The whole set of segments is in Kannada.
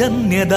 ಜನ್ಯದ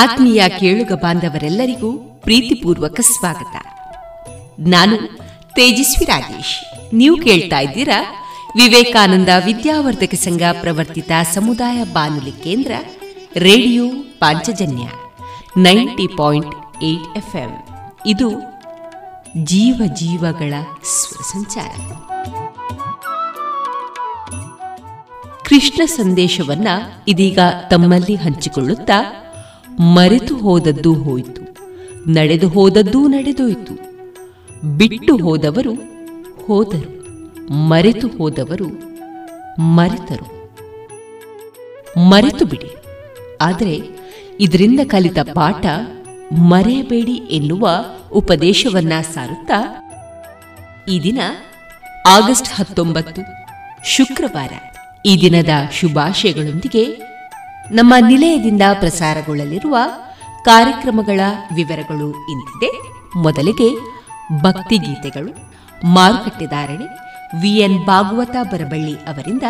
ಆತ್ಮೀಯ ಕೇಳುಗ ಬಾಂಧವರೆಲ್ಲರಿಗೂ ಪ್ರೀತಿಪೂರ್ವಕ ಸ್ವಾಗತ. ನಾನು ತೇಜಸ್ವಿ ರಾಜೇಶ್. ನೀವು ಕೇಳ್ತಾ ಇದ್ದೀರಾ ವಿವೇಕಾನಂದ ವಿದ್ಯಾವರ್ಧಕ ಸಂಘ ಪ್ರವರ್ತಿತ ಸಮುದಾಯ ಬಾನುಲಿ ಕೇಂದ್ರ ರೇಡಿಯೋ ಪಾಂಚಜನ್ಯ 90.8 FM. ಇದು ಜೀವ ಜೀವಗಳ ಸ್ವರ ಸಂಚಾರ. ಕೃಷ್ಣ ಸಂದೇಶವನ್ನ ಇದೀಗ ತಮ್ಮಲ್ಲಿ ಹಂಚಿಕೊಳ್ಳುತ್ತಾ, ಮರೆತು ಹೋದದ್ದೂ ಹೋಯಿತು, ನಡೆದು ಹೋದದ್ದೂ ನಡೆದೋಯಿತು, ಬಿಟ್ಟು ಹೋದವರು ಹೋದರು, ಮರೆತು ಹೋದವರು ಮರೆತರು. ಮರೆತು ಬಿಡಿ, ಆದರೆ ಇದರಿಂದ ಕಲಿತ ಪಾಠ ಮರೆಯಬೇಡಿ ಎನ್ನುವ ಉಪದೇಶವನ್ನ ಸಾರುತ್ತಾ ಈ ದಿನ ಆಗಸ್ಟ್ 19 ಶುಕ್ರವಾರ ಈ ದಿನದ ಶುಭಾಶಯಗಳೊಂದಿಗೆ ನಮ್ಮ ನಿಲಯದಿಂದ ಪ್ರಸಾರಗೊಳ್ಳಲಿರುವ ಕಾರ್ಯಕ್ರಮಗಳ ವಿವರಗಳು ಇಂತಿದೆ. ಮೊದಲಿಗೆ ಭಕ್ತಿಗೀತೆಗಳು, ಮಾರುಕಟ್ಟೆದಾರಣೆ, VN ಭಾಗವತ ಬರಬಳ್ಳಿ ಅವರಿಂದ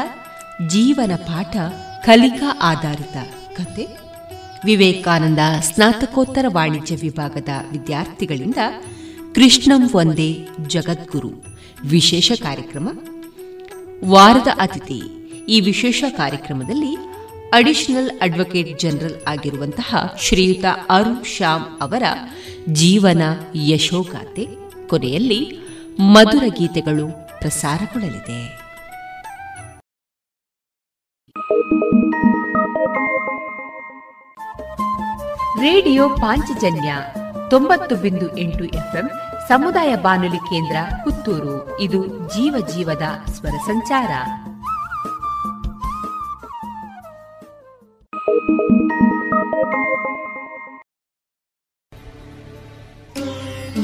ಜೀವನ ಪಾಠ ಕಲಿಕಾ ಆಧಾರಿತ ಕತೆ, ವಿವೇಕಾನಂದ ಸ್ನಾತಕೋತ್ತರ ವಾಣಿಜ್ಯ ವಿಭಾಗದ ವಿದ್ಯಾರ್ಥಿಗಳಿಂದ ಕೃಷ್ಣಂ ವಂದೇ ಜಗದ್ಗುರು ವಿಶೇಷ ಕಾರ್ಯಕ್ರಮ. ವಾರದ ಅತಿಥಿ, ಈ ವಿಶೇಷ ಕಾರ್ಯಕ್ರಮದಲ್ಲಿ ಅಡಿಷನಲ್ ಅಡ್ವೊಕೇಟ್ ಜನರಲ್ ಆಗಿರುವಂತಹ ಶ್ರೀಯುತ ಅರುಣ್ ಶ್ಯಾಮ್ ಅವರ ಜೀವನ ಯಶೋಗಾಥೆ, ಕೊನೆಯಲ್ಲಿ ಮಧುರ ಗೀತೆಗಳು ಪ್ರಸಾರಗೊಳ್ಳಲಿದೆ. ರೇಡಿಯೋ ಪಾಂಚಜನ್ಯ 90.8 FM ಸಮುದಾಯ ಬಾನುಲಿ ಕೇಂದ್ರ ಪುತ್ತೂರು. ಇದು ಜೀವ ಜೀವದ ಸ್ವರ ಸಂಚಾರ.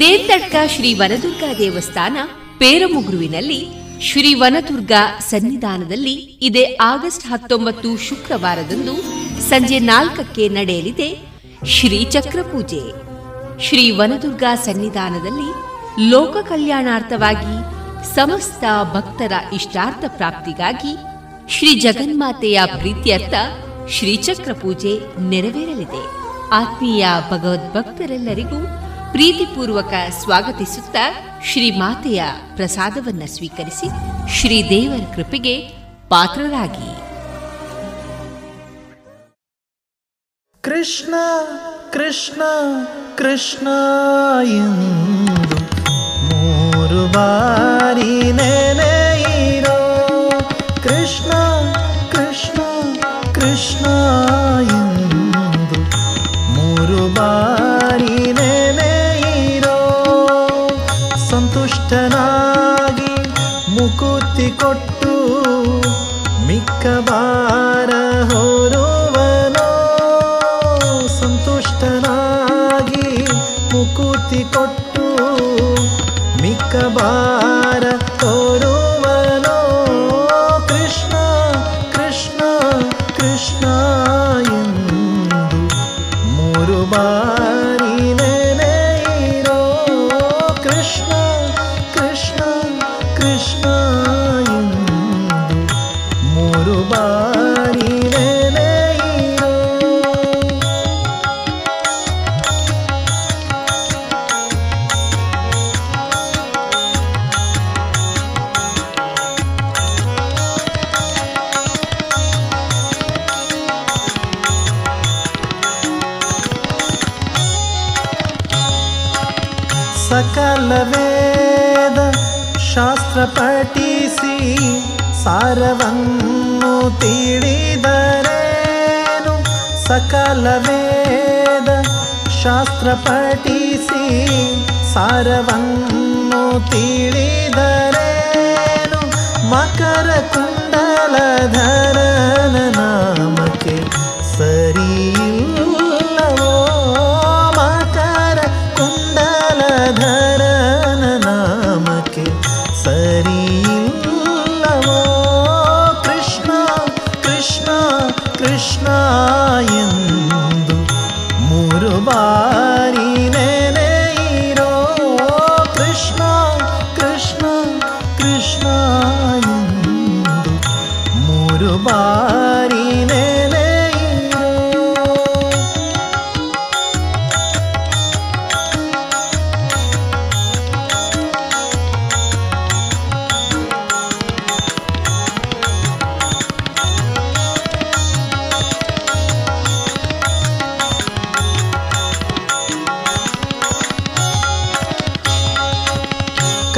ದೇವತಡ್ಕ ಶ್ರೀ ವನದುರ್ಗಾ ದೇವಸ್ಥಾನ ಪೇರಮುಗುರುವಿನಲ್ಲಿ ಶ್ರೀ ವನದುರ್ಗಾ ಸನ್ನಿಧಾನದಲ್ಲಿ ಇದೇ ಆಗಸ್ಟ್ 19 ಶುಕ್ರವಾರದಂದು ಸಂಜೆ 4 ಗಂಟೆಗೆ ನಡೆಯಲಿದೆ ಶ್ರೀಚಕ್ರ ಪೂಜೆ. ಶ್ರೀ ವನದುರ್ಗಾ ಸನ್ನಿಧಾನದಲ್ಲಿ ಲೋಕ ಕಲ್ಯಾಣಾರ್ಥವಾಗಿ ಸಮಸ್ತ ಭಕ್ತರ ಇಷ್ಟಾರ್ಥ ಪ್ರಾಪ್ತಿಗಾಗಿ ಶ್ರೀ ಜಗನ್ಮಾತೆಯ ಪ್ರೀತ್ಯರ್ಥ ಶ್ರೀಚಕ್ರ ಪೂಜೆ ನೆರವೇರಲಿದೆ. ಆತ್ಮೀಯ ಭಗವದ್ಭಕ್ತರೆಲ್ಲರಿಗೂ ಪ್ರೀತಿಪೂರ್ವಕ ಸ್ವಾಗತಿಸುತ್ತಾ ಶ್ರೀಮಾತೆಯ ಪ್ರಸಾದವನ್ನು ಸ್ವೀಕರಿಸಿ ಶ್ರೀದೇವರ ಕೃಪೆಗೆ ಪಾತ್ರರಾಗಿ. ಕೃಷ್ಣ ಕೃಷ್ಣ ಕೃಷ್ಣ ಎಂದು 3 ಬಾರಿ ನೆನೆಯಿರೋ, ಕೃಷ್ಣ ಕೃಷ್ಣ ಕೃಷ್ಣ ಎಂದು 3 ಬಾರಿ ನೆನೆಯಿರೋ. ಸಂತುಷ್ಟನಾಗಿ ಮುಕುತಿ ಕೊಟ್ಟು ಮಿಕ್ಕ ಬಾರ ಹೊರುವನೋ, ಸಂತುಷ್ಟನಾಗಿ ಮುಕುತಿ ಕೊಟ್ಟು ಮಿಕ್ಕ ಬಾರ ಹೊರುವನೋ. ಕೃಷ್ಣ ಕೃಷ್ಣ ಕೃಷ್ಣ ಎಂದು 3 ಬಾರಿ ನೆನೆಯಿರೋ, ಕೃಷ್ಣ ಕೃಷ್ಣ ಕೃಷ್ಣ ಎಂದು 3 ಬಾರಿ ನೆನೆಯಿರೋ. ಸಕಲ ವೇದ ಶಾಸ್ತ್ರ ಪಠಿಸಿ ಸಾರವನ್ನು ತಿಳಿದರೇನು, ಸಕಲ ವೇದ ಶಾಸ್ತ್ರ ಪಠಿಸಿ ಸಾರವನ್ನು ತಿಳಿದರೇನು. ಮಕರ ಕುಂಡಲಧರನ ನಾಮಕ್ಕೆ ಸರಿ ಧರನ ನಾಮಕ್ಕೆ ಸರಿಯಿಲ್ಲವೋ. ಕೃಷ್ಣ ಕೃಷ್ಣ ಕೃಷ್ಣ ಎಂದು 3 ಬಾರಿ ನೆನೆಯಿರೋ, ಕೃಷ್ಣ ಕೃಷ್ಣ ಕೃಷ್ಣ ಎಂದು 3 ಬಾರಿ ನೆನೆಯಿರೋ.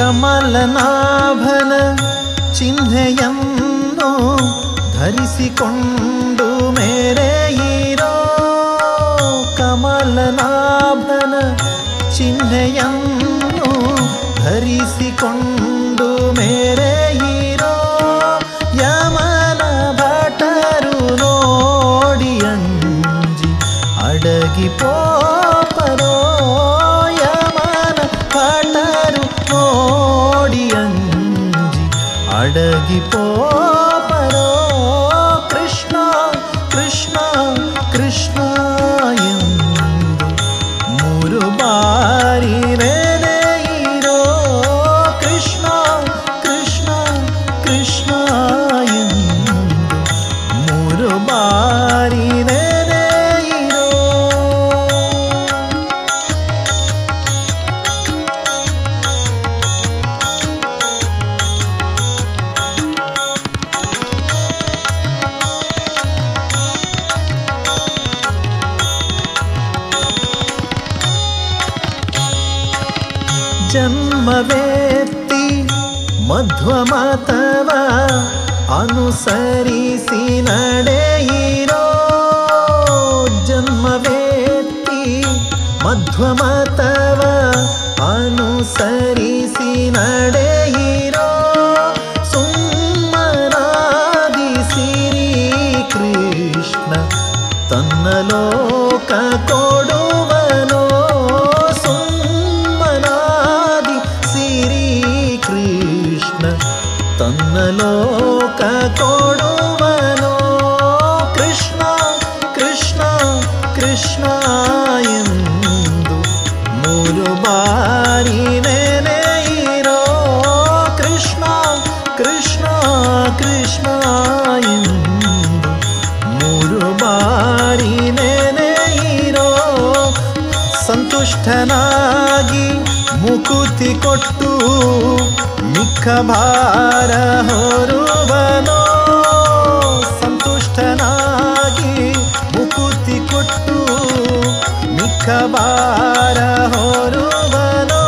ಕಮಲನಾಭನ ಚಿಹ್ನೆಯನ್ನು ಧರಿಸಿಕೊಂಡು ಮೇರೆಯಿರೋ, ಕಮಲನಾಭನ ಚಿಹ್ನೆಯನ್ನು ಧರಿಸಿಕೊಂಡು ಮೇರೆಯಿರೋ, ಯಮನ ಭಟರು ನೋಡಿ ಅಂಜಿ ಅಡಗಿ ಪೋಪರೋ, ಯಮನ ಭಟರು ನೋಡಿ ಅಂಜಿ ಅಡಗಿ ಪೋಪರೋ, ಕೃಷ್ಣ ಕೃಷ್ಣ ಕೃಷ್ಣ ಎಂದು ಮೂರು ಬಾರಿ ನೆನೆಯಿರೋ, ಕೃಷ್ಣ ಕೃಷ್ಣ ಕೃಷ್ಣ ಎಂದು ಮೂರು ಬಾರಿ ನೆನೆಯಿರೋ. ಜನ್ಮವೇತ್ತಿ ಮಧ್ವಮತವ ಅನುಸರಿಸಿ ನಡೆಯಿರೋ, ಜನ್ಮವೇತ್ತಿ ಮಧ್ವಮತವ ಅನುಸರಿಸಿ ನಡೆಯಿರೋ, ಸುಮ್ಮರಾದಿ ಸಿರಿ ಕೃಷ್ಣ ತನ್ನ ಲೋಕ ಕೊಡುವನೋ, ತನ್ನ ಲೋಕ ಕೊಡುವನೋ, ಕೃಷ್ಣ ಕೃಷ್ಣ ಕೃಷ್ಣ ಎಂದು ಮೂರು ಬಾರಿ ನೆನೆಯಿರೋ, ಕೃಷ್ಣ ಕೃಷ್ಣ ಕೃಷ್ಣ ಎಂದು ಮೂರು ಬಾರಿ ನೆನೆಯಿರೋ. ಸಂತುಷ್ಟನಾಗಿ ಮುಕುತಿ ಕೊಟ್ಟು ಮಿಕ್ಕ ಭಾರ ಹೊರುವನೋ, ಸಂತುಷ್ಟನಾಗಿ ಮುಕುತಿ ಕೊಟ್ಟು ಮಿಕ್ಕ ಭಾರ ಹೊರುವನೋ,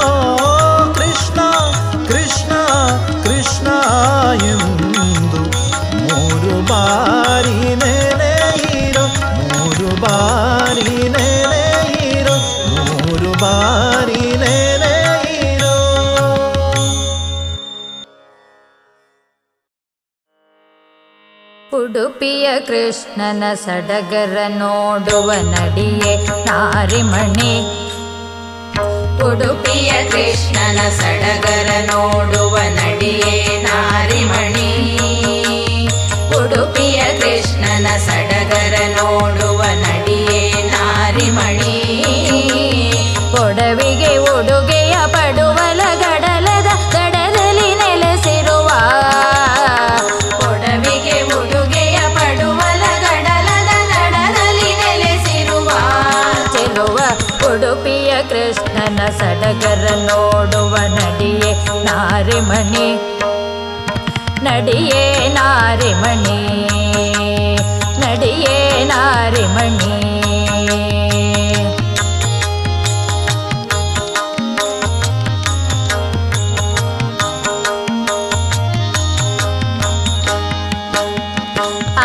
ಕೃಷ್ಣ ಕೃಷ್ಣ ಕೃಷ್ಣ ಎಂದು ಮೂರು ಬಾರಿ ನೆನೆಯಿರೋ, ಮೂರು ಬಾರಿ ನೆನೆಯಿರೋ, ಮೂರು ಬಾರಿ ನೆನೆ. ಉಡುಪಿಯ ಕೃಷ್ಣನ ಸಡಗರ ನೋಡುವ ನಡಿಯೇ ನಾರಿಮಣಿ, ಉಡುಪಿಯ ಕೃಷ್ಣನ ಸಡಗರ ನೋಡುವ ನಡಿಯೇ ನಾರಿಮಣಿ, ಉಡುಪಿಯ ಕೃಷ್ಣನ ಸಡಗರ ನೋಡುವ ನಡಿಯೇ ನಾರಿಮಣಿ, ಒಡವಿಗೆ ಉಡುಗೆಯ ಪಡುವಲ ಗಡಲದ ಗಡಲಲ್ಲಿ ನೆಲೆಸಿರುವ, ಉಡುಪಿಯ ಕೃಷ್ಣನ ಸಡಗರ ನೋಡುವ ನಡಿಯೇ ನಾರಿಮಣಿ, ನಡಿಯೇ ನಾರಿಮಣಿ, ನಡಿಯೇ ನಾರಿಮಣಿ.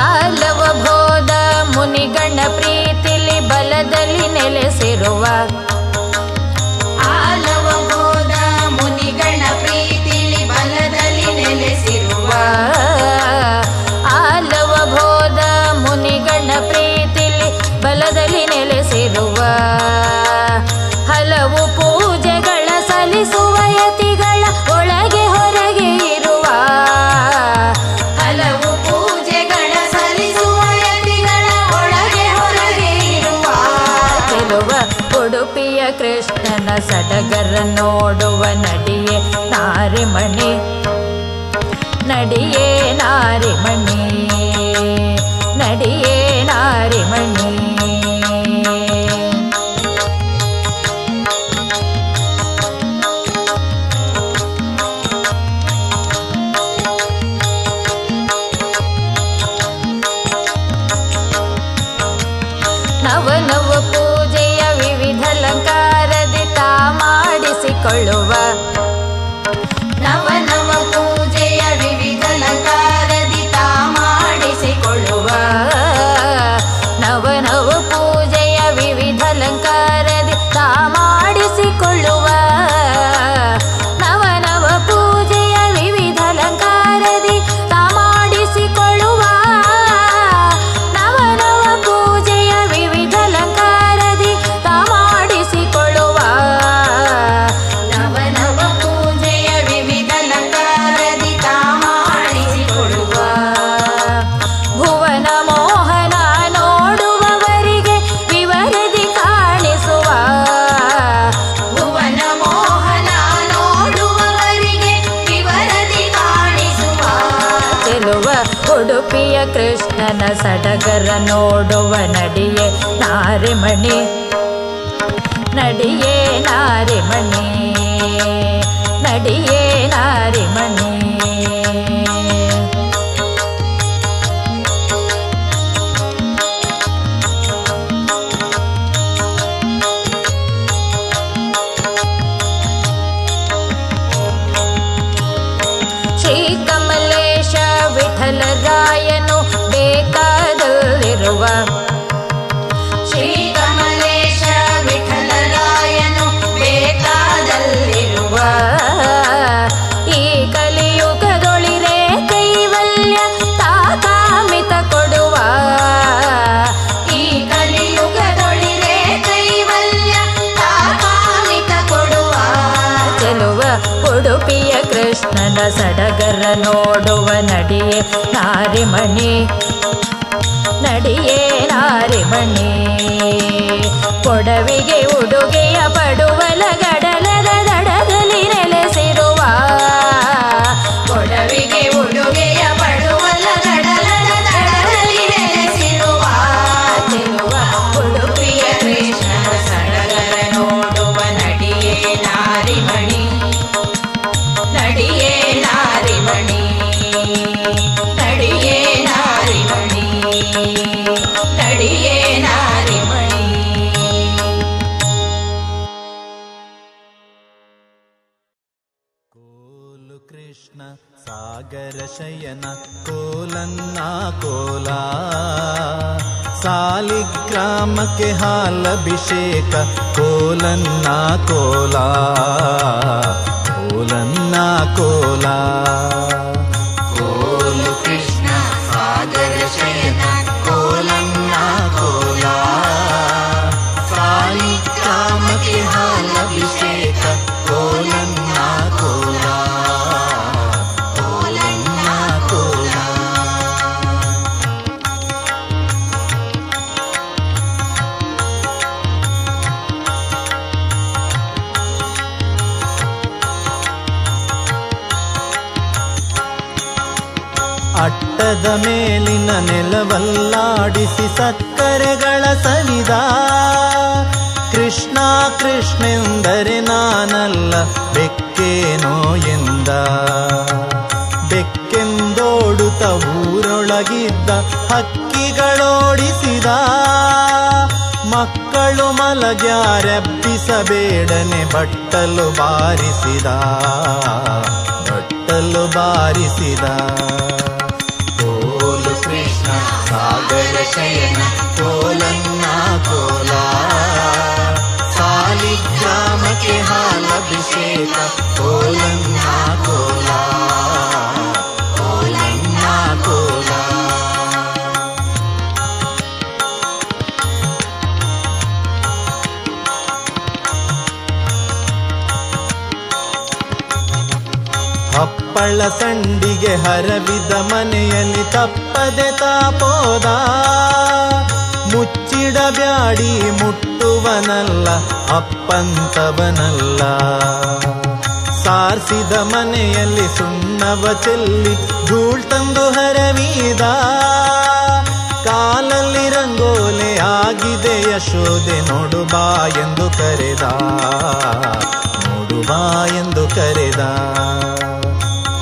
ಆಲವ ಭೋದ ಮುನಿಗಣ ಪ್ರೀತಿಲಿ ಬಲದಲ್ಲಿ ನೆಲೆಸಿರುವ, ಆಲವ ಭೋದ ಮುನಿಗಣ ಪ್ರೀತಿಲಿ ಬಲದಲ್ಲಿ ನೆಲೆಸಿರುವ, ಆಲವ ಭೋದ ಮುನಿಗಣ ಪ್ರೀತಿಲಿ ಬಲದಲ್ಲಿ ನೆಲೆಸಿರುವ, ಹಲವು ಪೂಜೆಗಳ ಸಲ್ಲಿಸುವ ಯತಿಗಳ ಒಳಗೆ ಹೊರಗೆ ಇರುವ, ಹಲವು ಪೂಜೆಗಳ ಸಲ್ಲಿಸುವ ಯತಿಗಳ ಒಳಗೆ ಹೊರಗೆ ಇರುವ, ತಿರುವ ಉಡುಪಿಯ ಕೃಷ್ಣನ ಸಡಗರ ನೋಡುವ ನಡಿಯೇ ನಾರಿಮಣಿ, ನಡಿಯೇ ನಾರಿಮಣಿ, ನಡಿಯೇ ನಾರಿಮಣಿ. ನವನವ ಪೂಜೆಯ ವಿವಿಧ ಅಲಂಕಾರದಿ ತಾ ಮಾಡಿಸಿಕೊಳ್ಳುವ, ಉಡುಪಿಯ ಕೃಷ್ಣನ ಸಡಗರ ನೋಡುವ ನಡಿಯೇ ನಾರಿಮಣಿ, ನಡಿಯೇ ನಾರಿಮಣಿ, ನಡಿಯೇ ನಾರಿಮಣಿ. ವಿಠಲರಾಯನು ಬೇಕಾದಲ್ಲಿರುವ, ಶ್ರೀ ಕಮಲೇಶ ವಿಠಲರಾಯನು ಬೇಕಾದಲ್ಲಿರುವ, ಈ ಕಲಿಯುಗದೊಳಿರೆ ಕೈವಲ್ಯ ತಾತಾಮಿತ ಕೊಡುವ, ಈ ಕಲಿಯುಗದೊಳಿರೆ ಕೈವಲ್ಯ ತಾತಾಮಿತ ಕೊಡುವ, ಚೆಲುವ ಉಡುಪಿಯ ಕೃಷ್ಣನ ಸಡಗರ ನೋಡುವ ನಡಿಯೇ ನಾರಿಮಣಿ, ನಡಿಯೇ ನಾರಿಮಣಿ. ಕೊಡವಿಗೆ ಉಡುಗೆಯ ಪಡುವಲ ಗಡಲದ ದಡದಲ್ಲಿ ನೆಲೆಸಿರುವ, ಕೊಡವಿಗೆ ಉಡುಗೆಯ ಪಡುವಲ ಗಡಲದ ದಡದಲ್ಲಿ ನೆಲೆಸಿರುವ, ತಿರುವ ಉಡುಪಿಯ ಕೃಷ್ಣನ ಸಡಗರ ನೋಡುವ ನಡಿಯೇ ನಾರಿಮಣಿ, ನಡಿಯೇ ನಾರಿಮಣಿ, ನಡಿಯೇ ನಾರಿಮಣಿ, ನಡಿಯೇ ನಾರಿಮಣಿ. ಕೋಲು ಕೃಷ್ಣ ಸಾಗರ ಶಯನ ಕೋಲನ್ನ ಕೋಲ, ಸಾಲಿಗ್ರಾಮಕ್ಕೆ ಹಾಲಭಿಷೇಕ ಕೋಲನ್ನ ಕೋಲ, ಕೋಲನ್ನ ಕೋಲ. ಕೋಲು ಕೃಷ್ಣ ಸಾಗರ ಶಯನ ಕೋಲನ್ನ ಕೋಲ, ಸಾಲಿಗ್ರಾಮಕ್ಕೆ ಹಾಲಭಿಷೇಕ ಕೋಲನ್ನ ಕೋಲ, ಕೋಲನ್ನ ಕೋಲ. ಅಟ್ಟದ ಮೇಲಿನ ನೆಲವಲ್ಲಾಡಿಸಿ ಸಕ್ಕರೆಗಳ ಸವಿದ, ಕೃಷ್ಣ ಕೃಷ್ಣೆಂದರೆ ನಾನಲ್ಲ ಬೆಕ್ಕೇನೋ ಎಂದ, ಬೆಕ್ಕೆಂದೋಡುತ್ತ ಊರೊಳಗಿದ್ದ ಹಕ್ಕಿಗಳೋಡಿಸಿದ, ಮಕ್ಕಳು ಮಲಗ್ಯಾರೆಬ್ಬಿಸಬೇಡನೆ ಬಟ್ಟಲು ಬಾರಿಸಿದ, ಬಟ್ಟಲು ಬಾರಿಸಿದ. ಕೋಲು ಕೃಷ್ಣ ಸಾಗರ ಶಯನ ಕೋಲನ್ನ ಕೋಲ, ಸಾಲಿಗ್ರಾಮಕ್ಕೆ ಹಾಲಭಿಷೇಕ ಕೋಲನ್ನ ಕೋಲ, ಕೋಲನ್ನ ಕೋಲ. ಹಪ್ಪಳ ಸಂಡಿಗೆ ಹರವಿದ ಮನೆಯಲ್ಲಿ ತಪ್ಪದೆ ತಾಪೋದ, ಮುಚ್ಚಿಡಬ್ಯಾಡಿ ಮುಟ್ಟುವನಲ್ಲ ಅಪ್ಪಂತವನಲ್ಲ, ಸಾರಿಸಿದ ಮನೆಯಲ್ಲಿ ಸುಣ್ಣವ ಚೆಲ್ಲಿ ಧೂಳ್ ತಂದು ಹರವೀದ, ಕಾಲಲ್ಲಿ ರಂಗೋಲೆ ಆಗಿದೆ ಯಶೋದೆ ನೋಡು ಬಾ ಎಂದು ಕರೆದ, ನೋಡು ಬಾ ಎಂದು ಕರೆದ.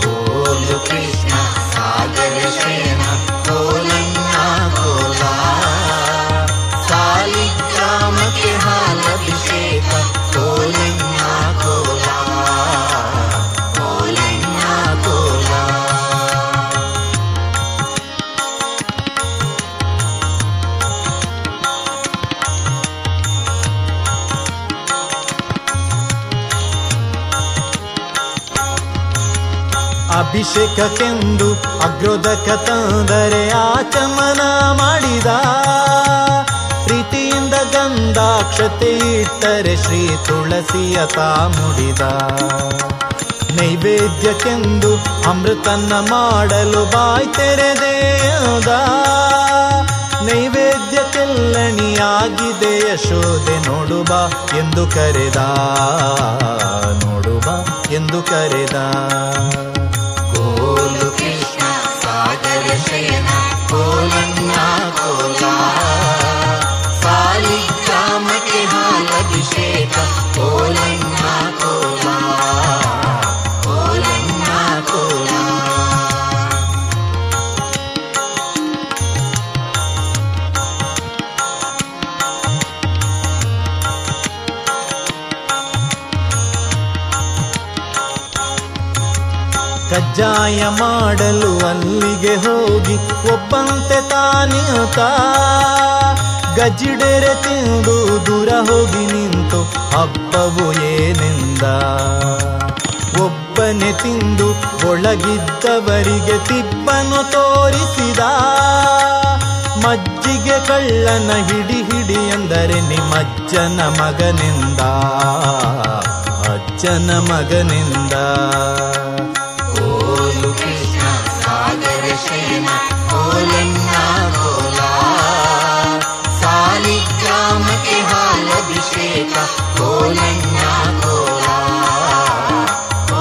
ಕೋಲು ಕೃಷ್ಣ ಸಾಗರ ಶಯನ ಕೋಲನ್ನ ಕೋಲ, ಸಾಲಿಗ್ರಾಮಕ್ಕೆ ಹಾಲಭಿಷೇಕ ಕೋಲನ್ನ ಕೋಲ, ಕೋಲನ್ನ ಕೋಲ. ಅಭಿಷೇಕಕ್ಕೆಂದು ಅಗ್ರೋದಕ ತಂದರೆ ಆಚಮನ ಮಾಡಿದ, ಪ್ರೀತಿಯಿಂದ ಗಂಧಾಕ್ಷತೆ ಇಟ್ಟರೆ ಶ್ರೀ ತುಳಸಿಯ ತಾ ಮುಡಿದ, ನೈವೇದ್ಯಕ್ಕೆಂದು ಅಮೃತನ್ನ ಮಾಡಲು ಬಾಯ್ ತೆರೆದೇದ, ನೈವೇದ್ಯಕ್ಕೆಲ್ಲಣಿಯಾಗಿದೆ ಯಶೋದೆ ನೋಡು ಬಾ ಎಂದು ಕರೆದ, ನೋಡು ಬಾ ಎಂದು ಕರೆದ. ಕೋಲು ಕೃಷ್ಣ ಸಾಗರ ಶಯನ ಜಾಯ ಮಾಡಲು ಅಲ್ಲಿಗೆ ಹೋಗಿ ಒಪ್ಪಂತೆ ತಾನಿಯುತ್ತಾ ಗಜ್ಜಿಡೆರೆ ತಿಂದು ದೂರ ಹೋಗಿ ನಿಂತು ಹಬ್ಬವು ಏನೆಂದ ಒಬ್ಬನೆ ತಿಂದು ಒಳಗಿದ್ದವರಿಗೆ ತಿಪ್ಪನು ತೋರಿಸಿದ ಮಜ್ಜಿಗೆ ಕಳ್ಳನ ಹಿಡಿ ಹಿಡಿ ಎಂದರೆ ನಿಮ್ಮಜ್ಜನ ಮಗನಿಂದ ಅಜ್ಜನ ಮಗನಿಂದ ಓಲು ಕೃಷ್ಣ ಸಾಗರ ಶಯನ ಓಲನ್ನ ಕೋಲ ಸಾಲಿಗ್ರಾಮಕ್ಕೆ ಹಾಲಭಿಷೇಕ ಓಲನ್ನ ಕೋಲ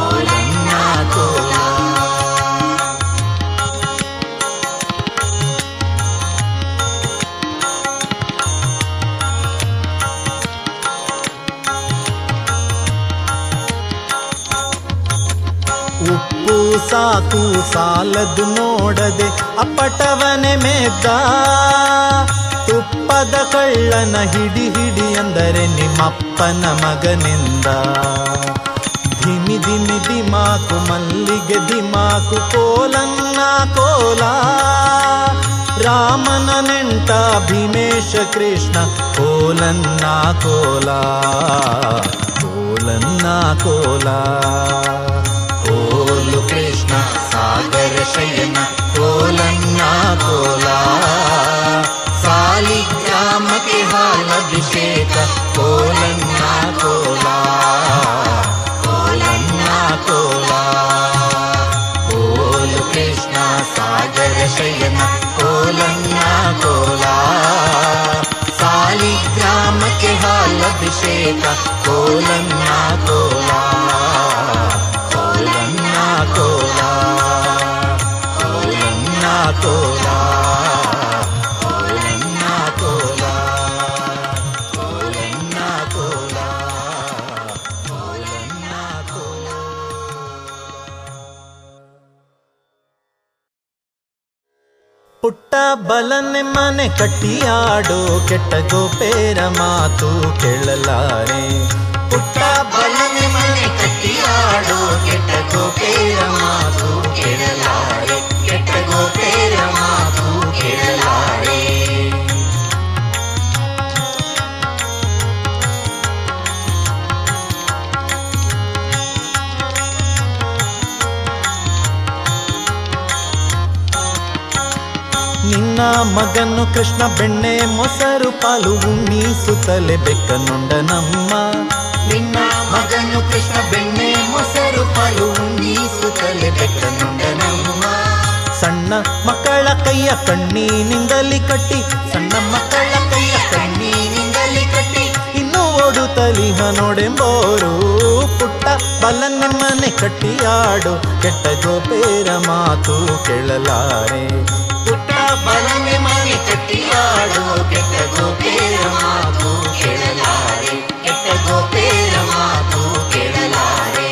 ಓಲನ್ನ ಕೋಲ. ಸಾಕು ಸಾಲದು ನೋಡದೆ ಅಪ್ಪಟವನೆ ಮೇದ್ದ ತುಪ್ಪದ ಕಳ್ಳನ ಹಿಡಿ ಹಿಡಿ ಅಂದರೆ ನಿಮ್ಮಪ್ಪನ ಮಗನಿಂದ ಧಿಮಿ ಧಿಮಿ ದಿಮಾಕು ಮಲ್ಲಿಗೆ ದಿಮಾಕು ಕೋಲನ್ನ ಕೋಲ ರಾಮನ ನೆಂಟ ಭೀಮೇಶ ಕೃಷ್ಣ ಕೋಲನ್ನ ಕೋಲ ಕೋಲನ್ನ ಕೋಲ ಓಲು ಕೃಷ್ಣ ಸಾಗರ ಶಯನ ಕೋಲನ್ನ ಕೋಲ ಸಾಲಿಗ್ರಾಮಕ್ಕೆ ಹಾಲಭಿಷೇಕ ಕೋಲನ್ನ ಕೋಲ ಕೋಲನ್ನ ಕೋಲ ಓಲು ಕೃಷ್ಣ ಸಾಗರ ಶಯನ ಕೋಲನ್ನ ಕೋಲ ಸಾಲಿಗ್ರಾಮಕ್ಕೆ ಹಾಲಭಿಷೇಕ ಕೋಲನ್ನ ಕೋಲ ಕೋಲಾ ಕೋಲನ್ನ ಕೋಲ ಕೋಲನ್ನ ಕೋಲ ಕೋಲನ್ನ ಕೋಲ ಕೋಲನ್ನ ಕೋಲ. ಪುಟ್ಟ ಬಲನೆ ಮನೆ ಕಟ್ಟಿಯಾಡೋ ಕೆಟ್ಟ ಗೋಪೇರ ಮಾತು ಕೇಳಲಾರೆ ಪುಟ್ಟ ಬಲನೆ ಮನೆ ಕಟ್ಟಿಯಾಡೋ ಕೆಟ್ಟ ಗೋಪೇರ ಮಾತು ಕೇಳಲಾರೆ ಕೆಟ್ಟ ಗೋಪೇರ ಮಾತು ಕೇಳಲಾರೆ. ನಿನ್ನ ಮಗನು ಕೃಷ್ಣ ಬೆಣ್ಣೆ ಮೊಸರು ಪಾಲು ಉಣ್ಣೀಸುತ್ತಲೇ ಬೆಕ್ಕನುಂಡ ನಮ್ಮ ನಿನ್ನ ಮಗನು ಕೃಷ್ಣ ಬೆಣ್ಣೆ ಮೊಸರು ಪಾಲು ಉಣ್ಣೀಸುತ್ತಲೇ ಬೆಕ್ಕನುಂಡ ನಮ್ಮ ಸಣ್ಣ ಮಕ್ಕಳ ಕೈಯ ಕಣ್ಣಿನಿಂದಲಿ ಕಟ್ಟಿ ಸಣ್ಣ ಮಕ್ಕಳ ಕೈಯ ಕಣ್ಣಿನಿಂದಲಿ ಕಟ್ಟಿ ಇನ್ನೂ ಓಡುತ್ತಲಿಹ ನೋಡೆಂಬೋರು ಪುಟ್ಟ ಬಲನ ಮನೆ ಕಟ್ಟಿಯಾಡು ಕೆಟ್ಟ ಗೋಪೇರ ಮಾತು ಕೇಳಲಾರೆ ಪುಟ್ಟ ಬಲನೆ ಮನೆ ಕಟ್ಟಿಯಾಡು ಕೆಟ್ಟ ಗೋಪೇರ ಮಾತು ಕೇಳಲಾರೆ ಕೆಟ್ಟ ಗೋಪೇರ ಮಾತು ಕೇಳಲಾರೆ.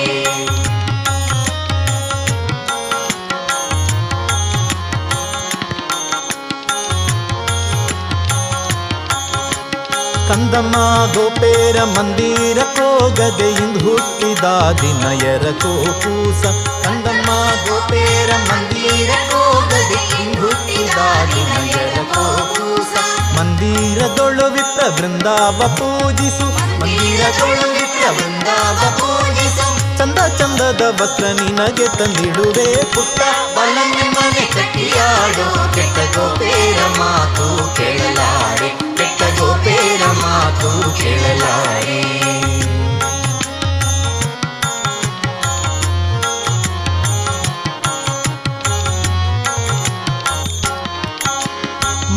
ಕಂದಮ್ಮ ಗೋಪೇರ ಮಂದಿರಕ್ಕೋಗದೆ ಇಂದು ಹುಟ್ಟಿದ ದಿನಯರ ಕೋಪೂಸ ಕಂದಮ್ಮ ಗೋಪೇರ ಮಂದಿರಕ್ಕೋಗದೆ ಇಂದು ಹುಟ್ಟಿದ ದಿನಯರ ಕೋಪೂಸ ಮಂದಿರದೊಳು ವಿಪ್ರ ವೃಂದಾವ ಪೂಜಿಸು ಮಂದಿರದೊಳು ವಿಪ್ರ ವೃಂದಾವ ಪೂಜಿಸು ಚಂದ ಚಂದದ ವಸ್ತ್ರ ನಿನಗೆ ತಂದಿಡುವೆ ಪುಟ್ಟ ಬಲನ ಮನೆ ಕಟ್ಟಿಯಾಡು ಕೆಟ್ಟ ಗೋಪೇರ ಮಾತು ಕೇಳಲಾರೆ ಕೆಟ್ಟ ಗೋಪೇರ ಮಾತು ಕೇಳಲಾರೆ.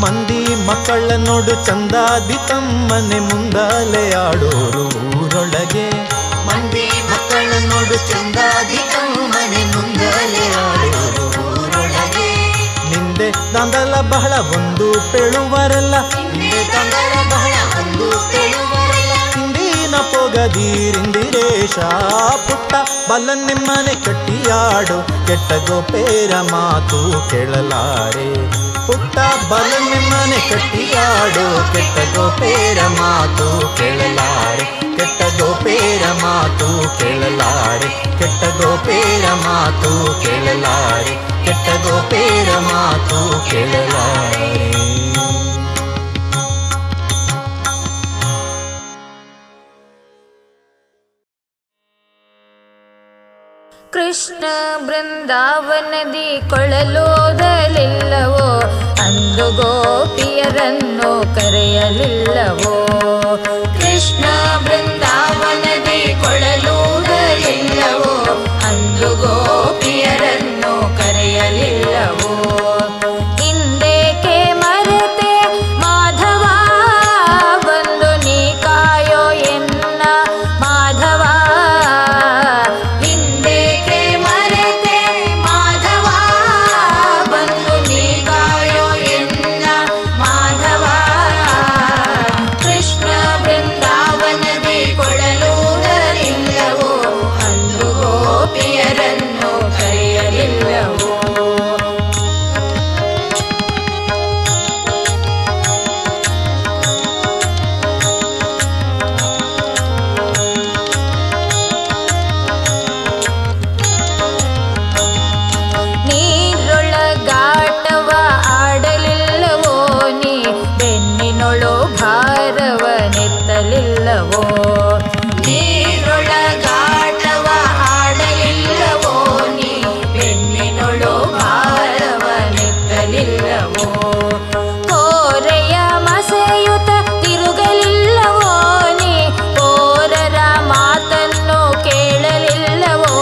ಮಂದಿ ಮಕ್ಕಳ ನೋಡು ಚಂದಾದಿ ತಮ್ಮನೆ ಮುಂದಾಲೆ ಆಡೋರು ಊರೊಳಗೆ ಮಂದಿ ಮಕ್ಕಳ ನೋಡು ಚಂದಾದಿ ತಮ್ಮನೆ ಮುಂದಾಲೆ ಆಡೋರು ಊರೊಳಗೆ ನಿಂದೆ ದಾಂದಲ ಬಹಳ ಒಂದು ಪೇಳುವರಲ್ಲ ನಿಂದೆ ದಾಂದಲ ಬಹಳ ಒಂದು ಪೇಳುವರಲ್ಲ ಹಿಂದಿನ ಪೊಗದೀರಿಂದಿರೇಶ ಪುಟ್ಟ ಬಲ ನಿಮ್ಮನೆ ಕಟ್ಟಿಯಾಡು ಕೆಟ್ಟ ಗೋಪೇರ ಮಾತು ಕೇಳಲಾರೆ ಪುಟ್ಟ ಬಲನೆ ಮನೆ ಕಟ್ಟಿಯಾಡು ಕೆಟ್ಟ ಗೋಪೇರ ಮಾತು ಕೇಳಲಾರೆ ಕೆಟ್ಟದೋ ಪೇರ ಮಾತು ಕೇಳಲಾರೆ, ಕೆಟ್ಟದೋ ಪೇರ ಮಾತು ಕೇಳಲಾರೆ, ಕೆಟ್ಟದೋ ಪೇರ ಮಾತು ಕೇಳಲಾರೆ. ಕೃಷ್ಣ ಬೃಂದಾವನದಿ ಕೊಳಲೋದಲಿಲ್ಲವೋ, ಅಂದು ಗೋಪಿಯರನ್ನು ಕರೆಯಲಿಲ್ಲವೋ? ಕೃಷ್ಣ ಬೃಂದಾವನದಿ ಕೊಳಲೋದಲಿಲ್ಲವೋ, ಅಂದು ಗೋಪಿಯರನ್ನು ಕರೆಯಲಿಲ್ಲವೋ? ಹಿಂದೇಕೆ ಮರೆತೆ ಮಾಧವ ಬಂದು ನೀ ಕಾಯೋ ಎನ್ನ ಮಾಧವ? ಹಿಂದೇಕೆ ಮರೆತೆ ಮಾಧವ ಬಂದು ನೀ ಕಾಯೋ ಎನ್ನ ಮಾಧವ? ಕೃಷ್ಣ ಬೃಂದಾವನದಿ ಕೊಡಲೂರಲಿಲ್ಲವೋ, ಅಂದು ಗೋಪಿಯರನ್ನು ಕರೆಯಲಿಲ್ಲವೋ? ನೀರೊಳಗಾಟವ ಆಡಲಿಲ್ಲವೋ, ನೀ ಬೆನ್ನಿನೊಳು ಭಾರವನೆತ್ತಲಿಲ್ಲವೋ? ನೀರೊಳಗಾಟವ ಆಡಲಿಲ್ಲವೋ, ನೀ ಬೆನ್ನಿನೊಳು ಭಾರವನೆತ್ತಲಿಲ್ಲವೋ? ಕೋರೆಯ ಮಸೆಯುತ ತಿರುಗಲಿಲ್ಲವೋ, ನೀ ಕೋರರ ಮಾತನ್ನು ಕೇಳಲಿಲ್ಲವೋ?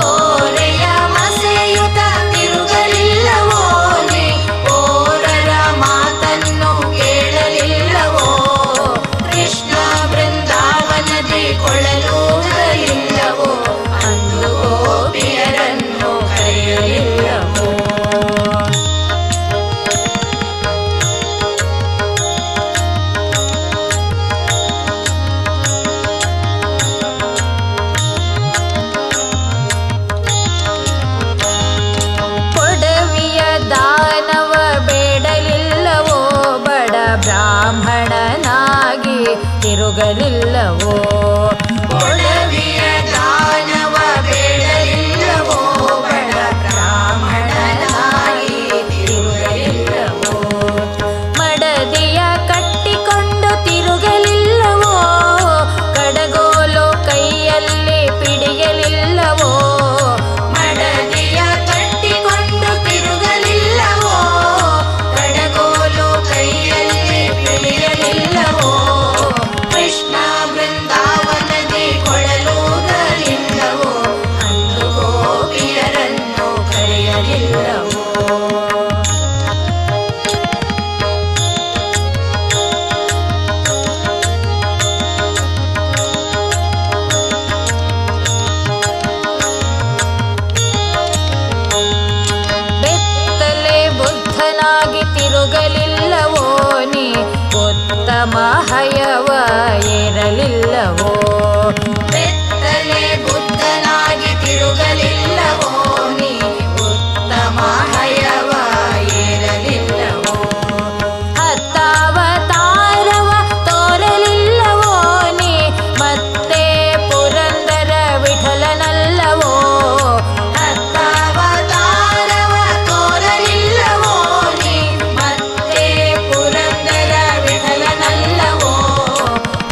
ಕೋರೆಯ ಮಸೆಯುತ ತಿರುಗಲಿಲ್ಲವೋ, ನೀ ಕೋರರ ಮಾತನ್ನು ಕೇಳಲಿಲ್ಲವೋ? ಕೃಷ್ಣ ಬೃಂದಾವನದಿ ಕೊಳಲೂರಲಿಲ್ಲವೋ, ಅಂದು ಗೋಪಿಯರನ್ನು ಕರೆಯಲಿಲ್ಲವೋ? ಕೊಡವಿಯ ದಾನವ ಬೇಡಲಿಲ್ಲವೋ, ಬಡ ಬ್ರಾಹ್ಮಣನಾಗಿ ತಿರುಗಲಿಲ್ಲವೋ? ಕೊಡವಿಯ ದಾನವ ಬೇಡಲಿಲ್ಲವೋ, ಬಡ ಬ್ರಾಹ್ಮಣನಾಗಿ ತಿರುಗಲಿಲ್ಲವೋ? ಮಡದಿಯ ಕಟ್ಟಿಕೊಂಡು ತಿರುಗಲಿಲ್ಲವೋ, ಕಡಗೋಲು ಕೈಯಲ್ಲಿ ಪಿಡಿಯಲಿಲ್ಲವೋ? ಮಡದಿಯ ಕಟ್ಟಿಕೊಂಡು ತಿರುಗಲಿಲ್ಲವೋ, ಕಡಗೋಲು ಕೈಯಲ್ಲಿ ಪಿಡಿಯಲಿಲ್ಲವೋ? ಕೃಷ್ಣ ಬೃಂದಾವನದಿ ಕೊಳಲೂರಲಿಲ್ಲವೋ, ಅಂದು ಗೋಪಿಯರನ್ನು ಕರೆಯಲಿಲ್ಲವೋ? ಬೆತ್ತಲೆ ಬುದ್ಧನಾಗಿ ತಿರುಗಲಿಲ್ಲವೋ, ನೀ ಉತ್ತಮ ಹಯವ ಏರಲಿಲ್ಲವೋ? ಬೆತ್ತಲೆ ಬುದ್ಧನಾಗಿ ತಿರುಗಲಿಲ್ಲವೋ, ನೀ ಉತ್ತಮ ಹಯವ ಏರಲಿಲ್ಲವೋ? ಹತ್ತಾವತಾರವ ತೋರಲಿಲ್ಲವೋ, ನೀ ಮತ್ತೆ ಪುರಂದರ ವಿಠಲನಲ್ಲವೋ? ಹತ್ತಾವತಾರವ ತೋರಲಿಲ್ಲವೋ, ನೀ ಮತ್ತೆ ಪುರಂದರ ವಿಠಲನಲ್ಲವೋ?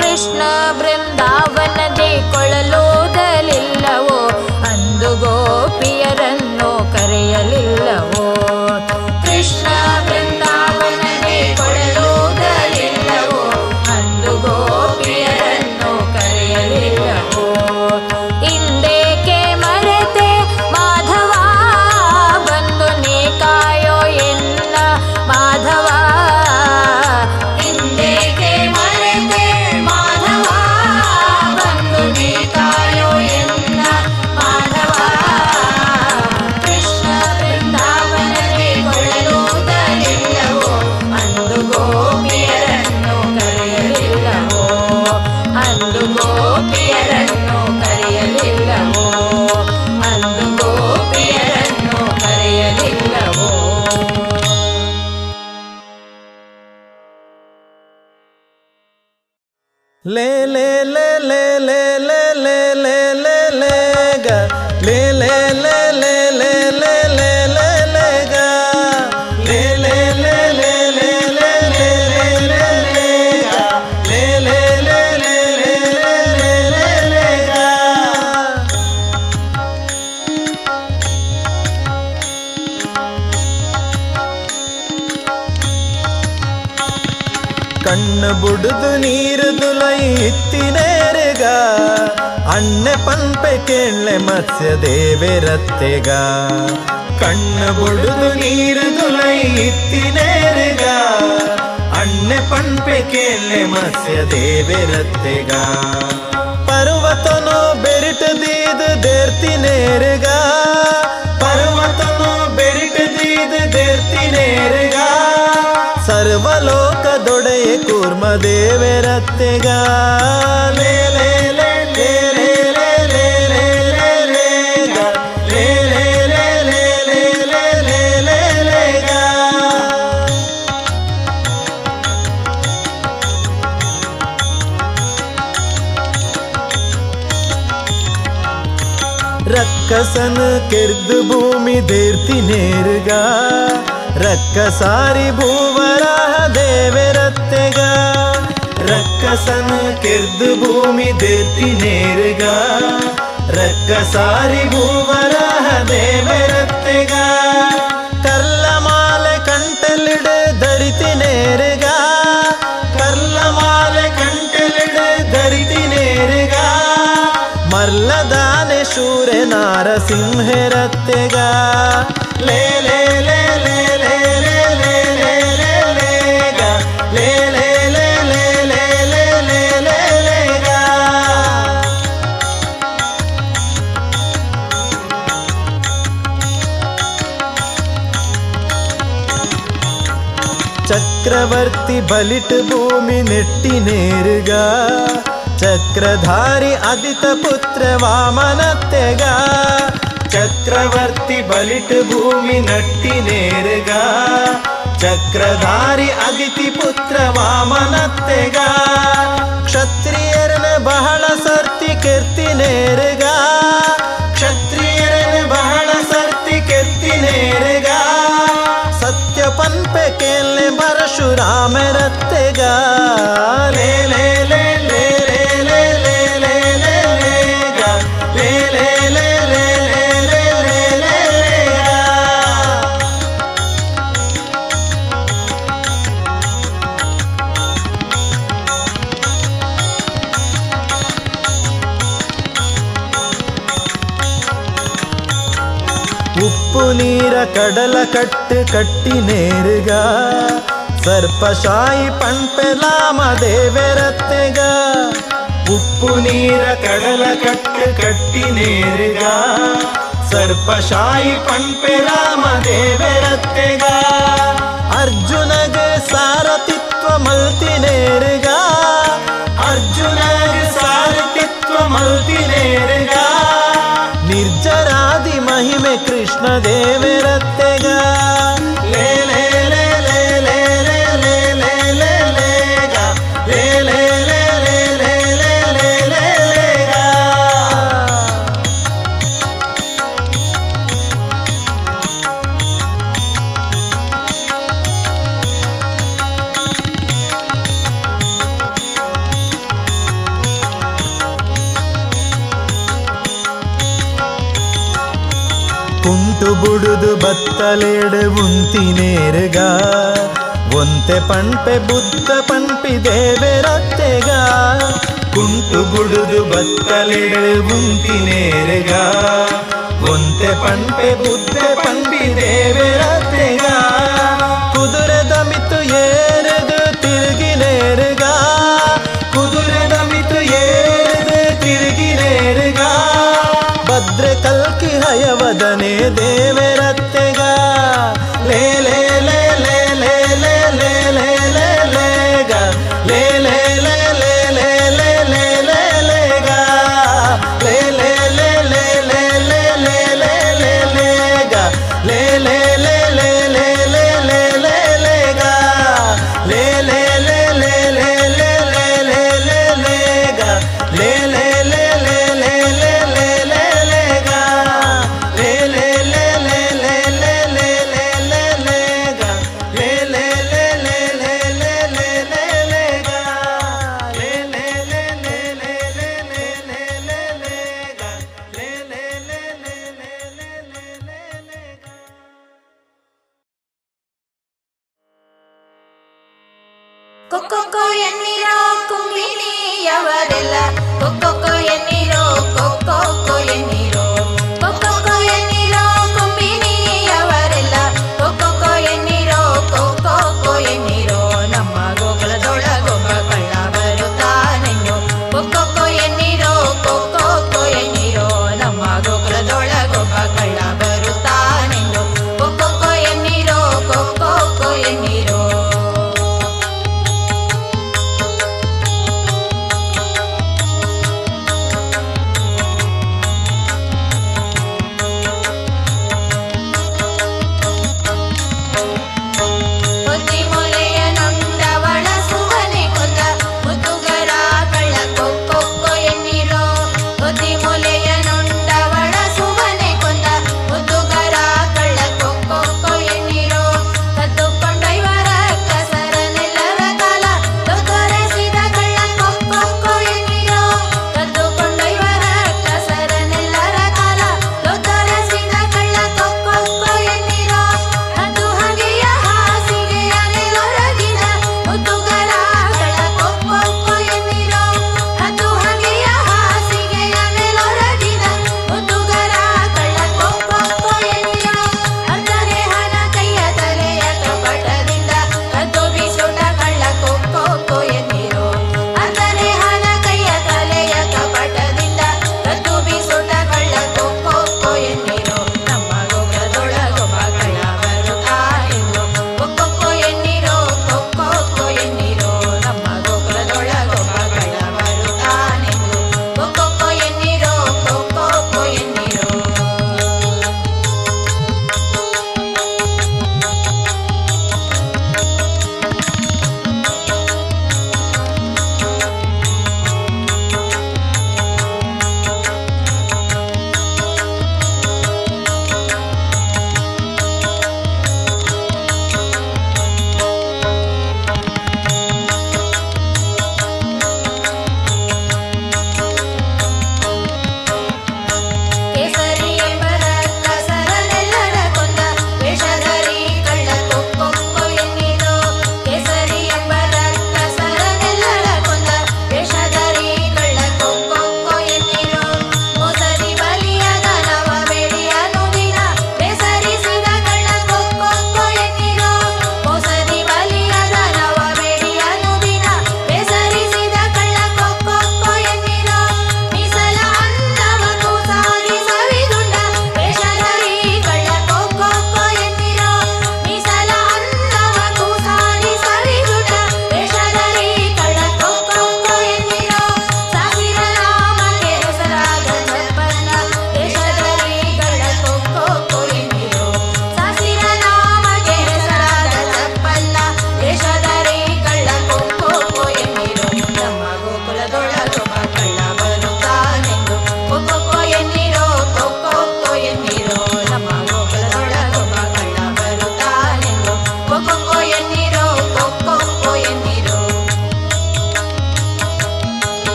ಕೃಷ್ಣ ಬೃಂದಾವನದಿ ಕೊಳಲೋದಲಿಲ್ಲವೋ, ಅಂದು ಗೋಪಿಯರನ್ನು ಕರೆಯಲಿಲ್ಲವೋ? ಕೃಷ್ಣ ಬೃಂದಾವನದಿ ಕೊಳಲೋದಲಿಲ್ಲವೋ, ಅಂದು ಗೋಪಿಯರನ್ನು ಕರೆಯಲಿಲ್ಲವೋ? ಹಿಂದೇಕೆ ಮರೆತೆ ಮಾಧವ ಬಂದು ನೀ ಕಾಯೋ ಎನ್ನ ಮಾಧವ? ಹಿಂದೇಕೆ ಮರೆತೆ ಮಾಧವ ಬಂದು ನೀ ಕಾಯೋ ಎನ್ನ ಮಾಧವ? ಕೃಷ್ಣ ಬೃಂದಾವನದಿ ಕೊಳಲೂರಲಿಲ್ಲವೋ, ಅಂದು ಗೋಪಿಯರನ್ನು ಕರೆಯಲಿಲ್ಲವೋ? ಅಂದು ಗೋಪಿಯರನ್ನು ಕರೆಯಲಿಲ್ಲವೋ, ಅಂದು ಗೋಪಿಯರನ್ನು ಕರೆಯಲಿಲ್ಲವೋ? ಲೇ ಲೇ ಲೇ ಕಣ್ಣು ಬುಡದು ನೀರುದುಲೈತ್ತಿ ನೇರೆಗ ಅಣ್ಣೆ ಪಂಪೆ ಕೇಳೆ ಮತ್ಸ್ಯ ದೇವೆರತ್ತೆಗ ಕಣ್ಣು ಬುಡದು ನೀರುದುಲೈತ್ತಿ ನೇರೆಗ ಅಣ್ಣೆ ಪಂಪೆ ಕೇಳೆ ಮತ್ಸ್ಯ ದೇವೆರತ್ತೆಗ ಪರ್ವತನೋ ಬೆರಿಟ ದೀದ ದೇರ್ತಿ ನೇರೆಗ ಪರ್ವತನೋ ಬೆರಿಟ ದೀದ ದೇರ್ತಿ ನೇರೆಗ ಸರ್ವಲೋಕ ದೊಡೆಯ ಕೂರ್ಮ ದೇವರತ್ತೆಗ ರಕ್ಕಸನ ಕೆರ್ದು ಭೂಮಿ ದೇರ್ತಿ ನೇರ್ಗ ರಕ್ಕಸಾರಿ ಭೂವರ ದೇವರತ್ತೆಗ ರಕ್ಕಸನ ಕೆರ್ದು ಭೂಮಿ ದೇರ್ತಿ ನೇರ್ಗ ರಕ್ಕಸಾರಿ ಭೂವರ ದೇವರತ್ತೆಗ ಕರ್ಲಮಾಲೆ ಕಂಟಲಿಡ ಧರಿತಿ ನೇರ್ಗ ಕರ್ಲಮಾಲೆ ಕಂಟಲಿಡ ಧರಿತಿ ನೇರ್ಗ ಮರ್ಲದಾನೆ ಶೂರ ನಾರಸಿಂಹರತ್ತೆಗ ಲೇ ಲೇ ಲೇ ಲೇ ಲೇ ಲೇ ಲೇ ಲೇ ಲೇ ಲೇಗ ಲೇ ಲೇ ಲೇ ಲೇ ಲೇ ಲೇ ಲೇ ಲೇ ಲೇಗ ಚಕ್ರವರ್ತಿ ಬಲಿಟ್ ಭೂಮಿ ನೆಟ್ಟಿ ನೇರ್ಗ ಚಕ್ರಧಾರಿ ಅದಿತ ಪುತ್ರ ವಾಮನತ್ತೆಗ ಚಕ್ರವರ್ತಿ ಬಲಿಟ್ ಭೂಮಿ ನಟ್ಟಿ ನೇರ್ಗ ಚಕ್ರಧಾರಿ ಅದಿತಿ ಪುತ್ರ ವಾಮನತ್ತೆಗ ಕ್ಷತ್ರಿಯರನ ಬಹಳ ಸರ್ತಿ ಕೀರ್ತಿ ನೇರ್ಗ ಕ್ಷತ್ರಿಯರನ ಬಹಳ ಸರ್ತಿ ಕೀರ್ತಿ ನೇರ್ಗ ಸತ್ಯ ಪಂಪೆ ಕೇಳೆ ಪರಶುರಾಮರತ್ತೆಗ ಲೇ ಲೇ ಲೇ ಲೇ ನೀರ ಕಡಲ ಕಟ್ಟು ಕಟ್ಟಿ ನೇರ್ಗ ಸರ್ಪಶಾಯಿ ಪಂಪೆ ಲಾಮ ದೇವರತ್ತೆಗ ಉಪ್ಪು ನೀರ ಕಡಲ ಕಟ್ಟು ಕಟ್ಟಿ ನೇರ್ಗ ಸರ್ಪಶಾಯಿ ಪಂಪೆ ಲಾಮ ದೇವರತ್ತೆಗ ಅರ್ಜುನಗ ಸಾರಥಿತ್ವ ಮಲ್ತಿ ನೇರ್ಗ ಅರ್ಜುನಗ ಸಾರಥಿತ್ವ ಮಲ್ತಿ ನೇರ್ಗ ನಿರ್ಜರಾದಿ ಮಹಿಮೆ ಕೃಷ್ಣ ದೇವರತ್ತೆಗ ಲೇ ಲೇ ಲೇ ಲೇ ಲೇ ಲೇ ಲೇ ಲೇ ಲೇ ಲೇಗ ಲೇ ಲೇ ಲೇ ಲೇ ಲೇ ಲೇ ಲೇ ಲೇ ಲೇಗ ಕುಂಟು ಬುಡುದು ಬತ್ತಲೆಡೆ ಉಂತಿ ನೇರ್ಗ ಒಂತೆ ಪಂಪೆ ಬುದ್ಧ ಪಂಪಿ ದೇವರತ್ತೆಗ ಕುಂಟು ಬುಡುದು ಬತ್ತಲೆಡೆ ಉಂತಿ ನೇರ್ಗ ಒಂತೆ ಪಂಪೆ ಬುದ್ಧ ಪಂಪಿ ದೇವರತ್ತೆಗ ಕುದುರೆದ ಮಿತು ಏರದು ತಿರುಗಿ ನೇರ್ಗ ಕುದುರೆದ ಮಿತು ಏರದು ತಿರುಗಿ ನೇರ್ಗ ಭದ್ರ ಕಲ್ಕಿ ಹಯವದನೆ ದೇವರತ್ತೆಗ ಲೇ ಲೇ ಲೇ ಲೇ ಲೇ ಲೇ ಲೇ ಲೇ ಲೇ ಲೇಗ ಲೇ ಲೇ ಲೇ ಲೇ ಲೇ ಲೇ ಲೇ ಲೇ ಲೇಗ ಲೇ ಲೇ ಲೇ ಲೇ ಲೇ ಲೇ ಲೇ ಲೇ ಲೇಗ ಲೇ ಲೇ ಕೊಕ್ಕೋ ಎನ್ನಿರೋ ಕುಮ್ಮಿಣಿಯವರೆಲ್ಲ ಕೊಕ್ಕೋ ಎನ್ನಿರೋ ಕೊಕ್ಕೋ ಎನ್ನಿರೋ ಕೊಕ್ಕೋ ಎನ್ನಿರೋ ಕುಮ್ಮಿಣಿಯವರೆಲ್ಲ ಕೊಕ್ಕೋ ಎನ್ನಿರೋ ಕೊಕ್ಕೋ ಎನ್ನಿರೋ ನಮ್ಮ ಗೋಕುಲದೊಳಗೊಬ್ಬ ಕಳ್ಳ ಬರುತ್ತಾನೆಯೋ ಕೊಕ್ಕೋ ಎನ್ನಿರೋ ಕೊಕ್ಕೋ ಎನ್ನಿರೋ ನಮ್ಮ ಗೋಕುಲದೊಳಗೊಬ್ಬ ಕಳ್ಳ ಬರುತ್ತಾನೆಯೋ ಕೊಕ್ಕೋ ಎನ್ನಿರೋ ಕೊಕ್ಕೋ ಎನ್ನಿರೋ.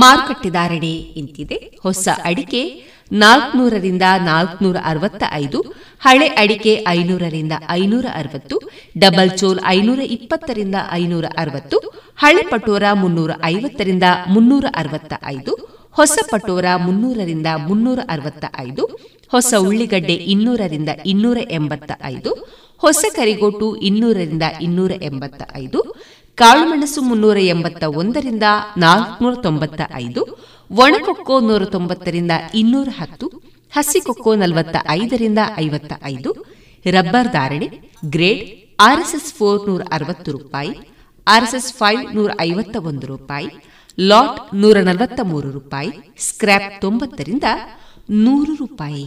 ಮಾರುಕಟ್ಟೆ ಧಾರಣೆ ಇಂತಿದೆ. ಹೊಸ ಅಡಿಕೆ 400ರಿಂದ 465, ಹಳೆ ಅಡಿಕೆ 500ರಿಂದ 560, ಡಬಲ್ ಚೋಲ್ 520ರಿಂದ 560, ಹಳೆ ಪಟೋರ 350ರಿಂದ 365, ಹೊಸ ಪಟೋರ 300ರಿಂದ 365, ಹೊಸ ಉಳ್ಳಿಗಡ್ಡೆ 200ರಿಂದ 285, ಹೊಸ ಕರಿಗೋಟು 200ರಿಂದ 285, ಕಾಳುಮೆಣಸು 381ರಿಂದ 495, ಒಣಕೊಕ್ಕೋ 190ರಿಂದ 210, ಹಸಿಕೊಕ್ಕೋ 45ರಿಂದ 55. ರಬ್ಬರ್ ಧಾರಣೆ ಗ್ರೇಡ್ RSS 4 160 ರೂಪಾಯಿ, RSS 5 151 ರೂಪಾಯಿ, ಲಾಟ್ 143 ರೂಪಾಯಿ, ಸ್ಕ್ರಾಪ್ 90ರಿಂದ 100 ರೂಪಾಯಿ.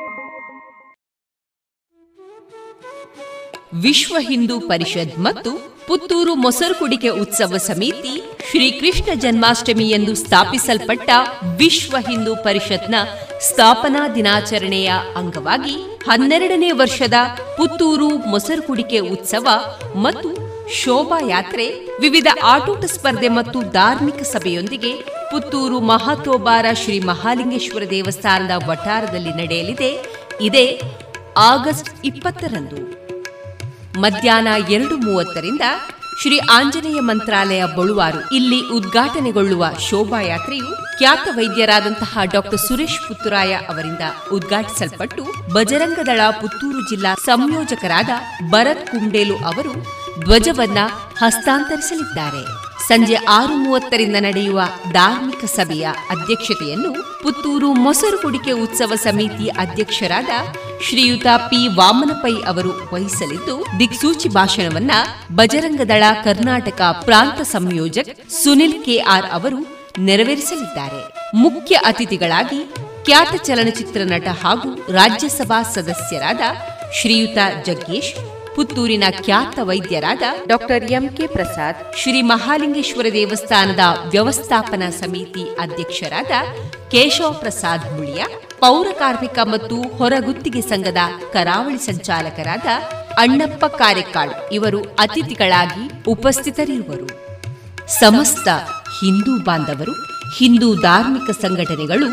ವಿಶ್ವ ಹಿಂದೂ ಪರಿಷದ್ ಮತ್ತು ಪುತ್ತೂರು ಮೊಸರು ಕುಡಿಕೆ ಉತ್ಸವ ಸಮಿತಿ ಶ್ರೀಕೃಷ್ಣ ಜನ್ಮಾಷ್ಟಮಿಯಂದು ಸ್ಥಾಪಿಸಲ್ಪಟ್ಟ ವಿಶ್ವ ಹಿಂದೂ ಪರಿಷತ್ನ ಸ್ಥಾಪನಾ ದಿನಾಚರಣೆಯ ಅಂಗವಾಗಿ 12ನೇ ವರ್ಷದ ಪುತ್ತೂರು ಮೊಸರು ಕುಡಿಕೆ ಉತ್ಸವ ಮತ್ತು ಶೋಭಾಯಾತ್ರೆ, ವಿವಿಧ ಆಟೋಟ ಸ್ಪರ್ಧೆ ಮತ್ತು ಧಾರ್ಮಿಕ ಸಭೆಯೊಂದಿಗೆ ಪುತ್ತೂರು ಮಹಾತೋಬಾರ ಶ್ರೀ ಮಹಾಲಿಂಗೇಶ್ವರ ದೇವಸ್ಥಾನದ ವಠಾರದಲ್ಲಿ ನಡೆಯಲಿದೆ. ಇದೇ ಆಗಸ್ಟ್ 20ರಂದು ಮಧ್ಯಾಹ್ನ 2:30ರಿಂದ ಶ್ರೀ ಆಂಜನೇಯ ಮಂತ್ರಾಲಯ ಬಳುವಾರು ಇಲ್ಲಿ ಉದ್ಘಾಟನೆಗೊಳ್ಳುವ ಶೋಭಾಯಾತ್ರೆಯು ಖ್ಯಾತ ವೈದ್ಯರಾದಂತಹ ಡಾಕ್ಟರ್ ಸುರೇಶ್ ಪುತ್ತುರಾಯ ಅವರಿಂದ ಉದ್ಘಾಟಿಸಲ್ಪಟ್ಟು ಬಜರಂಗದಳ ಪುತ್ತೂರು ಜಿಲ್ಲಾ ಸಂಯೋಜಕರಾದ ಭರತ್ ಕುಂಡೇಲು ಅವರು ಧ್ವಜವನ್ನ ಹಸ್ತಾಂತರಿಸಲಿದ್ದಾರೆ. ಸಂಜೆ 6:30ರಿಂದ ನಡೆಯುವ ಧಾರ್ಮಿಕ ಸಭೆಯ ಅಧ್ಯಕ್ಷತೆಯನ್ನು ಪುತ್ತೂರು ಮೊಸರು ಕುಡಿಕೆ ಉತ್ಸವ ಸಮಿತಿ ಅಧ್ಯಕ್ಷರಾದ ಶ್ರೀಯುತ ಪಿ. ವಾಮನಪೈ ಅವರು ವಹಿಸಲಿದ್ದು, ದಿಕ್ಸೂಚಿ ಭಾಷಣವನ್ನ ಬಜರಂಗದಳ ಕರ್ನಾಟಕ ಪ್ರಾಂತ ಸಂಯೋಜಕ ಸುನಿಲ್ KR ಅವರು ನೆರವೇರಿಸಲಿದ್ದಾರೆ. ಮುಖ್ಯ ಅತಿಥಿಗಳಾಗಿ ಖ್ಯಾತ ಚಲನಚಿತ್ರ ನಟ ಹಾಗೂ ರಾಜ್ಯಸಭಾ ಸದಸ್ಯರಾದ ಶ್ರೀಯುತ ಜಗ್ಗೇಶ್, ಪುತ್ತೂರಿನ ಖ್ಯಾತ ವೈದ್ಯರಾದ doctor MK Prasad, Shri Mahalingeshwara ದೇವಸ್ಥಾನದ ವ್ಯವಸ್ಥಾಪನಾ ಸಮಿತಿ ಅಧ್ಯಕ್ಷರಾದ ಕೇಶವ್ ಪ್ರಸಾದ್ ಮುಳಿಯ, ಪೌರ ಕಾರ್ಮಿಕ ಮತ್ತು ಹೊರಗುತ್ತಿಗೆ ಸಂಘದ ಕರಾವಳಿ ಸಂಚಾಲಕರಾದ ಅಣ್ಣಪ್ಪ ಕಾರೆಕ್ಕಾಳ್ ಇವರು ಅತಿಥಿಗಳಾಗಿ ಉಪಸ್ಥಿತರಿರುವರು. ಸಮಸ್ತ ಹಿಂದೂ ಬಾಂಧವರು, ಹಿಂದೂ ಧಾರ್ಮಿಕ ಸಂಘಟನೆಗಳು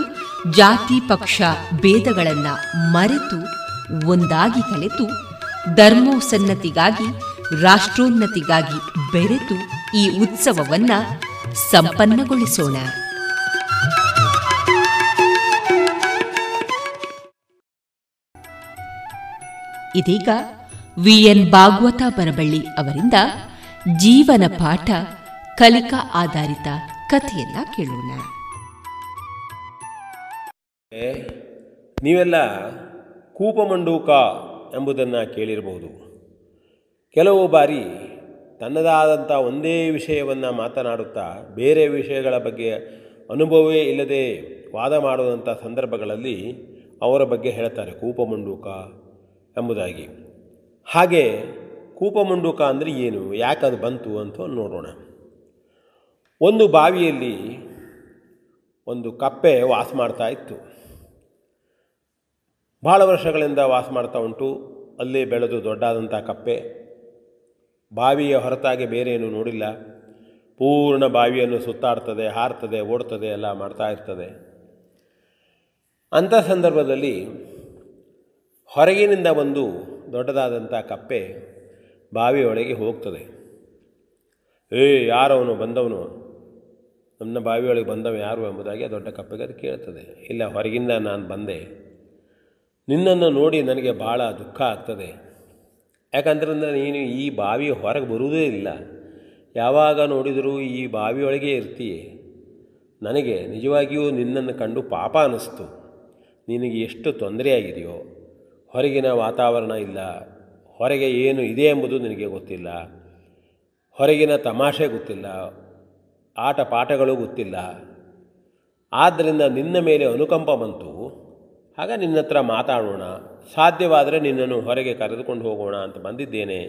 ಜಾತಿ ಪಕ್ಷ ಭೇದಗಳನ್ನು ಮರೆತು ಒಂದಾಗಿ ಕಲೆತು ಧರ್ಮೋನ್ನತಿಗಾಗಿ ರಾಷ್ಟ್ರೋನ್ನತಿಗಾಗಿ ಬೆರೆತು ಈ ಉತ್ಸವವನ್ನು ಸಂಪನ್ನಗೊಳಿಸೋಣ. ಇದೀಗ V. N. Bhāgavat Baraballi ಅವರಿಂದ ಜೀವನ ಪಾಠ ಕಲಿಕಾ ಆಧಾರಿತ ಕಥೆಯನ್ನ ಕೇಳೋಣ. ನೀವೆಲ್ಲ ಕೂಪಮಂಡೂಕ ಎಂಬುದನ್ನು ಕೇಳಿರಬಹುದು. ಕೆಲವು ಬಾರಿ ತನ್ನದಾದಂಥ ಒಂದೇ ವಿಷಯವನ್ನು ಮಾತನಾಡುತ್ತಾ ಬೇರೆ ವಿಷಯಗಳ ಬಗ್ಗೆ ಅನುಭವವೇ ಇಲ್ಲದೆ ವಾದ ಮಾಡುವಂಥ ಸಂದರ್ಭಗಳಲ್ಲಿ ಅವರ ಬಗ್ಗೆ ಹೇಳ್ತಾರೆ ಕೂಪಮಂಡೂಕ ಎಂಬುದಾಗಿ. ಹಾಗೆ ಕೂಪಮಂಡೂಕ ಅಂದರೆ ಏನು, ಯಾಕೆ ಅದು ಬಂತು ಅಂತ ನೋಡೋಣ. ಒಂದು ಬಾವಿಯಲ್ಲಿ ಒಂದು ಕಪ್ಪೆ ವಾಸ ಮಾಡ್ತಾ ಇತ್ತು. ಭಾಳ ವರ್ಷಗಳಿಂದ ವಾಸ ಮಾಡ್ತಾ ಉಂಟು. ಅಲ್ಲೇ ಬೆಳೆದು ದೊಡ್ಡಾದಂಥ ಕಪ್ಪೆ ಬಾವಿಯ ಹೊರತಾಗಿ ಬೇರೆ ಏನೂ ನೋಡಿಲ್ಲ. ಪೂರ್ಣ ಬಾವಿಯನ್ನು ಸುತ್ತಾಡ್ತದೆ, ಹಾರ್ತದೆ, ಓಡ್ತದೆ, ಎಲ್ಲ ಮಾಡ್ತಾ ಇರ್ತದೆ. ಅಂಥ ಸಂದರ್ಭದಲ್ಲಿ ಹೊರಗಿನಿಂದ ಒಂದು ದೊಡ್ಡದಾದಂಥ ಕಪ್ಪೆ ಬಾವಿಯೊಳಗೆ ಹೋಗ್ತದೆ. ಯಾರವನು ಬಂದವನು, ನನ್ನ ಬಾವಿಯೊಳಗೆ ಬಂದವ ಯಾರು ಎಂಬುದಾಗಿ ಆ ದೊಡ್ಡ ಕಪ್ಪೆಗೆ ಅದು ಕೇಳ್ತದೆ. ಇಲ್ಲ, ಹೊರಗಿಂದ ನಾನು ಬಂದೆ, ನಿನ್ನನ್ನು ನೋಡಿ ನನಗೆ ಭಾಳ ದುಃಖ ಆಗ್ತದೆ. ಯಾಕಂತಂದರೆ ನೀನು ಈ ಬಾವಿ ಹೊರಗೆ ಬರುವುದೇ ಇಲ್ಲ, ಯಾವಾಗ ನೋಡಿದರೂ ಈ ಬಾವಿಯೊಳಗೆ ಇರ್ತೀಯೇ. ನನಗೆ ನಿಜವಾಗಿಯೂ ನಿನ್ನನ್ನು ಕಂಡು ಪಾಪ ಅನ್ನಿಸ್ತು. ನಿನಗೆ ಎಷ್ಟು ತೊಂದರೆಯಾಗಿದೆಯೋ, ಹೊರಗಿನ ವಾತಾವರಣ ಇಲ್ಲ, ಹೊರಗೆ ಏನು ಇದೆ ಎಂಬುದು ನಿನಗೆ ಗೊತ್ತಿಲ್ಲ, ಹೊರಗಿನ ತಮಾಷೆ ಗೊತ್ತಿಲ್ಲ, ಆಟ ಪಾಠಗಳು ಗೊತ್ತಿಲ್ಲ. ಆದ್ದರಿಂದ ನಿನ್ನ ಮೇಲೆ ಅನುಕಂಪ ಬಂತು. ಆಗ ನಿನ್ನ ಹತ್ರ ಮಾತಾಡೋಣ, ಸಾಧ್ಯವಾದರೆ ನಿನ್ನನ್ನು ಹೊರಗೆ ಕರೆದುಕೊಂಡು ಹೋಗೋಣ ಅಂತ ಬಂದಿದ್ದೇನೆ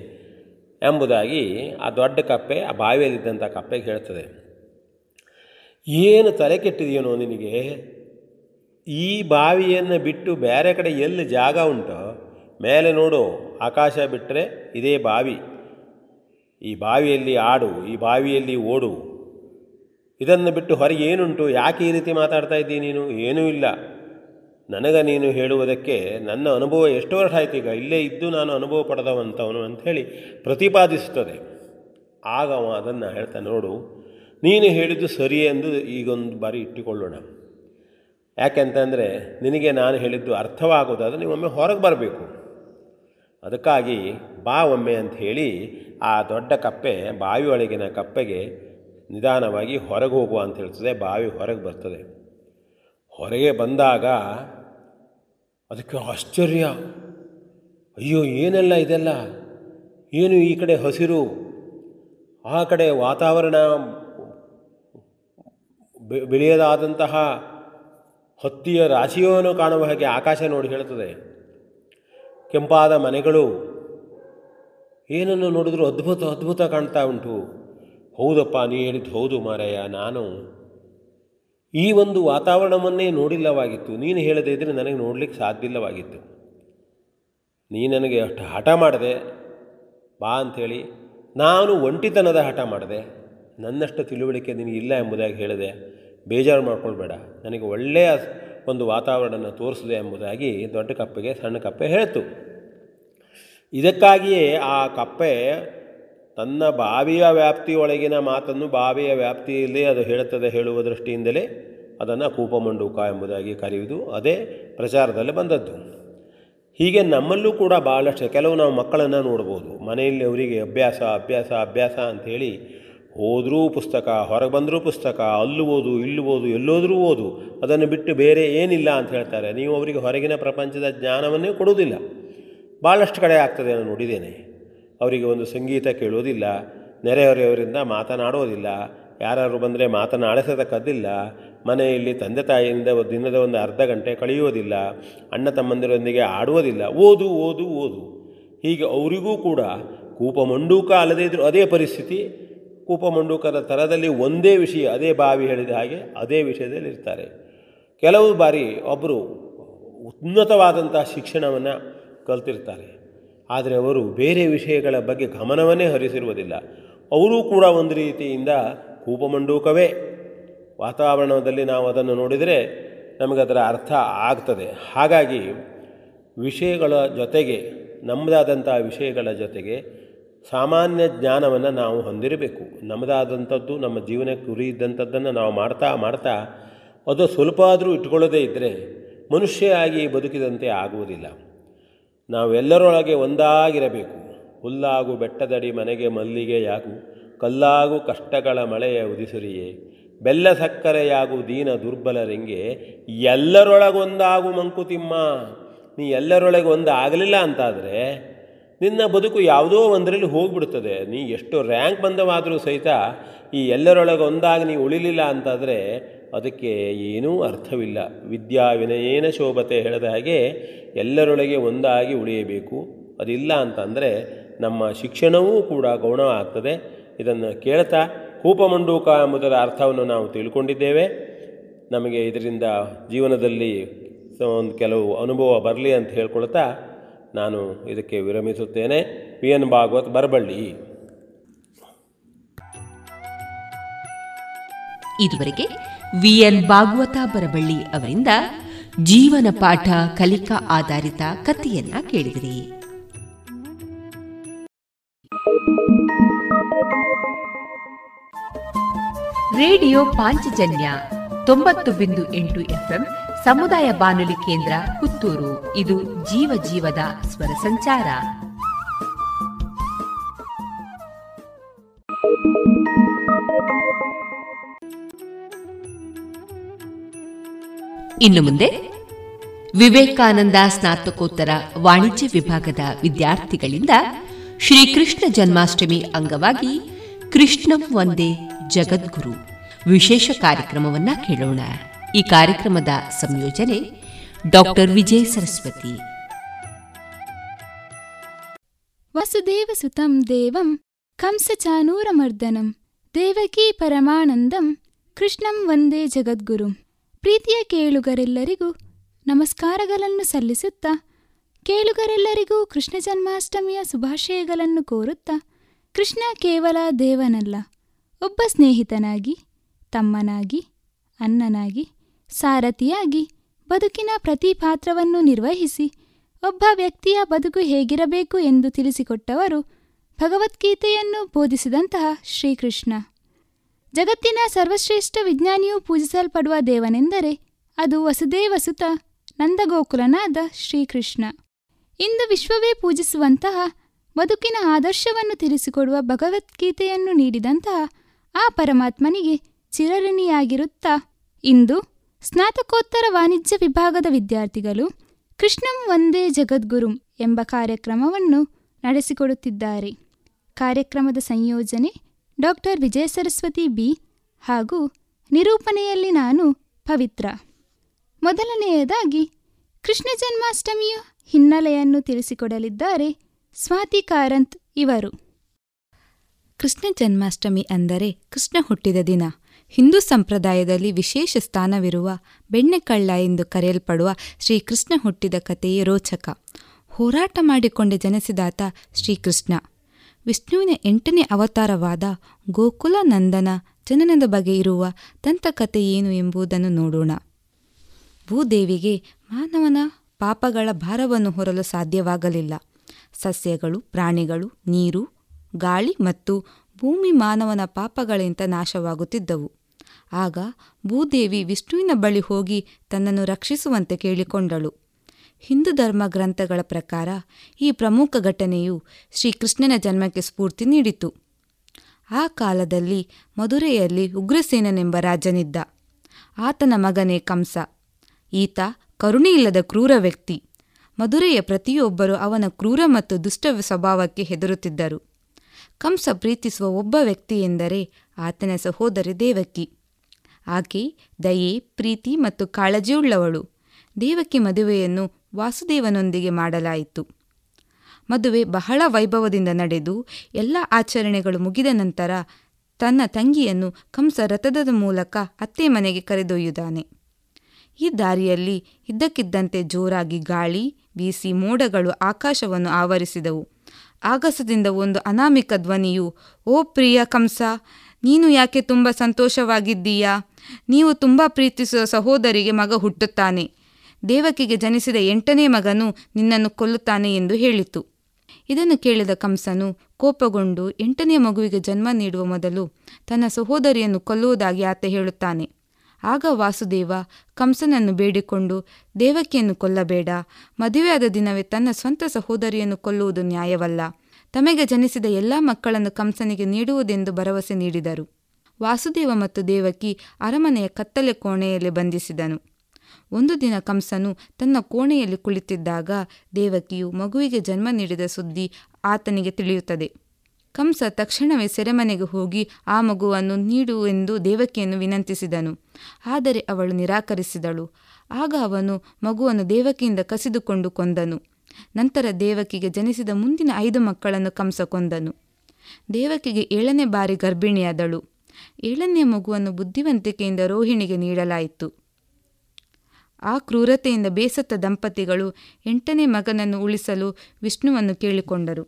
ಎಂಬುದಾಗಿ ಆ ದೊಡ್ಡ ಕಪ್ಪೆ, ಆ ಬಾವಿಯಲ್ಲಿದ್ದಂಥ ಕಪ್ಪೆಗೆ ಹೇಳ್ತದೆ. ಏನು ತಲೆ ಕೆಟ್ಟಿದೆಯೇನೋ ನಿನಗೆ, ಈ ಬಾವಿಯನ್ನು ಬಿಟ್ಟು ಬೇರೆ ಕಡೆ ಎಲ್ಲಿ ಜಾಗ ಉಂಟೋ, ಮೇಲೆ ನೋಡು, ಆಕಾಶ ಬಿಟ್ಟರೆ ಇದೇ ಬಾವಿ, ಈ ಬಾವಿಯಲ್ಲಿ ಆಡು, ಈ ಬಾವಿಯಲ್ಲಿ ಓಡು, ಇದನ್ನು ಬಿಟ್ಟು ಹೊರಗೆ ಏನುಂಟು, ಯಾಕೆ ಈ ರೀತಿ ಮಾತಾಡ್ತಾ ಇದ್ದೀನಿ ನೀನು? ಏನೂ ಇಲ್ಲ, ನನಗೆ ನೀನು ಹೇಳುವುದಕ್ಕೆ ನನ್ನ ಅನುಭವ ಎಷ್ಟು ವರ್ಷ ಆಯ್ತು, ಈಗ ಇಲ್ಲೇ ಇದ್ದು ನಾನು ಅನುಭವ ಪಡೆದವಂಥವನು ಅಂಥೇಳಿ ಪ್ರತಿಪಾದಿಸುತ್ತದೆ. ಆಗ ಅವ ಅದನ್ನು ಹೇಳ್ತಾನೆ, ನೋಡು ನೀನು ಹೇಳಿದ್ದು ಸರಿಯೇ ಎಂದು ಈಗೊಂದು ಬಾರಿ ಇಟ್ಟುಕೊಳ್ಳೋಣ, ಯಾಕೆಂತಂದರೆ ನಿನಗೆ ನಾನು ಹೇಳಿದ್ದು ಅರ್ಥವಾಗೋದಾದರೆ ನೀವೊಮ್ಮೆ ಹೊರಗೆ ಬರಬೇಕು, ಅದಕ್ಕಾಗಿ ಬಾ ಒಮ್ಮೆ ಅಂಥೇಳಿ ಆ ದೊಡ್ಡ ಕಪ್ಪೆ ಬಾವಿಯೊಳಗಿನ ಕಪ್ಪೆಗೆ ನಿಧಾನವಾಗಿ ಹೊರಗೆ ಹೋಗುವ ಅಂತ ಹೇಳ್ತದೆ. ಬಾವಿ ಹೊರಗೆ ಬರ್ತದೆ. ಹೊರಗೆ ಬಂದಾಗ ಅದಕ್ಕೆ ಆಶ್ಚರ್ಯ, ಅಯ್ಯೋ ಏನೆಲ್ಲ ಇದೆಲ್ಲ ಏನು, ಈ ಕಡೆ ಹಸಿರು, ಆ ಕಡೆ ವಾತಾವರಣ ಬೆಳೆಯದಾದಂತಹ ಹತ್ತಿಯ ರಾಶಿಯನ್ನು ಕಾಣುವ ಹಾಗೆ ಆಕಾಶ ನೋಡಿ ಹೇಳ್ತದೆ, ಕೆಂಪಾದ ಮನೆಗಳು, ಏನನ್ನು ನೋಡಿದ್ರೂ ಅದ್ಭುತ ಅದ್ಭುತ ಕಾಣ್ತಾ ಉಂಟು. ಹೌದಪ್ಪ, ನೀ ಹೇಳಿದ್ದು ಹೌದು ಮಾರಾಯ, ನಾನು ಈ ಒಂದು ವಾತಾವರಣವನ್ನೇ ನೋಡಿಲ್ಲವಾಗಿತ್ತು, ನೀನು ಹೇಳದೇ ಇದ್ದರೆ ನನಗೆ ನೋಡಲಿಕ್ಕೆ ಸಾಧ್ಯವಿಲ್ಲವಾಗಿತ್ತು, ನೀ ನನಗೆ ಅಷ್ಟು ಹಠ ಮಾಡಿದೆ ಬಾ ಅಂಥೇಳಿ, ನಾನು ಒಂಟಿತನದ ಹಠ ಮಾಡಿದೆ, ನನ್ನಷ್ಟು ತಿಳುವಳಿಕೆ ನಿನಗಿಲ್ಲ ಎಂಬುದಾಗಿ ಹೇಳಿದೆ, ಬೇಜಾರು ಮಾಡಿಕೊಳ್ಬೇಡ, ನನಗೆ ಒಳ್ಳೆಯ ಒಂದು ವಾತಾವರಣನ ತೋರಿಸಿದೆ ಎಂಬುದಾಗಿ ದೊಡ್ಡ ಕಪ್ಪೆಗೆ ಸಣ್ಣ ಕಪ್ಪೆ ಹೇಳ್ತು. ಇದಕ್ಕಾಗಿಯೇ ಆ ಕಪ್ಪೆ ತನ್ನ ಬಾವಿಯ ವ್ಯಾಪ್ತಿಯೊಳಗಿನ ಮಾತನ್ನು ಬಾವಿಯ ವ್ಯಾಪ್ತಿಯಲ್ಲೇ ಅದು ಹೇಳುತ್ತದೆ ಹೇಳುವ ದೃಷ್ಟಿಯಿಂದಲೇ ಅದನ್ನು ಕೂಪಮಂಡೂಕ ಎಂಬುದಾಗಿ ಕರೆಯುವುದು ಅದೇ ಪ್ರಚಾರದಲ್ಲಿ ಬಂದದ್ದು. ಹೀಗೆ ನಮ್ಮಲ್ಲೂ ಕೂಡ ಭಾಳಷ್ಟು ಕೆಲವು ನಾವು ಮಕ್ಕಳನ್ನು ನೋಡ್ಬೋದು, ಮನೆಯಲ್ಲಿ ಅವರಿಗೆ ಅಭ್ಯಾಸ ಅಭ್ಯಾಸ ಅಭ್ಯಾಸ ಅಂಥೇಳಿ ಓದ್ರೂ ಪುಸ್ತಕ, ಹೊರಗೆ ಬಂದರೂ ಪುಸ್ತಕ, ಅಲ್ಲೂ ಓದು ಇಲ್ಲೂ ಓದು ಎಲ್ಲೋದ್ರೂ ಓದು, ಅದನ್ನು ಬಿಟ್ಟು ಬೇರೆ ಏನಿಲ್ಲ ಅಂತ ಹೇಳ್ತಾರೆ. ನೀವು ಅವರಿಗೆ ಹೊರಗಿನ ಪ್ರಪಂಚದ ಜ್ಞಾನವನ್ನೇ ಕೊಡುವುದಿಲ್ಲ. ಭಾಳಷ್ಟು ಕಡೆ ಆಗ್ತದೆ, ನಾನು ನೋಡಿದ್ದೇನೆ. ಅವರಿಗೆ ಒಂದು ಸಂಗೀತ ಕೇಳೋದಿಲ್ಲ, ನೆರೆಹೊರೆಯವರಿಂದ ಮಾತನಾಡೋದಿಲ್ಲ, ಯಾರು ಬಂದರೆ ಮಾತನಾಡಿಸತಕ್ಕದ್ದಿಲ್ಲ, ಮನೆಯಲ್ಲಿ ತಂದೆ ತಾಯಿಯಿಂದ ದಿನದ ಒಂದು ಅರ್ಧ ಗಂಟೆ ಕಳೆಯೋದಿಲ್ಲ, ಅಣ್ಣ ತಮ್ಮಂದಿರೊಂದಿಗೆ ಆಡುವುದಿಲ್ಲ, ಓದು ಓದು ಓದು. ಹೀಗೆ ಅವರಿಗೂ ಕೂಡ ಕೂಪಮಂಡೂಕ ಅಲ್ಲದೇ ಇದ್ದರೂ ಅದೇ ಪರಿಸ್ಥಿತಿ, ಕೂಪಮಂಡೂಕರ ಥರದಲ್ಲಿ ಒಂದೇ ವಿಷಯ, ಅದೇ ಬಾವಿ ಹೇಳಿದ ಹಾಗೆ ಅದೇ ವಿಷಯದಲ್ಲಿ ಇರ್ತಾರೆ. ಕೆಲವು ಬಾರಿ ಒಬ್ಬರು ಉನ್ನತವಾದಂಥ ಶಿಕ್ಷಣವನ್ನು ಕಲ್ತಿರ್ತಾರೆ, ಆದರೆ ಅವರು ಬೇರೆ ವಿಷಯಗಳ ಬಗ್ಗೆ ಗಮನವನ್ನೇ ಹರಿಸಿರುವುದಿಲ್ಲ. ಅವರೂ ಕೂಡ ಒಂದು ರೀತಿಯಿಂದ ಕೂಪಮಂಡೂಕವೇ. ವಾತಾವರಣದಲ್ಲಿ ನಾವು ಅದನ್ನು ನೋಡಿದರೆ ನಮಗದರ ಅರ್ಥ ಆಗ್ತದೆ. ಹಾಗಾಗಿ ವಿಷಯಗಳ ಜೊತೆಗೆ, ನಮ್ಮದಾದಂಥ ವಿಷಯಗಳ ಜೊತೆಗೆ ಸಾಮಾನ್ಯ ಜ್ಞಾನವನ್ನು ನಾವು ಹೊಂದಿರಬೇಕು. ನಮ್ಮದಾದಂಥದ್ದು, ನಮ್ಮ ಜೀವನಕ್ಕೆ ಗುರಿ ಇದ್ದಂಥದ್ದನ್ನು ನಾವು ಮಾಡ್ತಾ ಮಾಡ್ತಾ ಅದು ಸ್ವಲ್ಪ ಆದರೂ ಇಟ್ಕೊಳ್ಳದೇ ಇದ್ದರೆ ಮನುಷ್ಯ ಆಗಿ ಬದುಕಿದಂತೆ ಆಗುವುದಿಲ್ಲ. ನಾವೆಲ್ಲರೊಳಗೆ ಒಂದಾಗಿರಬೇಕು. ಹುಲ್ಲಾಗು ಬೆಟ್ಟದಡಿ ಮನೆಗೆ ಮಲ್ಲಿಗೆಯಾಗು, ಕಲ್ಲಾಗು ಕಷ್ಟಗಳ ಮಳೆಯ ಉದಿಸುರಿಯೇ, ಬೆಲ್ಲ ಸಕ್ಕರೆಯಾಗು ದೀನ ದುರ್ಬಲರಿಂಗೆ, ಎಲ್ಲರೊಳಗೊಂದಾಗು ಮಂಕುತಿಮ್ಮ. ನೀ ಎಲ್ಲರೊಳಗೆ ಒಂದು ಆಗಲಿಲ್ಲ ಅಂತಾದರೆ ನಿನ್ನ ಬದುಕು ಯಾವುದೋ ಒಂದರಲ್ಲಿ ಹೋಗಿಬಿಡ್ತದೆ. ನೀ ಎಷ್ಟು ರ್ಯಾಂಕ್ ಬಂದವಾದರೂ ಸಹಿತ ಈ ಎಲ್ಲರೊಳಗೆ ಒಂದಾಗ ನೀ ಉಳಿಲಿಲ್ಲ ಅಂತಾದರೆ ಅದಕ್ಕೆ ಏನೂ ಅರ್ಥವಿಲ್ಲ. ವಿದ್ಯಾ ವಿನಯೇನ ಶೋಭತೆ ಹೇಳಿದ ಹಾಗೆ ಎಲ್ಲರೊಳಗೆ ಒಂದಾಗಿ ಉಳಿಯಬೇಕು. ಅದಿಲ್ಲ ಅಂತಂದರೆ ನಮ್ಮ ಶಿಕ್ಷಣವೂ ಕೂಡ ಗೌಣ ಆಗ್ತದೆ. ಇದನ್ನು ಕೇಳ್ತಾ ಕೂಪಮಂಡೂಕ ಎಂಬುದರ ಅರ್ಥವನ್ನು ನಾವು ತಿಳ್ಕೊಂಡಿದ್ದೇವೆ. ನಮಗೆ ಇದರಿಂದ ಜೀವನದಲ್ಲಿ ಒಂದು ಕೆಲವು ಅನುಭವ ಬರಲಿ ಅಂತ ಹೇಳ್ಕೊಳ್ತಾ ನಾನು ಇದಕ್ಕೆ ವಿರಮಿಸುತ್ತೇನೆ. ವಿ.ಎನ್. ಭಾಗವತ್ ಬರಬಳ್ಳಿ. ಇದುವರೆಗೆ ವಿ.ಎನ್. ಭಾಗವತ ಬರಬಳ್ಳಿ ಅವರಿಂದ ಜೀವನ ಪಾಠ ಕಲಿಕಾ ಆಧಾರಿತ ಕಥೆಯನ್ನ ಕೇಳಿದಿರಿ. ರೇಡಿಯೋ ಪಾಂಚಜನ್ಯ 90.8 FM ಸಮುದಾಯ ಬಾನುಲಿ ಕೇಂದ್ರ ಪುತ್ತೂರು. ಇದು ಜೀವ ಜೀವದ ಸ್ವರ ಸಂಚಾರ. ಇನ್ನು ಮುಂದೆ ವಿವೇಕಾನಂದ ಸ್ನಾತಕೋತ್ತರ ವಾಣಿಜ್ಯ ವಿಭಾಗದ ವಿದ್ಯಾರ್ಥಿಗಳಿಂದ ಶ್ರೀಕೃಷ್ಣ ಜನ್ಮಾಷ್ಟಮಿ ಅಂಗವಾಗಿ ಕೃಷ್ಣಂ ವಂದೇ ಜಗದ್ಗುರು ವಿಶೇಷ ಕಾರ್ಯಕ್ರಮವನ್ನು ಕೇಳೋಣ. ಈ ಕಾರ್ಯಕ್ರಮದ ಸಂಯೋಜನೆ ಡಾಕ್ಟರ್ ವಿಜಯ ಸರಸ್ವತಿ. ವಸುದೇವ ಸುತಂ ದೇವಂ ಕಂಸಚಾನೂರಮರ್ದನಂ ದೇವಕೀ ಪರಮಾನಂದಂ ಕೃಷ್ಣಂ ವಂದೇ ಜಗದ್ಗುರುಂ. ಪ್ರೀತಿಯ ಕೇಳುಗರೆಲ್ಲರಿಗೂ ನಮಸ್ಕಾರಗಳನ್ನು ಸಲ್ಲಿಸುತ್ತಾ ಕೇಳುಗರೆಲ್ಲರಿಗೂ ಕೃಷ್ಣ ಜನ್ಮಾಷ್ಟಮಿಯ ಶುಭಾಶಯಗಳನ್ನು ಕೋರುತ್ತಾ, ಕೃಷ್ಣ ಕೇವಲ ದೇವನಲ್ಲ, ಒಬ್ಬ ಸ್ನೇಹಿತನಾಗಿ, ತಮ್ಮನಾಗಿ, ಅಣ್ಣನಾಗಿ, ಸಾರಥಿಯಾಗಿ ಬದುಕಿನ ಪ್ರತಿ ಪಾತ್ರವನ್ನು ನಿರ್ವಹಿಸಿ ಒಬ್ಬ ವ್ಯಕ್ತಿಯ ಬದುಕು ಹೇಗಿರಬೇಕು ಎಂದು ತಿಳಿಸಿಕೊಟ್ಟವರು ಭಗವದ್ಗೀತೆಯನ್ನು ಬೋಧಿಸಿದಂತಹ ಶ್ರೀಕೃಷ್ಣ. ಜಗತ್ತಿನ ಸರ್ವಶ್ರೇಷ್ಠ ವಿಜ್ಞಾನಿಯೂ ಪೂಜಿಸಲ್ಪಡುವ ದೇವನೆಂದರೆ ಅದು ವಸುದೇವಸುತ ನಂದಗೋಕುಲನಾದ ಶ್ರೀಕೃಷ್ಣ. ಇಂದು ವಿಶ್ವವೇ ಪೂಜಿಸುವಂತಹ ಬದುಕಿನ ಆದರ್ಶವನ್ನು ತಿಳಿಸಿಕೊಡುವ ಭಗವದ್ಗೀತೆಯನ್ನು ನೀಡಿದಂತಹ ಆ ಪರಮಾತ್ಮನಿಗೆ ಚಿರಋಣಿಯಾಗಿರುತ್ತಾ ಇಂದು ಸ್ನಾತಕೋತ್ತರ ವಾಣಿಜ್ಯ ವಿಭಾಗದ ವಿದ್ಯಾರ್ಥಿಗಳು ಕೃಷ್ಣಂ ವಂದೇ ಜಗದ್ಗುರುಂ ಎಂಬ ಕಾರ್ಯಕ್ರಮವನ್ನು ನಡೆಸಿಕೊಡುತ್ತಿದ್ದಾರೆ. ಕಾರ್ಯಕ್ರಮದ ಸಂಯೋಜನೆ ಡಾಕ್ಟರ್ ವಿಜಯ ಸರಸ್ವತಿ ಬಿ ಹಾಗೂ ನಿರೂಪಣೆಯಲ್ಲಿ ನಾನು ಪವಿತ್ರ. ಮೊದಲನೆಯದಾಗಿ ಕೃಷ್ಣ ಜನ್ಮಾಷ್ಟಮಿಯ ಹಿನ್ನೆಲೆಯನ್ನು ತಿಳಿಸಿಕೊಡಲಿದ್ದಾರೆ ಸ್ವಾತಿ ಕಾರಂತ್ ಇವರು. ಕೃಷ್ಣ ಜನ್ಮಾಷ್ಟಮಿ ಅಂದರೆ ಕೃಷ್ಣ ಹುಟ್ಟಿದ ದಿನ. ಹಿಂದೂ ಸಂಪ್ರದಾಯದಲ್ಲಿ ವಿಶೇಷ ಸ್ಥಾನವಿರುವ ಬೆಣ್ಣೆಕಳ್ಳ ಎಂದು ಕರೆಯಲ್ಪಡುವ ಶ್ರೀಕೃಷ್ಣ ಹುಟ್ಟಿದ ಕಥೆಯೇ ರೋಚಕ. ಹೋರಾಟ ಮಾಡಿಕೊಂಡೆ ಜನಿಸಿದಾತ ಶ್ರೀಕೃಷ್ಣ. ವಿಷ್ಣುವಿನ 8ನೇ ಅವತಾರವಾದ ಗೋಕುಲ ನಂದನ ಜನನದ ಬಗ್ಗೆ ಇರುವ ದಂತಕಥೆ ಏನು ಎಂಬುದನ್ನು ನೋಡೋಣ. ಭೂದೇವಿಗೆ ಮಾನವನ ಪಾಪಗಳ ಭಾರವನ್ನು ಹೊರಲು ಸಾಧ್ಯವಾಗಲಿಲ್ಲ. ಸಸ್ಯಗಳು, ಪ್ರಾಣಿಗಳು, ನೀರು, ಗಾಳಿ ಮತ್ತು ಭೂಮಿ ಮಾನವನ ಪಾಪಗಳಿಂದ ನಾಶವಾಗುತ್ತಿದ್ದವು. ಆಗ ಭೂದೇವಿ ವಿಷ್ಣುವಿನ ಬಳಿ ಹೋಗಿ ತನ್ನನ್ನು ರಕ್ಷಿಸುವಂತೆ ಕೇಳಿಕೊಂಡಳು. ಹಿಂದೂ ಧರ್ಮ ಗ್ರಂಥಗಳ ಪ್ರಕಾರ ಈ ಪ್ರಮುಖ ಘಟನೆಯು ಶ್ರೀಕೃಷ್ಣನ ಜನ್ಮಕ್ಕೆ ಸ್ಫೂರ್ತಿ ನೀಡಿತು. ಆ ಕಾಲದಲ್ಲಿ ಮಧುರೆಯಲ್ಲಿ ಉಗ್ರಸೇನನೆಂಬ ರಾಜನಿದ್ದ. ಆತನ ಮಗನೇ ಕಂಸ. ಈತ ಕರುಣೆಯಿಲ್ಲದ ಕ್ರೂರ ವ್ಯಕ್ತಿ. ಮಧುರೆಯ ಪ್ರತಿಯೊಬ್ಬರೂ ಅವನ ಕ್ರೂರ ಮತ್ತು ದುಷ್ಟ ಸ್ವಭಾವಕ್ಕೆ ಹೆದರುತ್ತಿದ್ದರು. ಕಂಸ ಪ್ರೀತಿಸುವ ಒಬ್ಬ ವ್ಯಕ್ತಿ ಎಂದರೆ ಆತನ ಸಹೋದರಿ ದೇವಕಿ. ಆಕೆ ದಯೆ, ಪ್ರೀತಿ ಮತ್ತು ಕಾಳಜಿಯುಳ್ಳವಳು. ದೇವಕಿ ಮದುವೆಯನ್ನು ವಾಸುದೇವನೊಂದಿಗೆ ಮಾಡಲಾಯಿತು. ಮದುವೆ ಬಹಳ ವೈಭವದಿಂದ ನಡೆದು ಎಲ್ಲ ಆಚರಣೆಗಳು ಮುಗಿದ ನಂತರ ತನ್ನ ತಂಗಿಯನ್ನು ಕಂಸ ರಥದ ಮೂಲಕ ಅತ್ತೆ ಮನೆಗೆ ಕರೆದೊಯ್ಯುತ್ತಾನೆ. ಈ ದಾರಿಯಲ್ಲಿ ಇದ್ದಕ್ಕಿದ್ದಂತೆ ಜೋರಾಗಿ ಗಾಳಿ ಬೀಸಿ ಮೋಡಗಳು ಆಕಾಶವನ್ನು ಆವರಿಸಿದವು. ಆಗಸದಿಂದ ಒಂದು ಅನಾಮಿಕ ಧ್ವನಿಯು, "ಓ ಪ್ರಿಯ ಕಂಸ, ನೀನು ಯಾಕೆ ತುಂಬ ಸಂತೋಷವಾಗಿದ್ದೀಯಾ? ನೀವು ತುಂಬ ಪ್ರೀತಿಸುವ ಸಹೋದರಿಗೆ ಮಗ ಹುಟ್ಟುತ್ತಾನೆ. ದೇವಕಿಗೆ ಜನಿಸಿದ 8ನೇ ಮಗನು ನಿನ್ನನ್ನು ಕೊಲ್ಲುತ್ತಾನೆ" ಎಂದು ಹೇಳಿತು. ಇದನ್ನು ಕೇಳಿದ ಕಂಸನು ಕೋಪಗೊಂಡು 8ನೇ ಮಗುವಿಗೆ ಜನ್ಮ ನೀಡುವ ಮೊದಲು ತನ್ನ ಸಹೋದರಿಯನ್ನು ಕೊಲ್ಲುವುದಾಗಿ ಆತ ಹೇಳುತ್ತಾನೆ. ಆಗ ವಾಸುದೇವ ಕಂಸನನ್ನು ಬೇಡಿಕೊಂಡು, "ದೇವಕಿಯನ್ನು ಕೊಲ್ಲಬೇಡ. ಮದುವೆಯಾದ ದಿನವೇ ತನ್ನ ಸ್ವಂತ ಸಹೋದರಿಯನ್ನು ಕೊಲ್ಲುವುದು ನ್ಯಾಯವಲ್ಲ. ತಮಗೆ ಜನಿಸಿದ ಎಲ್ಲ ಮಕ್ಕಳನ್ನು ಕಂಸನಿಗೆ ನೀಡುವುದೆಂದು ಭರವಸೆ ನೀಡಿದರು. ವಾಸುದೇವ ಮತ್ತು ದೇವಕಿ ಅರಮನೆಯ ಕತ್ತಲೆ ಕೋಣೆಯಲ್ಲಿ ಬಂಧಿಸಿದನು. ಒಂದು ದಿನ ಕಂಸನು ತನ್ನ ಕೋಣೆಯಲ್ಲಿ ಕುಳಿತಿದ್ದಾಗ ದೇವಕಿಯು ಮಗುವಿಗೆ ಜನ್ಮ ನೀಡಿದ ಸುದ್ದಿ ಆತನಿಗೆ ತಿಳಿಯುತ್ತದೆ. ಕಂಸ ತಕ್ಷಣವೇ ಸೆರೆಮನೆಗೆ ಹೋಗಿ ಆ ಮಗುವನ್ನು ನೀಡುವೆಂದು ದೇವಕಿಯನ್ನು ವಿನಂತಿಸಿದನು. ಆದರೆ ಅವಳು ನಿರಾಕರಿಸಿದಳು. ಆಗ ಅವನು ಮಗುವನ್ನು ದೇವಕಿಯಿಂದ ಕಸಿದುಕೊಂಡು ಕೊಂದನು. ನಂತರ ದೇವಕಿಗೆ ಜನಿಸಿದ ಮುಂದಿನ 5 ಮಕ್ಕಳನ್ನು ಕಂಸ ಕೊಂದನು. ದೇವಕಿಗೆ 7ನೇ ಬಾರಿ ಗರ್ಭಿಣಿಯಾದಳು. 7ನೇ ಮಗುವನ್ನು ಬುದ್ಧಿವಂತಿಕೆಯಿಂದ ರೋಹಿಣಿಗೆ ನೀಡಲಾಯಿತು. ಆ ಕ್ರೂರತೆಯಿಂದ ಬೇಸತ್ತ ದಂಪತಿಗಳು 8ನೇ ಮಗನನ್ನು ಉಳಿಸಲು ವಿಷ್ಣುವನ್ನು ಕೇಳಿಕೊಂಡರು.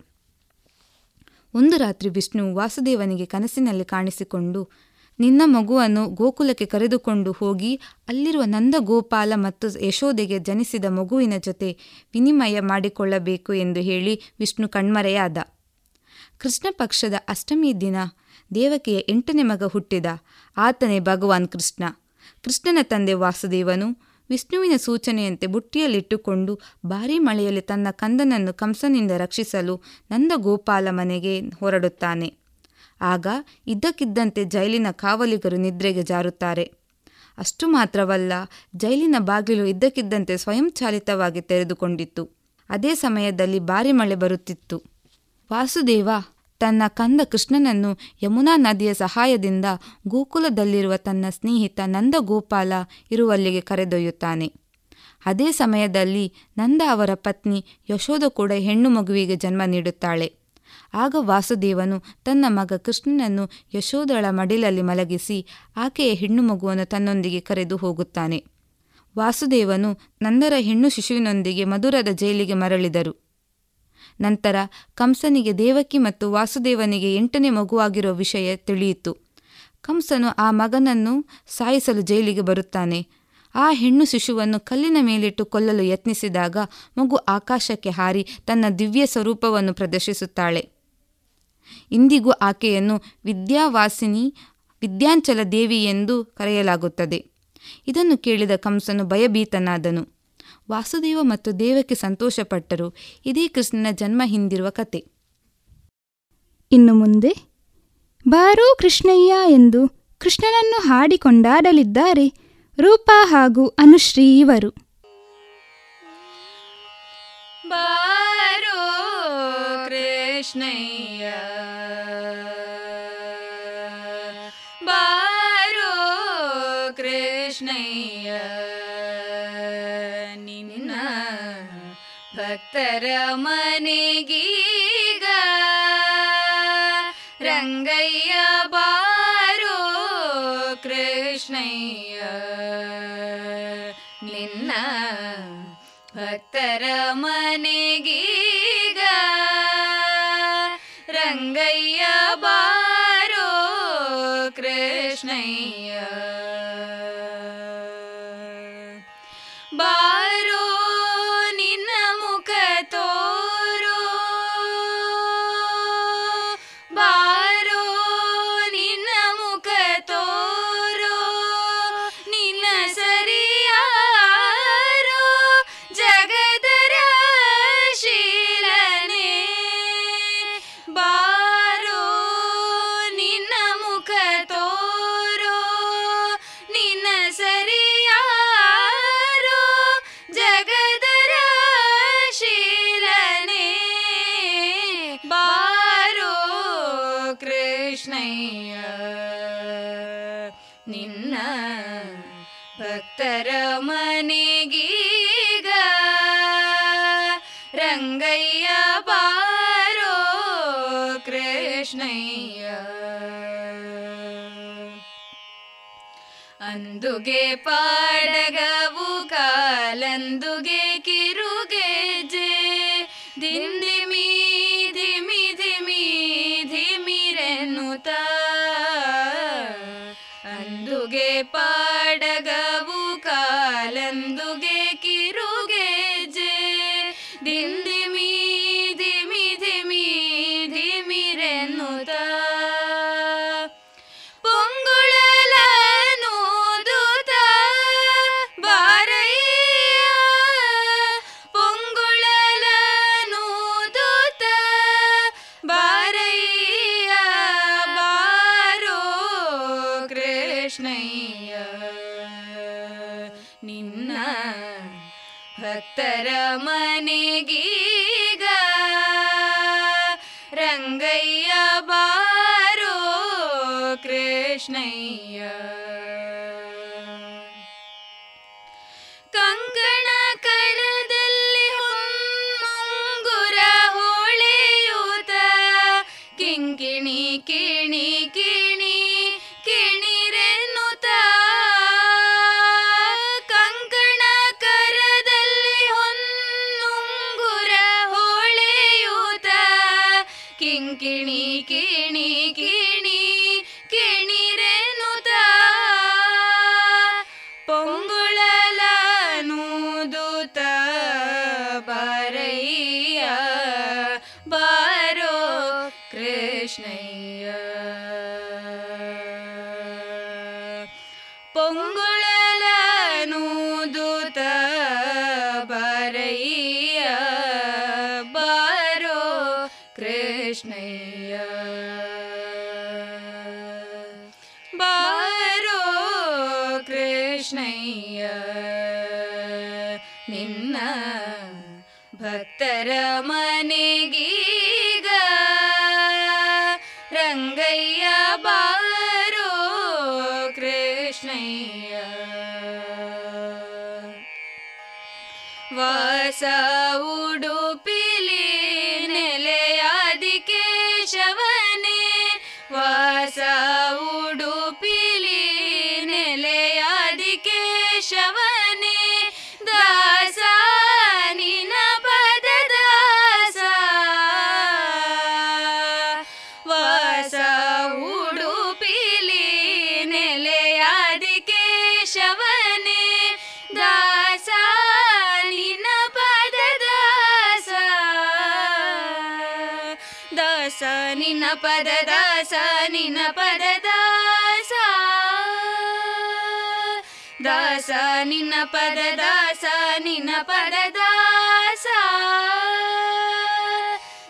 ಒಂದು ರಾತ್ರಿ ವಿಷ್ಣು ವಾಸುದೇವನಿಗೆ ಕನಸಿನಲ್ಲಿ ಕಾಣಿಸಿಕೊಂಡು, "ನಿನ್ನ ಮಗುವನ್ನು ಗೋಕುಲಕ್ಕೆ ಕರೆದುಕೊಂಡು ಹೋಗಿ ಅಲ್ಲಿರುವ ನಂದಗೋಪಾಲ ಮತ್ತು ಯಶೋದೆಗೆ ಜನಿಸಿದ ಮಗುವಿನ ಜೊತೆ ವಿನಿಮಯ ಮಾಡಿಕೊಳ್ಳಬೇಕು" ಎಂದು ಹೇಳಿ ವಿಷ್ಣು ಕಣ್ಮರೆಯಾದ. ಕೃಷ್ಣ ಪಕ್ಷದ ಅಷ್ಟಮಿ ದಿನ ದೇವಕಿಯ 8ನೇ ಮಗ ಹುಟ್ಟಿದ. ಆತನೇ ಭಗವಾನ್ ಕೃಷ್ಣ. ಕೃಷ್ಣನ ತಂದೆ ವಾಸುದೇವನು ವಿಷ್ಣುವಿನ ಸೂಚನೆಯಂತೆ ಬುಟ್ಟಿಯಲ್ಲಿಟ್ಟುಕೊಂಡು ಭಾರೀ ಮಳೆಯಲ್ಲಿ ತನ್ನ ಕಂದನನ್ನು ಕಂಸನಿಂದ ರಕ್ಷಿಸಲು ನಂದಗೋಪಾಲ ಮನೆಗೆ ಹೊರಡುತ್ತಾನೆ. ಆಗ ಇದ್ದಕ್ಕಿದ್ದಂತೆ ಜೈಲಿನ ಕಾವಲಿಗರು ನಿದ್ರೆಗೆ ಜಾರುತ್ತಾರೆ. ಅಷ್ಟು ಮಾತ್ರವಲ್ಲ, ಜೈಲಿನ ಬಾಗಿಲು ಇದ್ದಕ್ಕಿದ್ದಂತೆ ಸ್ವಯಂಚಾಲಿತವಾಗಿ ತೆರೆದುಕೊಂಡಿತ್ತು. ಅದೇ ಸಮಯದಲ್ಲಿ ಭಾರೀ ಮಳೆ ಬರುತ್ತಿತ್ತು. ವಾಸುದೇವ ತನ್ನ ಕಂದ ಕೃಷ್ಣನನ್ನು ಯಮುನಾ ನದಿಯ ಸಹಾಯದಿಂದ ಗೋಕುಲದಲ್ಲಿರುವ ತನ್ನ ಸ್ನೇಹಿತ ನಂದಗೋಪಾಲ ಇರುವಲ್ಲಿಗೆ ಕರೆದೊಯ್ಯುತ್ತಾನೆ. ಅದೇ ಸಮಯದಲ್ಲಿ ನಂದ ಅವರ ಪತ್ನಿ ಯಶೋಧ ಕೂಡ ಹೆಣ್ಣು ಮಗುವಿಗೆ ಜನ್ಮ ನೀಡುತ್ತಾಳೆ. ಆಗ ವಾಸುದೇವನು ತನ್ನ ಮಗ ಕೃಷ್ಣನನ್ನು ಯಶೋಧಳ ಮಡಿಲಲ್ಲಿ ಮಲಗಿಸಿ ಆಕೆಯ ಹೆಣ್ಣು ಮಗುವನ್ನು ತನ್ನೊಂದಿಗೆ ಕರೆದು ಹೋಗುತ್ತಾನೆ. ವಾಸುದೇವನು ನಂದರ ಹೆಣ್ಣು ಶಿಶುವಿನೊಂದಿಗೆ ಮಧುರದ ಜೈಲಿಗೆ ಮರಳಿದರು. ನಂತರ ಕಂಸನಿಗೆ ದೇವಕಿ ಮತ್ತು ವಾಸುದೇವನಿಗೆ 8ನೇ ಮಗುವಾಗಿರೋ ವಿಷಯ ತಿಳಿಯಿತು. ಕಂಸನು ಆ ಮಗನನ್ನು ಸಾಯಿಸಲು ಜೈಲಿಗೆ ಬರುತ್ತಾನೆ. ಆ ಹೆಣ್ಣು ಶಿಶುವನ್ನು ಕಲ್ಲಿನ ಮೇಲಿಟ್ಟು ಕೊಲ್ಲಲು ಯತ್ನಿಸಿದಾಗ ಮಗು ಆಕಾಶಕ್ಕೆ ಹಾರಿ ತನ್ನ ದಿವ್ಯ ಸ್ವರೂಪವನ್ನು ಪ್ರದರ್ಶಿಸುತ್ತಾಳೆ. ಇಂದಿಗೂ ಆಕೆಯನ್ನು ವಿದ್ಯಾವಾಸಿನಿ, ವಿದ್ಯಾಂಚಲ ದೇವಿ ಎಂದು ಕರೆಯಲಾಗುತ್ತದೆ. ಇದನ್ನು ಕೇಳಿದ ಕಂಸನು ಭಯಭೀತನಾದನು. ವಾಸುದೇವ ಮತ್ತು ದೇವಕ್ಕೆ ಸಂತೋಷಪಟ್ಟರು. ಇದೇ ಕೃಷ್ಣನ ಜನ್ಮ ಹಿಂದಿರುವ ಕತೆ. ಇನ್ನು ಮುಂದೆ ಬಾರೋ ಕೃಷ್ಣಯ್ಯ ಎಂದು ಕೃಷ್ಣನನ್ನು ಹಾಡಿಕೊಂಡಾಡಲಿದ್ದಾರೆ ರೂಪಾ ಹಾಗೂ ಅನುಶ್ರೀ ಇವರು. ಬಾರೋ ಕೃಷ್ಣಯ್ಯ ಬಾರೋ ಕೃಷ್ಣಯ್ಯ ನಿನ್ನ ಭಕ್ತರ ಮನೆಗೀಗ ರಂಗಯ್ಯ ಬಾರೋ ಕೃಷ್ಣಯ್ಯ ನಿನ್ನ ಭಕ್ತರ ಮನೆಗೀಗ ರಂಗಯ್ಯ ಬಾರೋ ಕೃಷ್ಣಯ್ಯ ಬಾರೋ ನಿನ್ನ ಮುಖ ತೋರೋ ಬಾರೋ ನಿನ್ನ ಮುಖ ತೋರೋ ನಿನ್ನ ಸರಿಯಾರೋ ಜಗದರ ಶೀಲನೆ ಬಾರೋ ನಿನ್ನ ಮುಖ ತೋರೋ ನಿನ್ನ ಸರಿಯಾರೋ ಜಗದರ ಶೀಲನೆ ಬಾರೋ ಕೃಷ್ಣಯ್ಯ ನಿನ್ನ ಭಕ್ತರ ಮನೆಗೀಗ ರಂಗಯ್ಯ ಬಾರೋ ಕೃಷ್ಣಯ್ಯ ಅಂದುಗೆ ಪಾಡಗವು ಕಾಲಂದುಗೆ ಕಿರುಗೆಜೆ ದಿಂದಿಮಿ ಧಿಮಿ ಧಿಮಿ ಧಿಮಿರೆನ್ನುತ ಅಂದುಗೆ ಪಾಡಗವು ಕಾಲಂದುಗೆ ಕಿರುಗೆಜೆ ದಿಂದಿಮಿ ಧಿಮಿ ಧಿಮಿ ಧಿಮಿರೆನ್ನುತ ಪೊಂಗುಳಲನೂದುತ ಬಾರಯ್ಯ ಪೊಂಗುಳಲನೂದುತ ಬಾರಯ್ಯ ಬಾರೋ ಕೃಷ್ಣಯ್ಯ ನಿನ್ನ ಭಕ್ತರ ಮನೆಗೀಗ ರಂಗಯ್ಯ ಬಾರೋ ಕೃಷ್ಣಯ್ಯ ಕಂಕಣ ಕಣದಲ್ಲಿ ಹೊಂಗುರ ಹೊಳೆಯೂತ ಕಿಂಕಿಣಿ ಕಿಣಿ ಕಿಣಿ ಕಿಣಿರೆನ್ನುತ ಕಂಕಣ ಕರದಲ್ಲಿ ಹೊನ್ನೊಂಗುರ ಹೊಳೆಯೂತ ಕಿಂಕಿಣಿ ಕಿಣಿ ಕಿಣಿ ಕಿಣಿರೆನುತ ಪೊಂಗುಳಲನೂದುತ ಬಾರಯ್ಯ ಬಾರೋ ಕೃಷ್ಣಯ್ಯ ಪೊಂಗುಳಲನೂದುತ ಬಾರಯ್ಯ ಬಾರೋ ಕೃಷ್ಣಯ್ಯ ಬಾರೋ ಕೃಷ್ಣಯ್ಯ ನಿನ್ನ ಭಕ್ತರ ಮನೆಗೀಗ ರಂಗಯ್ಯ ಬಾರೋ ಕೃಷ್ಣಯ್ಯ ಉಡುಪಿಲಿ ನೆಲೆಯಾದಿ ಕೇಶವನೇ ವಾಸ, ಉಡುಪಿಲಿ ನೆಲೆಯಾದಿ ಕೇಶವನೇ ದಾಸ ನಿನ ಪದ ದಾಸ ವಾಸ, ಉಡುಪಿಲಿ ನೆಲೆಯಾದಿ ಕೇಶವನೇ ದಾಸ ನಿನ ಪದ ದಾಸ ದಾಸ ನಿನ ಪದ ದಾಸ ನಿನ ಪದ ದಾಸ ದಾಸ ನಿನ್ನ ಪದ ದಾಸ ನಿನ್ನ ಪದ ದಾಸ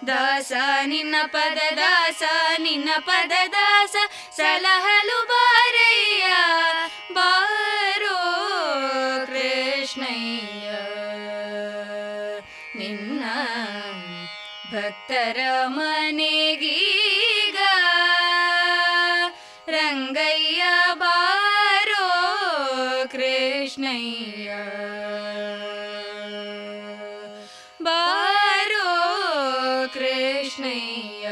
ದಾಸ ನಿನ್ನ ಪದ ದಾಸ ನಿನ್ನ ಪದ ದಾಸ ಸಲಹಲು ಬಾರಯ್ಯ ಬಾರೋ ಕೃಷ್ಣಯ್ಯ, ನಿನ್ನ ಭಕ್ತರ ಮನೆಗೀಗ ರಂಗಯ್ಯ ಬಾರೋ ಕೃಷ್ಣಯ್ಯ, ಬಾರೋ ಕೃಷ್ಣಯ್ಯ.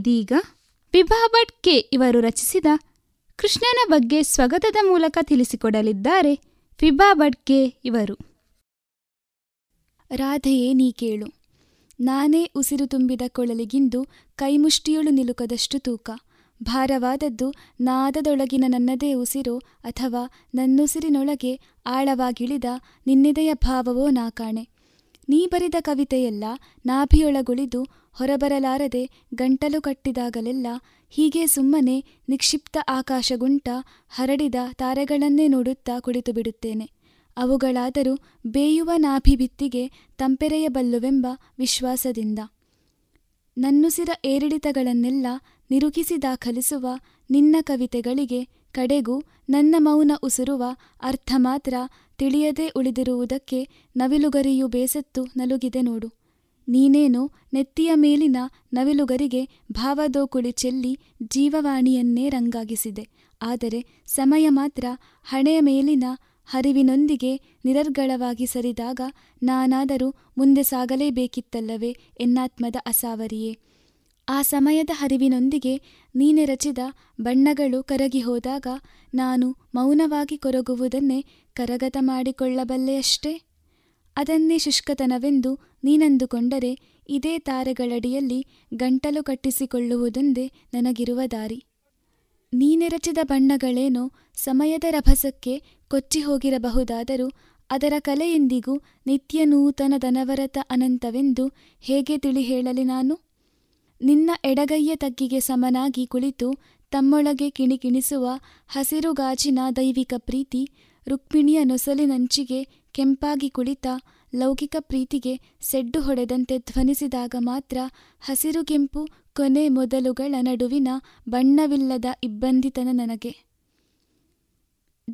ಇದೀಗ ವಿಭಾ ಭಟ್ಕೆ ಇವರು ರಚಿಸಿದ ಕೃಷ್ಣನ ಬಗ್ಗೆ ಸ್ವಗತದ ಮೂಲಕ ತಿಳಿಸಿಕೊಡಲಿದ್ದಾರೆ ವಿಭಾ ಭಟ್ಕೆ ಇವರು. ರಾಧೆಯೇ ನೀ ಕೇಳು, ನಾನೇ ಉಸಿರು ತುಂಬಿದ ಕೊಳಲಿಗಿಂದು ಕೈಮುಷ್ಟಿಯೊಳು ನಿಲುಕದಷ್ಟು ತೂಕ, ಭಾರವಾದದ್ದು ನಾದದೊಳಗಿನ ನನ್ನದೇ ಉಸಿರು ಅಥವಾ ನನ್ನುಸಿರಿನೊಳಗೆ ಆಳವಾಗಿಳಿದ ನಿನ್ನೆದೆಯ ಭಾವವೋ ನಾ ಕಾಣೆ. ನೀ ಬರೆದ ಕವಿತೆಯೆಲ್ಲ ನಾಭಿಯೊಳಗುಳಿದು ಹೊರಬರಲಾರದೆ ಗಂಟಲು ಕಟ್ಟಿದಾಗಲೆಲ್ಲ ಹೀಗೆ ಸುಮ್ಮನೆ ನಿಕ್ಷಿಪ್ತ ಆಕಾಶಗುಂಟ ಹರಡಿದ ತಾರೆಗಳನ್ನೇ ನೋಡುತ್ತಾ ಕುಳಿತು ಬಿಡುತ್ತೇನೆ. ಅವುಗಳಾದರೂ ಬೇಯುವ ನಾಭಿಭಿತ್ತಿಗೆ ತಂಪೆರೆಯ ಬಲ್ಲುವೆಂಬ ವಿಶ್ವಾಸದಿಂದ ನನ್ನುಸಿರ ಏರಿಳಿತಗಳನ್ನೆಲ್ಲ ನಿರುಗಿಸಿ ದಾಖಲಿಸುವ ನಿನ್ನ ಕವಿತೆಗಳಿಗೆ ಕಡೆಗೂ ನನ್ನ ಮೌನ ಉಸಿರುವ ಅರ್ಥ ಮಾತ್ರ ತಿಳಿಯದೇ ಉಳಿದಿರುವುದಕ್ಕೆ ನವಿಲುಗರಿಯು ಬೇಸತ್ತು ನಲುಗಿದೆ ನೋಡು. ನೀನೇನೋ ನೆತ್ತಿಯ ಮೇಲಿನ ನವಿಲುಗರಿಗೆ ಭಾವದೋಕುಳಿ ಚೆಲ್ಲಿ ಜೀವವಾಣಿಯನ್ನೇ ರಂಗಾಗಿಸಿದೆ. ಆದರೆ ಸಮಯ ಮಾತ್ರ ಹಣೆಯ ಮೇಲಿನ ಹರಿವಿನೊಂದಿಗೆ ನಿರರ್ಗಳವಾಗಿ ಸರಿದಾಗ ನಾನಾದರೂ ಮುಂದೆ ಸಾಗಲೇಬೇಕಿತ್ತಲ್ಲವೇ ಎನ್ನಾತ್ಮದ ಅಸಾವರಿಯೇ. ಆ ಸಮಯದ ಹರಿವಿನೊಂದಿಗೆ ನೀನೆ ರಚಿದ ಬಣ್ಣಗಳು ಕರಗಿ ಹೋದಾಗ ನಾನು ಮೌನವಾಗಿ ಕೊರಗುವುದನ್ನೇ ಕರಗತ ಮಾಡಿಕೊಳ್ಳಬಲ್ಲೆಯಷ್ಟೇ. ಅದನ್ನೇ ಶುಷ್ಕತನವೆಂದು ನೀನೆಂದುಕೊಂಡರೆ ಇದೇ ತಾರೆಗಳಡಿಯಲ್ಲಿ ಗಂಟಲು ಕಟ್ಟಿಸಿಕೊಳ್ಳುವುದೊಂದೇ ನನಗಿರುವ ದಾರಿ. ನೀನೆರಚಿದ ಬಣ್ಣಗಳೇನೋ ಸಮಯದ ರಭಸಕ್ಕೆ ಕೊಚ್ಚಿ ಹೋಗಿರಬಹುದಾದರೂ ಅದರ ಕಲೆಯೆಂದಿಗೂ ನಿತ್ಯ ನೂತನ ದನವರತ ಅನಂತವೆಂದು ಹೇಗೆ ತಿಳಿ ಹೇಳಲಿ ನಾನು? ನಿನ್ನ ಎಡಗೈಯ ತಗ್ಗಿಗೆ ಸಮನಾಗಿ ಕುಳಿತು ತಮ್ಮೊಳಗೆ ಕಿಣಿಕಿಣಿಸುವ ಹಸಿರುಗಾಜಿನ ದೈವಿಕ ಪ್ರೀತಿ, ರುಕ್ಮಿಣಿಯ ನೊಸಲಿನಂಚಿಗೆ ಕೆಂಪಾಗಿ ಕುಳಿತ ಲೌಕಿಕ ಪ್ರೀತಿಗೆ ಸೆಡ್ಡು ಹೊಡೆದಂತೆ ಧ್ವನಿಸಿದಾಗ ಮಾತ್ರ ಹಸಿರು ಕೆಂಪು ಕೊನೆ ಮೊದಲುಗಳ ನಡುವಿನ ಬಣ್ಣವಿಲ್ಲದ ಇಬ್ಬಂದಿತನ ನನಗೆ.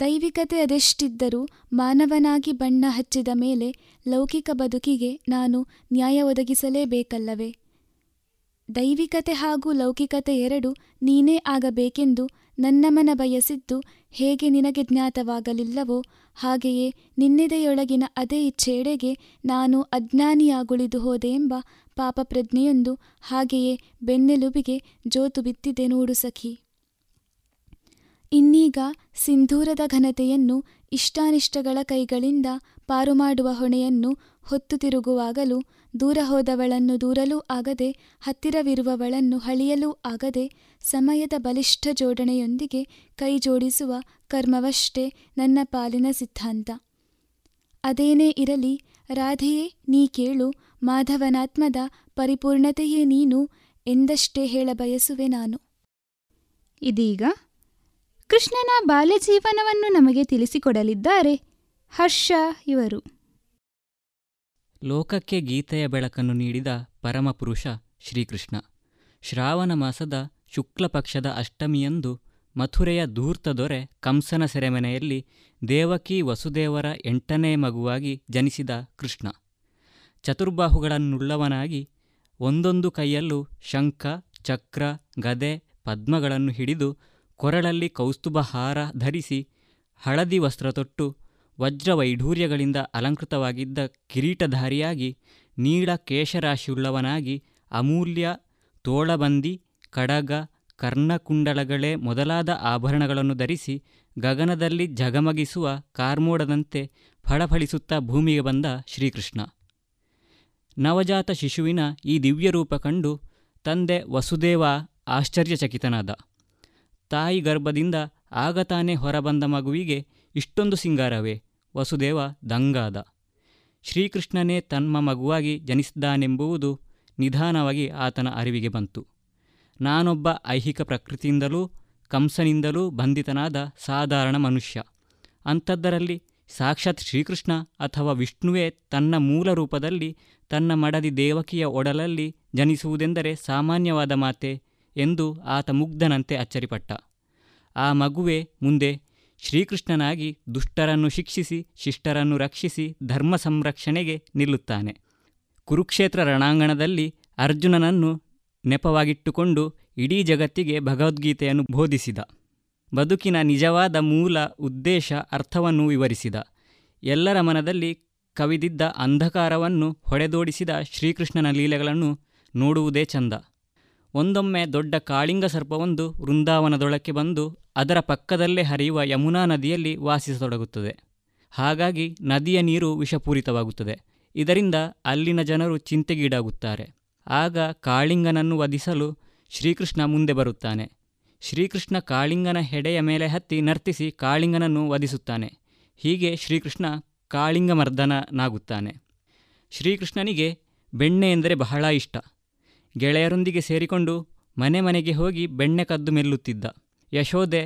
ದೈವಿಕತೆ ಅದೆಷ್ಟಿದ್ದರೂ ಮಾನವನಾಗಿ ಬಣ್ಣ ಹಚ್ಚಿದ ಮೇಲೆ ಲೌಕಿಕ ಬದುಕಿಗೆ ನಾನು ನ್ಯಾಯ ಒದಗಿಸಲೇಬೇಕಲ್ಲವೇ? ದೈವಿಕತೆ ಹಾಗೂ ಲೌಕಿಕತೆ ಎರಡು ನೀನೇ ಆಗಬೇಕೆಂದು ನನ್ನ ಮನ ಬಯಸಿದ್ದು ಹೇಗೆ ನಿನಗೆ ಜ್ಞಾತವಾಗಲಿಲ್ಲವೋ ಹಾಗೆಯೇ ನಿನ್ನೆದೆಯೊಳಗಿನ ಅದೇ ಇಚ್ಛೆಡೆಗೆ ನಾನು ಅಜ್ಞಾನಿಯಾಗುಳಿದು ಹೋದೆ ಎಂಬ ಪಾಪ ಪ್ರಜ್ಞೆಯೊಂದು ಹಾಗೆಯೇ ಬೆನ್ನೆಲುಬಿಗೆ ಜೋತು ಬಿತ್ತಿದೆ ನೋಡು ಸಖಿ. ಇನ್ನೀಗ ಸಿಂಧೂರದ ಘನತೆಯನ್ನು ಇಷ್ಟಾನಿಷ್ಟಗಳ ಕೈಗಳಿಂದ ಪಾರು ಮಾಡುವ ಹೊಣೆಯನ್ನು ಹೊತ್ತು ತಿರುಗುವಾಗಲೂ ದೂರ ಹೋದವಳನ್ನು ದೂರಲೂ ಆಗದೆ ಹತ್ತಿರವಿರುವವಳನ್ನು ಹಳಿಯಲೂ ಆಗದೆ ಸಮಯದ ಬಲಿಷ್ಠ ಜೋಡಣೆಯೊಂದಿಗೆ ಕೈ ಜೋಡಿಸುವ ಕರ್ಮವಷ್ಟೇ ನನ್ನ ಪಾಲಿನ ಸಿದ್ಧಾಂತ. ಅದೇನೇ ಇರಲಿ, ರಾಧೆಯೇ ನೀ ಕೇಳು, ಮಾಧವನಾತ್ಮದ ಪರಿಪೂರ್ಣತೆಯೇ ನೀನು ಎಂದಷ್ಟೇ ಹೇಳಬಯಸುವೆ ನಾನು. ಇದೀಗ ಕೃಷ್ಣನ ಬಾಲ್ಯ ಜೀವನವನ್ನು ನಮಗೆ ತಿಳಿಸಿಕೊಡಲಿದ್ದಾರೆ ಹರ್ಷ ಇವರು. ಲೋಕಕ್ಕೆ ಗೀತೆಯ ಬೆಳಕನ್ನು ನೀಡಿದ ಪರಮಪುರುಷ ಶ್ರೀಕೃಷ್ಣ ಶ್ರಾವಣ ಮಾಸದ ಶುಕ್ಲ ಪಕ್ಷದ ಅಷ್ಟಮಿಯಂದು ಮಥುರೆಯ ಧೂರ್ತ ದೊರೆ ಕಂಸನ ಸೆರೆಮನೆಯಲ್ಲಿ ದೇವಕಿ ವಸುದೇವರ 8ನೇ ಮಗುವಾಗಿ ಜನಿಸಿದ ಕೃಷ್ಣ. ಚತುರ್ಬಾಹುಗಳನ್ನುಳ್ಳವನಾಗಿ ಒಂದೊಂದು ಕೈಯಲ್ಲೂ ಶಂಖ, ಚಕ್ರ, ಗದೆ, ಪದ್ಮಗಳನ್ನು ಹಿಡಿದು ಕೊರಳಲ್ಲಿ ಕೌಸ್ತುಭಹಾರ ಧರಿಸಿ ಹಳದಿ ವಸ್ತ್ರ ತೊಟ್ಟು ವಜ್ರವೈಢೂರ್ಯಗಳಿಂದ ಅಲಂಕೃತವಾಗಿದ್ದ ಕಿರೀಟಧಾರಿಯಾಗಿ, ನೀಳ ಕೇಶರಾಶಿಯುಳ್ಳವನಾಗಿ, ಅಮೂಲ್ಯ ತೋಳಬಂದಿ, ಕಡಗ, ಕರ್ಣಕುಂಡಲಗಳೇ ಮೊದಲಾದ ಆಭರಣಗಳನ್ನು ಧರಿಸಿ ಗಗನದಲ್ಲಿ ಝಗಮಗಿಸುವ ಕಾರ್ಮೋಡದಂತೆ ಫಳಫಳಿಸುತ್ತಾ ಭೂಮಿಗೆ ಬಂದ ಶ್ರೀಕೃಷ್ಣ. ನವಜಾತ ಶಿಶುವಿನ ಈ ದಿವ್ಯರೂಪ ಕಂಡು ತಂದೆ ವಸುದೇವ ಆಶ್ಚರ್ಯಚಕಿತನಾದ. ತಾಯಿ ಗರ್ಭದಿಂದ ಆಗತಾನೇ ಹೊರಬಂದ ಮಗುವಿಗೆ ಇಷ್ಟೊಂದು ಸಿಂಗಾರವೇ? ವಸುದೇವ ದಂಗಾದ. ಶ್ರೀಕೃಷ್ಣನೇ ತಮ್ಮ ಮಗುವಾಗಿ ಜನಿಸಿದ್ದಾನೆಂಬುದು ನಿಧಾನವಾಗಿ ಆತನ ಅರಿವಿಗೆ ಬಂತು. ನಾನೊಬ್ಬ ಐಹಿಕ ಪ್ರಕೃತಿಯಿಂದಲೂ ಕಂಸನಿಂದಲೂ ಬಂಧಿತನಾದ ಸಾಧಾರಣ ಮನುಷ್ಯ, ಅಂಥದ್ದರಲ್ಲಿ ಸಾಕ್ಷಾತ್ ಶ್ರೀಕೃಷ್ಣ ಅಥವಾ ವಿಷ್ಣುವೇ ತನ್ನ ಮೂಲ ರೂಪದಲ್ಲಿ ತನ್ನ ಮಡದಿ ದೇವಕಿಯ ಒಡಲಲ್ಲಿ ಜನಿಸುವುದೆಂದರೆ ಸಾಮಾನ್ಯವಾದ ಮಾತೆ ಎಂದು ಆತ ಮುಗ್ಧನಂತೆ ಅಚ್ಚರಿಪಟ್ಟ. ಆ ಮಗುವೇ ಮುಂದೆ ಶ್ರೀಕೃಷ್ಣನಾಗಿ ದುಷ್ಟರನ್ನು ಶಿಕ್ಷಿಸಿ ಶಿಷ್ಟರನ್ನು ರಕ್ಷಿಸಿ ಧರ್ಮ ಸಂರಕ್ಷಣೆಗೆ ನಿಲ್ಲುತ್ತಾನೆ. ಕುರುಕ್ಷೇತ್ರ ರಣಾಂಗಣದಲ್ಲಿ ಅರ್ಜುನನನ್ನು ನೆಪವಾಗಿಟ್ಟುಕೊಂಡು ಇಡೀ ಜಗತ್ತಿಗೆ ಭಗವದ್ಗೀತೆಯನ್ನು ಬೋಧಿಸಿದ. ಬದುಕಿನ ನಿಜವಾದ ಮೂಲ ಉದ್ದೇಶ ಅರ್ಥವನ್ನು ವಿವರಿಸಿದ. ಎಲ್ಲರ ಮನದಲ್ಲಿ ಕವಿದಿದ್ದ ಅಂಧಕಾರವನ್ನು ಹೊಡೆದೋಡಿಸಿದ ಶ್ರೀಕೃಷ್ಣನ ಲೀಲೆಗಳನ್ನು ನೋಡುವುದೇ ಚಂದ. ಒಂದೊಮ್ಮೆ ದೊಡ್ಡ ಕಾಳಿಂಗ ಸರ್ಪವೊಂದು ವೃಂದಾವನದೊಳಕ್ಕೆ ಬಂದು ಅದರ ಪಕ್ಕದಲ್ಲೇ ಹರಿಯುವ ಯಮುನಾ ನದಿಯಲ್ಲಿ ವಾಸಿಸತೊಡಗುತ್ತದೆ. ಹಾಗಾಗಿ ನದಿಯ ನೀರು ವಿಷಪೂರಿತವಾಗುತ್ತದೆ. ಇದರಿಂದ ಅಲ್ಲಿನ ಜನರು ಚಿಂತೆಗೀಡಾಗುತ್ತಾರೆ. ಆಗ ಕಾಳಿಂಗನನ್ನು ವಧಿಸಲು ಶ್ರೀಕೃಷ್ಣ ಮುಂದೆ ಬರುತ್ತಾನೆ. ಶ್ರೀಕೃಷ್ಣ ಕಾಳಿಂಗನ ಹೆಡೆಯ ಮೇಲೆ ಹತ್ತಿ ನರ್ತಿಸಿ ಕಾಳಿಂಗನನ್ನು ವಧಿಸುತ್ತಾನೆ. ಹೀಗೆ ಶ್ರೀಕೃಷ್ಣ ಕಾಳಿಂಗ ಮರ್ದನನಾಗುತ್ತಾನೆ. ಶ್ರೀಕೃಷ್ಣನಿಗೆ ಬೆಣ್ಣೆ ಎಂದರೆ ಬಹಳ ಇಷ್ಟ. ಗೆಳೆಯರೊಂದಿಗೆ ಸೇರಿಕೊಂಡು ಮನೆ ಮನೆಗೆ ಹೋಗಿ ಬೆಣ್ಣೆ ಕದ್ದು ಮೆಲ್ಲುತ್ತಿದ್ದ. ಯಶೋದೆ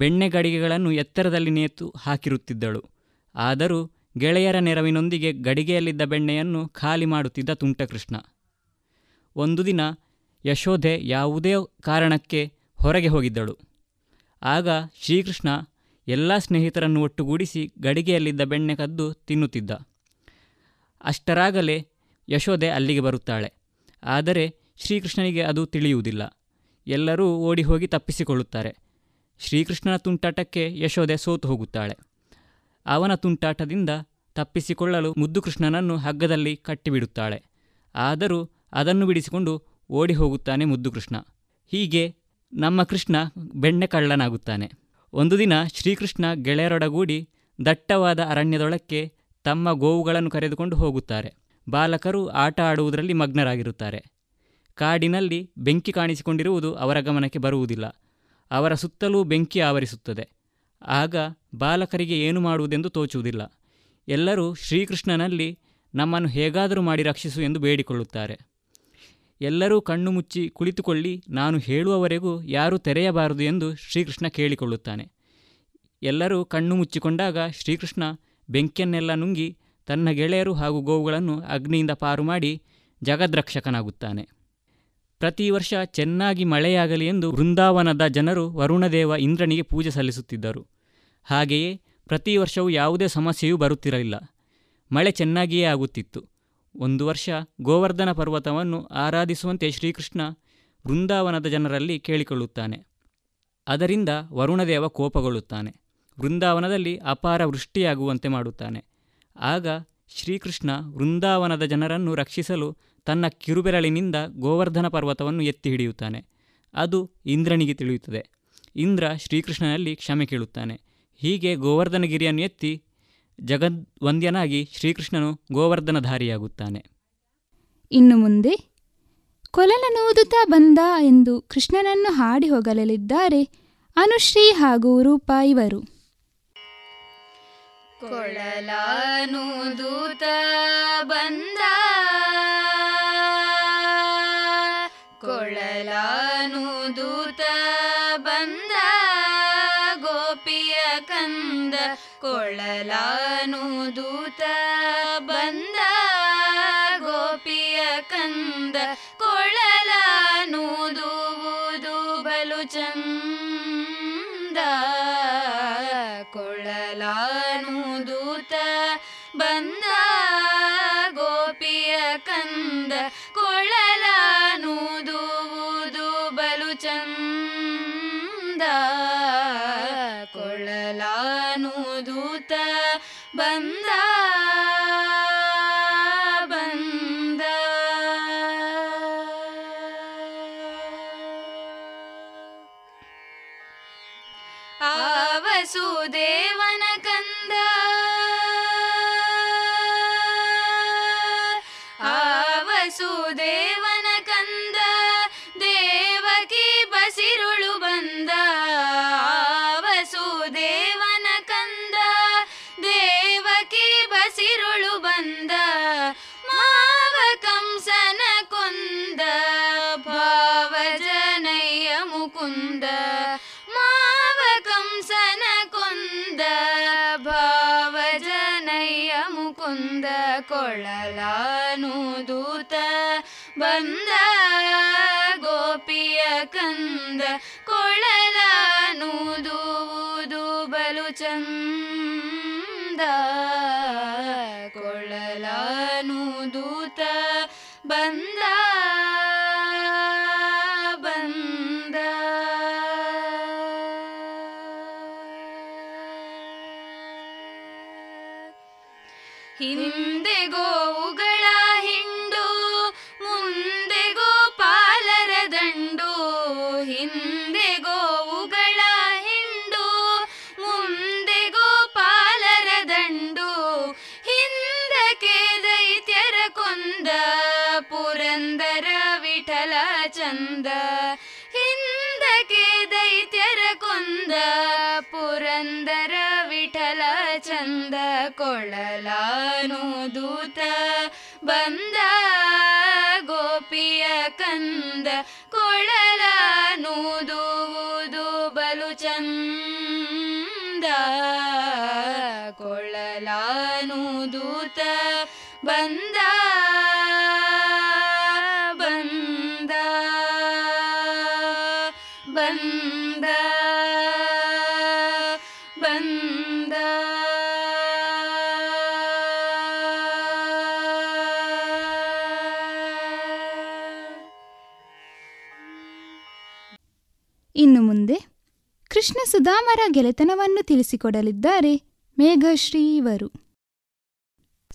ಬೆಣ್ಣೆ ಗಡಿಗೆಗಳನ್ನು ಎತ್ತರದಲ್ಲಿ ನೇತು ಹಾಕಿರುತ್ತಿದ್ದಳು. ಆದರೂ ಗೆಳೆಯರ ನೆರವಿನೊಂದಿಗೆ ಗಡಿಗೆಯಲ್ಲಿದ್ದ ಬೆಣ್ಣೆಯನ್ನು ಖಾಲಿ ಮಾಡುತ್ತಿದ್ದ ತುಂಟಕೃಷ್ಣ. ಒಂದು ದಿನ ಯಶೋದೆ ಯಾವುದೇ ಕಾರಣಕ್ಕೆ ಹೊರಗೆ ಹೋಗಿದ್ದಳು. ಆಗ ಶ್ರೀಕೃಷ್ಣ ಎಲ್ಲ ಸ್ನೇಹಿತರನ್ನು ಒಟ್ಟುಗೂಡಿಸಿ ಗಡಿಗೆಯಲ್ಲಿದ್ದ ಬೆಣ್ಣೆ ಕದ್ದು ತಿನ್ನುತ್ತಿದ್ದ. ಅಷ್ಟರಾಗಲೇ ಯಶೋದೆ ಅಲ್ಲಿಗೆ ಬರುತ್ತಾಳೆ. ಆದರೆ ಶ್ರೀಕೃಷ್ಣನಿಗೆ ಅದು ತಿಳಿಯುವುದಿಲ್ಲ. ಎಲ್ಲರೂ ಓಡಿ ಹೋಗಿ ತಪ್ಪಿಸಿಕೊಳ್ಳುತ್ತಾರೆ. ಶ್ರೀಕೃಷ್ಣನ ತುಂಟಾಟಕ್ಕೆ ಯಶೋದೆ ಸೋತು ಹೋಗುತ್ತಾಳೆ. ಅವನ ತುಂಟಾಟದಿಂದ ತಪ್ಪಿಸಿಕೊಳ್ಳಲು ಮುದ್ದುಕೃಷ್ಣನನ್ನು ಹಗ್ಗದಲ್ಲಿ ಕಟ್ಟಿಬಿಡುತ್ತಾಳೆ. ಆದರೂ ಅದನ್ನು ಬಿಡಿಸಿಕೊಂಡು ಓಡಿ ಹೋಗುತ್ತಾನೆ ಮುದ್ದುಕೃಷ್ಣ. ಹೀಗೆ ನಮ್ಮ ಕೃಷ್ಣ ಬೆಣ್ಣೆ ಕಳ್ಳನಾಗುತ್ತಾನೆ. ಒಂದು ದಿನ ಶ್ರೀಕೃಷ್ಣ ಗೆಳೆಯರೊಡಗೂಡಿ ದಟ್ಟವಾದ ಅರಣ್ಯದೊಳಕ್ಕೆ ತಮ್ಮ ಗೋವುಗಳನ್ನು ಕರೆದುಕೊಂಡು ಹೋಗುತ್ತಾರೆ. ಬಾಲಕರು ಆಟ ಆಡುವುದರಲ್ಲಿ ಮಗ್ನರಾಗಿರುತ್ತಾರೆ. ಕಾಡಿನಲ್ಲಿ ಬೆಂಕಿ ಕಾಣಿಸಿಕೊಂಡಿರುವುದು ಅವರ ಗಮನಕ್ಕೆ ಬರುವುದಿಲ್ಲ. ಅವರ ಸುತ್ತಲೂ ಬೆಂಕಿ ಆವರಿಸುತ್ತದೆ. ಆಗ ಬಾಲಕರಿಗೆ ಏನು ಮಾಡುವುದೆಂದು ತೋಚುವುದಿಲ್ಲ. ಎಲ್ಲರೂ ಶ್ರೀಕೃಷ್ಣನಲ್ಲಿ ನಮ್ಮನ್ನು ಹೇಗಾದರೂ ಮಾಡಿ ರಕ್ಷಿಸು ಎಂದು ಬೇಡಿಕೊಳ್ಳುತ್ತಾರೆ. ಎಲ್ಲರೂ ಕಣ್ಣು ಮುಚ್ಚಿ ಕುಳಿತುಕೊಳ್ಳಿ, ನಾನು ಹೇಳುವವರೆಗೂ ಯಾರೂ ತೆರೆಯಬಾರದು ಎಂದು ಶ್ರೀಕೃಷ್ಣ ಕೇಳಿಕೊಳ್ಳುತ್ತಾನೆ. ಎಲ್ಲರೂ ಕಣ್ಣು ಮುಚ್ಚಿಕೊಂಡಾಗ ಶ್ರೀಕೃಷ್ಣ ಬೆಂಕಿಯನ್ನೆಲ್ಲ ನುಂಗಿ ತನ್ನ ಗೆಳೆಯರು ಹಾಗೂ ಗೋವುಗಳನ್ನು ಅಗ್ನಿಯಿಂದ ಪಾರು ಮಾಡಿ ಜಗದ್ರಕ್ಷಕನಾಗುತ್ತಾನೆ. ಪ್ರತಿ ವರ್ಷ ಚೆನ್ನಾಗಿ ಮಳೆಯಾಗಲಿ ಎಂದು ವೃಂದಾವನದ ಜನರು ವರುಣದೇವ ಇಂದ್ರನಿಗೆ ಪೂಜೆ ಸಲ್ಲಿಸುತ್ತಿದ್ದರು. ಹಾಗೆಯೇ ಪ್ರತಿ ವರ್ಷವೂ ಯಾವುದೇ ಸಮಸ್ಯೆಯೂ ಬರುತ್ತಿರಲಿಲ್ಲ. ಮಳೆ ಚೆನ್ನಾಗಿಯೇ ಆಗುತ್ತಿತ್ತು. ಒಂದು ವರ್ಷ ಗೋವರ್ಧನ ಪರ್ವತವನ್ನು ಆರಾಧಿಸುವಂತೆ ಶ್ರೀಕೃಷ್ಣ ವೃಂದಾವನದ ಜನರಲ್ಲಿ ಕೇಳಿಕೊಳ್ಳುತ್ತಾನೆ. ಅದರಿಂದ ವರುಣದೇವ ಕೋಪಗೊಳ್ಳುತ್ತಾನೆ. ವೃಂದಾವನದಲ್ಲಿ ಅಪಾರ ವೃಷ್ಟಿಯಾಗುವಂತೆ ಮಾಡುತ್ತಾನೆ. ಆಗ ಶ್ರೀಕೃಷ್ಣ ವೃಂದಾವನದ ಜನರನ್ನು ರಕ್ಷಿಸಲು ತನ್ನ ಕಿರುಬೆರಳಿನಿಂದ ಗೋವರ್ಧನ ಪರ್ವತವನ್ನು ಎತ್ತಿ ಹಿಡಿಯುತ್ತಾನೆ. ಅದು ಇಂದ್ರನಿಗೆ ತಿಳಿಯುತ್ತದೆ. ಇಂದ್ರ ಶ್ರೀಕೃಷ್ಣನಲ್ಲಿ ಕ್ಷಮೆ ಕೇಳುತ್ತಾನೆ. ಹೀಗೆ ಗೋವರ್ಧನಗಿರಿಯನ್ನು ಎತ್ತಿ ಜಗದ್ವಂದ್ಯನಾಗಿ ಶ್ರೀಕೃಷ್ಣನು ಗೋವರ್ಧನಧಾರಿಯಾಗುತ್ತಾನೆ. ಇನ್ನು ಮುಂದೆ ಕೊಲನನೂದುತ್ತಾ ಬಂದ ಎಂದು ಕೃಷ್ಣನನ್ನು ಹಾಡಿ ಹೊಗಳಲಿದ್ದಾರೆ ಅನುಶ್ರೀ ಹಾಗೂ ರೂಪಾ ಇವರು. ಕೊಳಲನೂದುತ ಬಂದ ಕೊಳಲನೂದುತ ಬಂದ ಗೋಪಿಯ ಕಂದ ಕೊಳಲನೂದುತ ಬಂದ ಗೋಪಿಯ ಕಂದ ಕೊಳಲನೂದುವುದು ಬಲು ಚಂದ ಕೊಳಲನೂದುತ ಬಂದ ಗೋಪಿಯ ಕಂದ ಕೊಳಲನೂದುವುದು ಬಲು ಚಂದ ಕೊಳಲನು ನು ದೂತ ಬಂದ ಬಂದ. ಆ ವಸುದೇವನ ಕಂದ, ಆ ವಸುದೇವನ ಕಂದ, ದೇವಕಿ ಬಸಿರುಳು ಬಂದ. ವಸುದೇವನ ಕಂದ, ದೇವಕಿ ಬಸಿರುಳು ಬಂದ, ಮಾವ ಕಂಸನ ಕೊಂದ, ಭಾವ ಜನಯ್ಯ ಮುಕುಂದ. ಮಾವ ಕಂಸನ ಕೊಂದ, ಭಾವ ಜನಯ್ಯ ಮುಕುಂದ, ಕೊಳಲಾನು ದೂತ ಬಂದ ಗೋಪಿಯ ಕಂದ. ಕೊಳಲಾನು ದೂದು ಬಲು ಚಂದ, ಕೊಳಲಾನು ದೂತ ಬಂದ ಬಂದ. ಹಿಂದೆ ಗೋವುಗಳ ಹಿಂಡು, ಮುಂದೆ ಗೋಪಾಲರ ದಂಡು. ಹಿಂದೆ ಗೋವುಗಳ ಹಿಂಡು, ಮುಂದೆ ಗೋಪಾಲರ ದಂಡು, ಹಿಂದಕ್ಕೆ ದೈತ್ಯರ ಕೊಂದ, ಪುರಂದರ ವಿಠಲ ಚಂದ. ಹಿಂದಕ್ಕೆ ದೈತ್ಯರ ಕೊಂದ, ಪುರಂದರ ವಿಠಲ ಚಂದ, ಕೊಳಲಾನು ದೂತ ಬಂದ ಗೋಪಿಯ ಕಂದ. ಕೊಳಲಾನು ದೂದು ಬಲು ಚಂದ, ಕೊಳಲಾನು ದೂತ ಬಂದ ಬಂದ ಬಂದ ಬಂದ. ಇನ್ನು ಮುಂದೆ ಕೃಷ್ಣ ಸುಧಾಮರ ಗೆಳೆತನವನ್ನು ತಿಳಿಸಿಕೊಡಲಿದ್ದಾರೆ ಮೇಘಶ್ರೀ ಇವರು.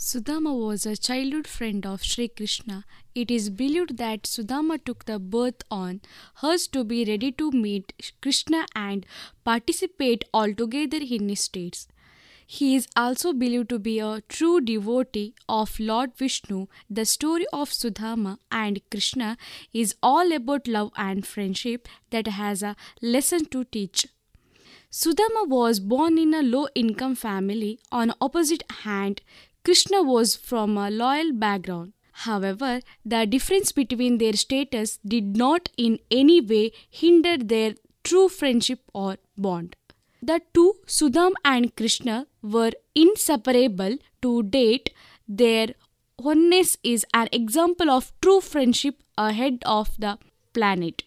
Sudāma was a childhood friend of Shri Krishna. It is believed that Sudāma took the birth on Harsh to be ready to meet Krishna and participate altogether in his states. He is also believed to be a true devotee of Lord Vishnu. The story of Sudāma and Krishna is all about love and friendship that has a lesson to teach. Sudāma was born in a low-income family. On opposite hand, Krishna was from a loyal background. However, the difference between their status did not in any way hinder their true friendship or bond. The two, Sudāma and Krishna, were inseparable to date. Their oneness is an example of true friendship ahead of the planet.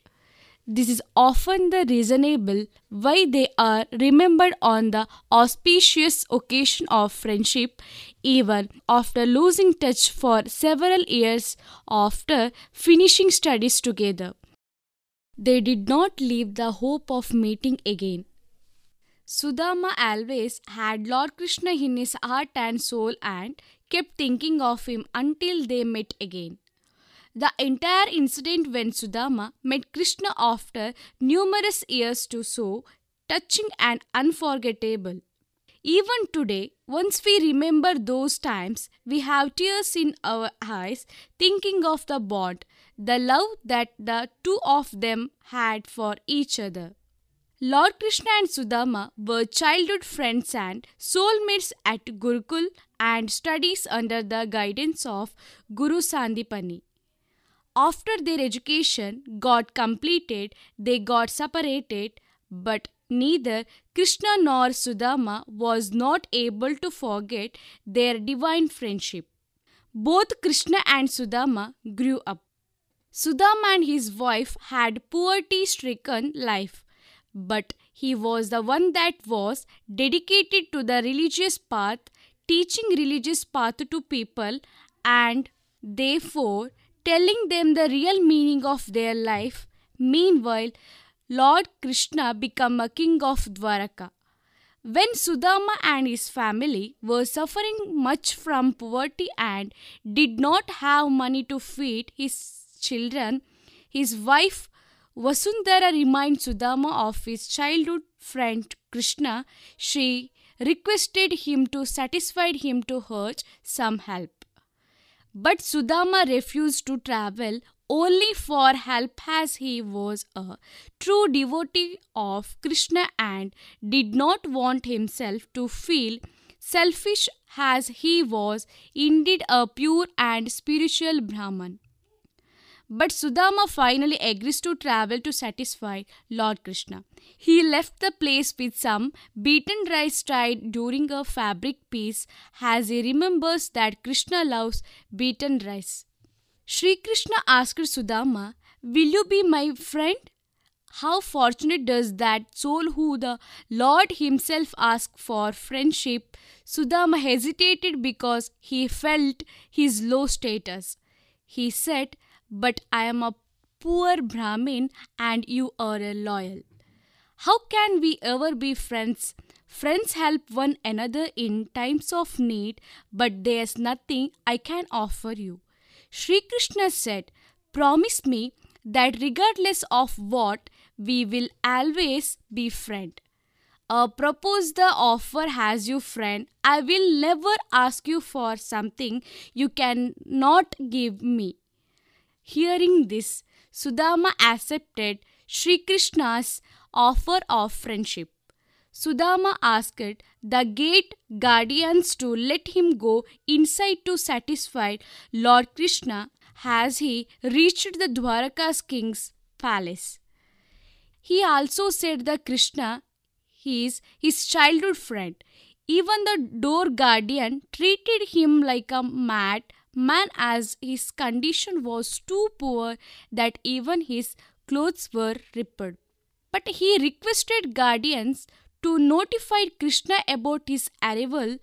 This is often the reasonable why they are remembered on the auspicious occasion of friendship, even after losing touch for several years after finishing studies together. They did not leave the hope of meeting again. Sudāma always had Lord Krishna in his heart and soul and kept thinking of him until they met again. The entire incident when Sudāma met Krishna after numerous years to so, touching and unforgettable. Even today, once we remember those times, we have tears in our eyes thinking of the bond, the love that the two of them had for each other. Lord Krishna and Sudāma were childhood friends and soulmates at Gurukul and studies under the guidance of Guru Sandipani. After their education got completed, they got separated, but neither Krishna nor Sudāma was not able to forget their divine friendship. Both Krishna and Sudāma grew up. Sudāma and his wife had poverty-stricken life, but he was the one that was dedicated to the religious path, teaching religious path to people and therefore telling them the real meaning of their life. Meanwhile, Lord Krishna became a king of Dwaraka. When Sudāma and his family were suffering much from poverty and did not have money to feed his children, his wife Vasundhara reminds Sudāma of his childhood friend Krishna. She requested him to satisfy him to her some help. But Sudāma refused to travel only for help, as he was a true devotee of Krishna and did not want himself to feel selfish, as he was indeed a pure and spiritual Brahman. But Sudāma finally agrees to travel to satisfy Lord Krishna. He left the place with some beaten rice tied during a fabric piece, as he remembers that Krishna loves beaten rice. Shri Krishna asked Sudāma, "Will you be my friend?" How fortunate does that soul who the Lord himself asked for friendship. Sudāma hesitated because he felt his low status. He said, "But I am a poor Brahmin and you are a loyal. How can we ever be friends? Friends help one another in times of need, but there is nothing I can offer you." Shri Krishna said, "Promise me that regardless of what, we will always be friends. Propose the offer as your friend. I will never ask you for something you cannot give me." Hearing this, Sudāma accepted Shri Krishna's offer of friendship. Sudāma asked the gate guardians to let him go inside to satisfy Lord Krishna as he reached the Dwaraka's king's palace. He also said that Krishna is his childhood friend. Even the door guardian treated him like a mad man, as his condition was too poor that even his clothes were ripped. But he requested guardians to notify Krishna about his arrival.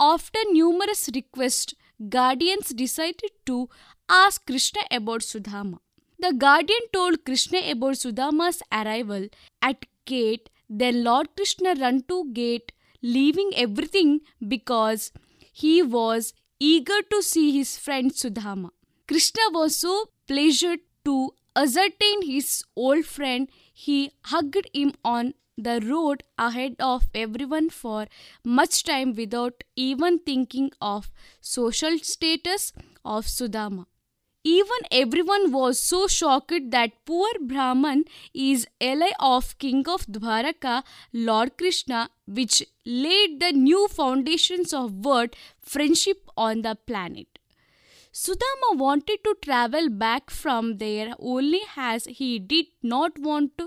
After numerous requests, guardians decided to ask Krishna about Sudāma. The guardian told Krishna about Sudāma's arrival at gate. Then Lord Krishna ran to gate, leaving everything because he was eager to see his friend Sudāma. Krishna was so pleased to ascertain his old friend, he hugged him on the road ahead of everyone for much time without even thinking of social status of Sudāma. Even everyone was so shocked that poor Brahman is ally of King of Dwaraka, Lord Krishna, which laid the new foundations of word friendship on the planet. Sudāma wanted to travel back from there only, as he did not want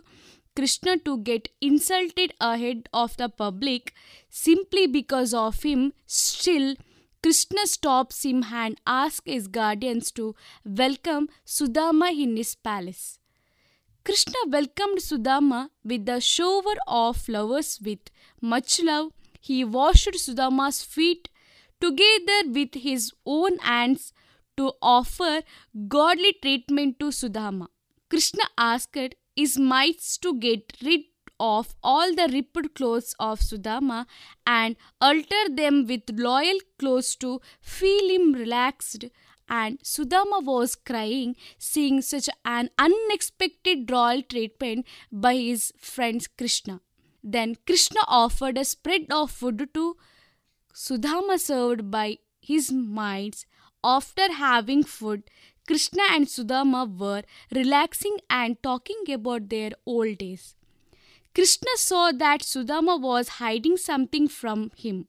Krishna to get insulted ahead of the public simply because of him. Still, Krishna stops him and asks his guardians to welcome Sudāma in his palace. Krishna welcomed Sudāma with a shower of flowers with much love. He washed Sudāma's feet together with his own hands to offer godly treatment to Sudāma. Krishna asked his mites to get rid of all the ripped clothes of Sudāma and alter them with loyal clothes to feel him relaxed, and Sudāma was crying seeing such an unexpected royal treatment by his friend Krishna. Then Krishna offered a spread of food to Sudāma served by his mites. After having food, Krishna and Sudāma were relaxing and talking about their old days. Krishna saw that Sudāma was hiding something from him.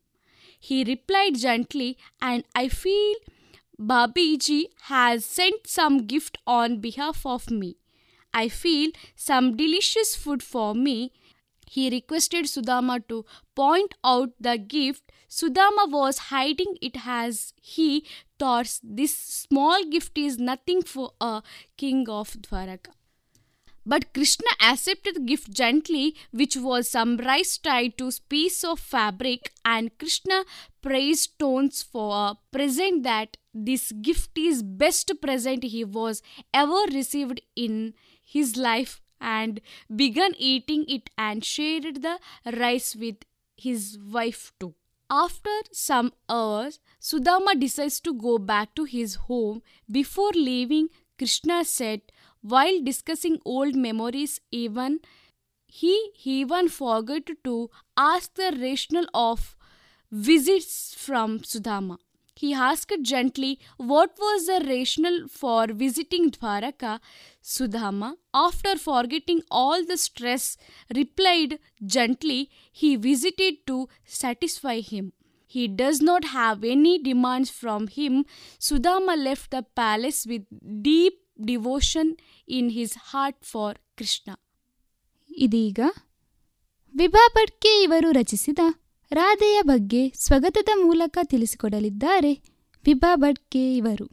He replied gently, "And I feel Babiji has sent some gift on behalf of me. I feel some delicious food for me." He requested Sudāma to point out the gift. Sudāma was hiding it as he thought this small gift is nothing for a king of Dwaraka. But Krishna accepted the gift gently, which was some rice tied to a piece of fabric, and Krishna praised tones for a present that this gift is best present he was ever received in his life, and began eating it and shared the rice with his wife too. After some hours, Sudāma decides to go back to his home. Before leaving, Krishna said, while discussing old memories, he even forgot to ask the rationale of visits from Sudāma. He asked gently what was the rationale for visiting Dwaraka. Sudāma, after forgetting all the stress, replied gently he visited to satisfy him. He does not have any demands from him. Sudāma left the palace with deep devotion in his heart for Krishna. ಇದೀಗ ವಿಭಾ ಭಟ್ಕೆ ಇವರು ರಚಿಸಿದ ರಾಧೆಯ ಬಗ್ಗೆ ಸ್ವಗತದ ಮೂಲಕ ತಿಳಿಸಿಕೊಡಲಿದ್ದಾರೆ ವಿಭಾ ಭಟ್ಕೆ ಇವರು.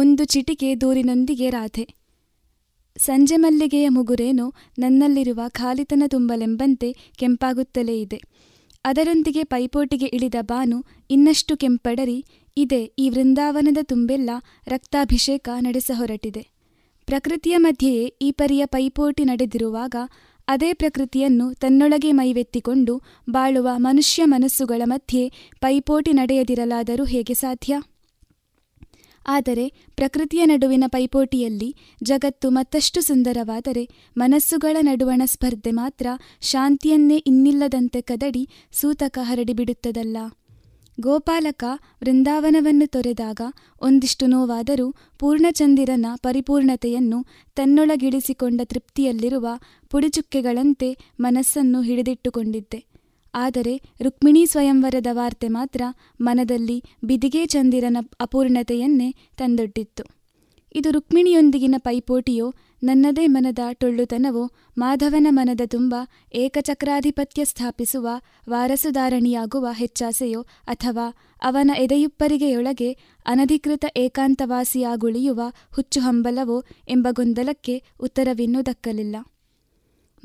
ಒಂದು ಚಿಟಿಕೆ ದೂರಿನೊಂದಿಗೆ ರಾಧೆ. ಸಂಜೆ ಮಲ್ಲಿಗೆಯ ಮುಗುರೇನೋ ನನ್ನಲ್ಲಿರುವ ಖಾಲಿತನ ತುಂಬಲೆಂಬಂತೆ ಕೆಂಪಾಗುತ್ತಲೇ ಇದೆ. ಅದರೊಂದಿಗೆ ಪೈಪೋಟಿಗೆ ಇಳಿದ ಬಾನು ಇನ್ನಷ್ಟು ಕೆಂಪಡರಿ ಇದೆ. ಈ ವೃಂದಾವನದ ತುಂಬೆಲ್ಲ ರಕ್ತಾಭಿಷೇಕ ನಡೆಸಹೊರಟಿದೆ. ಪ್ರಕೃತಿಯ ಮಧ್ಯೆಯೇ ಈ ಪರಿಯ ಪೈಪೋಟಿ ನಡೆದಿರುವಾಗ ಅದೇ ಪ್ರಕೃತಿಯನ್ನು ತನ್ನೊಳಗೆ ಮೈವೆತ್ತಿಕೊಂಡು ಬಾಳುವ ಮನುಷ್ಯ ಮನಸ್ಸುಗಳ ಮಧ್ಯೆ ಪೈಪೋಟಿ ನಡೆಯದಿರಲಾದರೂ ಹೇಗೆ ಸಾಧ್ಯ? ಆದರೆ ಪ್ರಕೃತಿಯ ನಡುವಿನ ಪೈಪೋಟಿಯಲ್ಲಿ ಜಗತ್ತು ಮತ್ತಷ್ಟು ಸುಂದರವಾದರೆ ಮನಸ್ಸುಗಳ ನಡುವಣ ಸ್ಪರ್ಧೆ ಮಾತ್ರ ಶಾಂತಿಯನ್ನೇ ಇನ್ನಿಲ್ಲದಂತೆ ಕದಡಿ ಸೂತಕ ಹರಡಿಬಿಡುತ್ತದಲ್ಲ. ಗೋಪಾಲಕ ವೃಂದಾವನವನ್ನು ತೊರೆದಾಗ ಒಂದಿಷ್ಟು ನೋವಾದರೂ ಪೂರ್ಣಚಂದಿರನ ಪರಿಪೂರ್ಣತೆಯನ್ನು ತನ್ನೊಳಗಿಳಿಸಿಕೊಂಡ ತೃಪ್ತಿಯಲ್ಲಿರುವ ಪುಡಿಚುಕ್ಕೆಗಳಂತೆ ಮನಸ್ಸನ್ನು ಹಿಡಿದಿಟ್ಟುಕೊಂಡಿದ್ದೆ. ಆದರೆ ರುಕ್ಮಿಣೀ ಸ್ವಯಂವರದ ವಾರ್ತೆ ಮಾತ್ರ ಮನದಲ್ಲಿ ಬಿದಿಗೆ ಚಂದಿರನ ಅಪೂರ್ಣತೆಯನ್ನೇ ತಂದೊಡ್ಡಿತ್ತು. ಇದು ರುಕ್ಮಿಣಿಯೊಂದಿಗಿನ ಪೈಪೋಟಿಯೋ, ನನ್ನದೇ ಮನದ ಟೊಳ್ಳುತನವೋ, ಮಾಧವನ ಮನದ ತುಂಬ ಏಕಚಕ್ರಾಧಿಪತ್ಯ ಸ್ಥಾಪಿಸುವ ವಾರಸುಧಾರಣಿಯಾಗುವ ಹೆಚ್ಚಾಸೆಯೋ, ಅಥವಾ ಅವನ ಎದೆಯುಪ್ಪರಿಗೆಯೊಳಗೆ ಅನಧಿಕೃತ ಏಕಾಂತವಾಸಿಯಾಗುಳಿಯುವ ಹುಚ್ಚುಹಂಬಲವೋ ಎಂಬ ಗೊಂದಲಕ್ಕೆ ಉತ್ತರವಿನ್ನೂ ದಕ್ಕಲಿಲ್ಲ.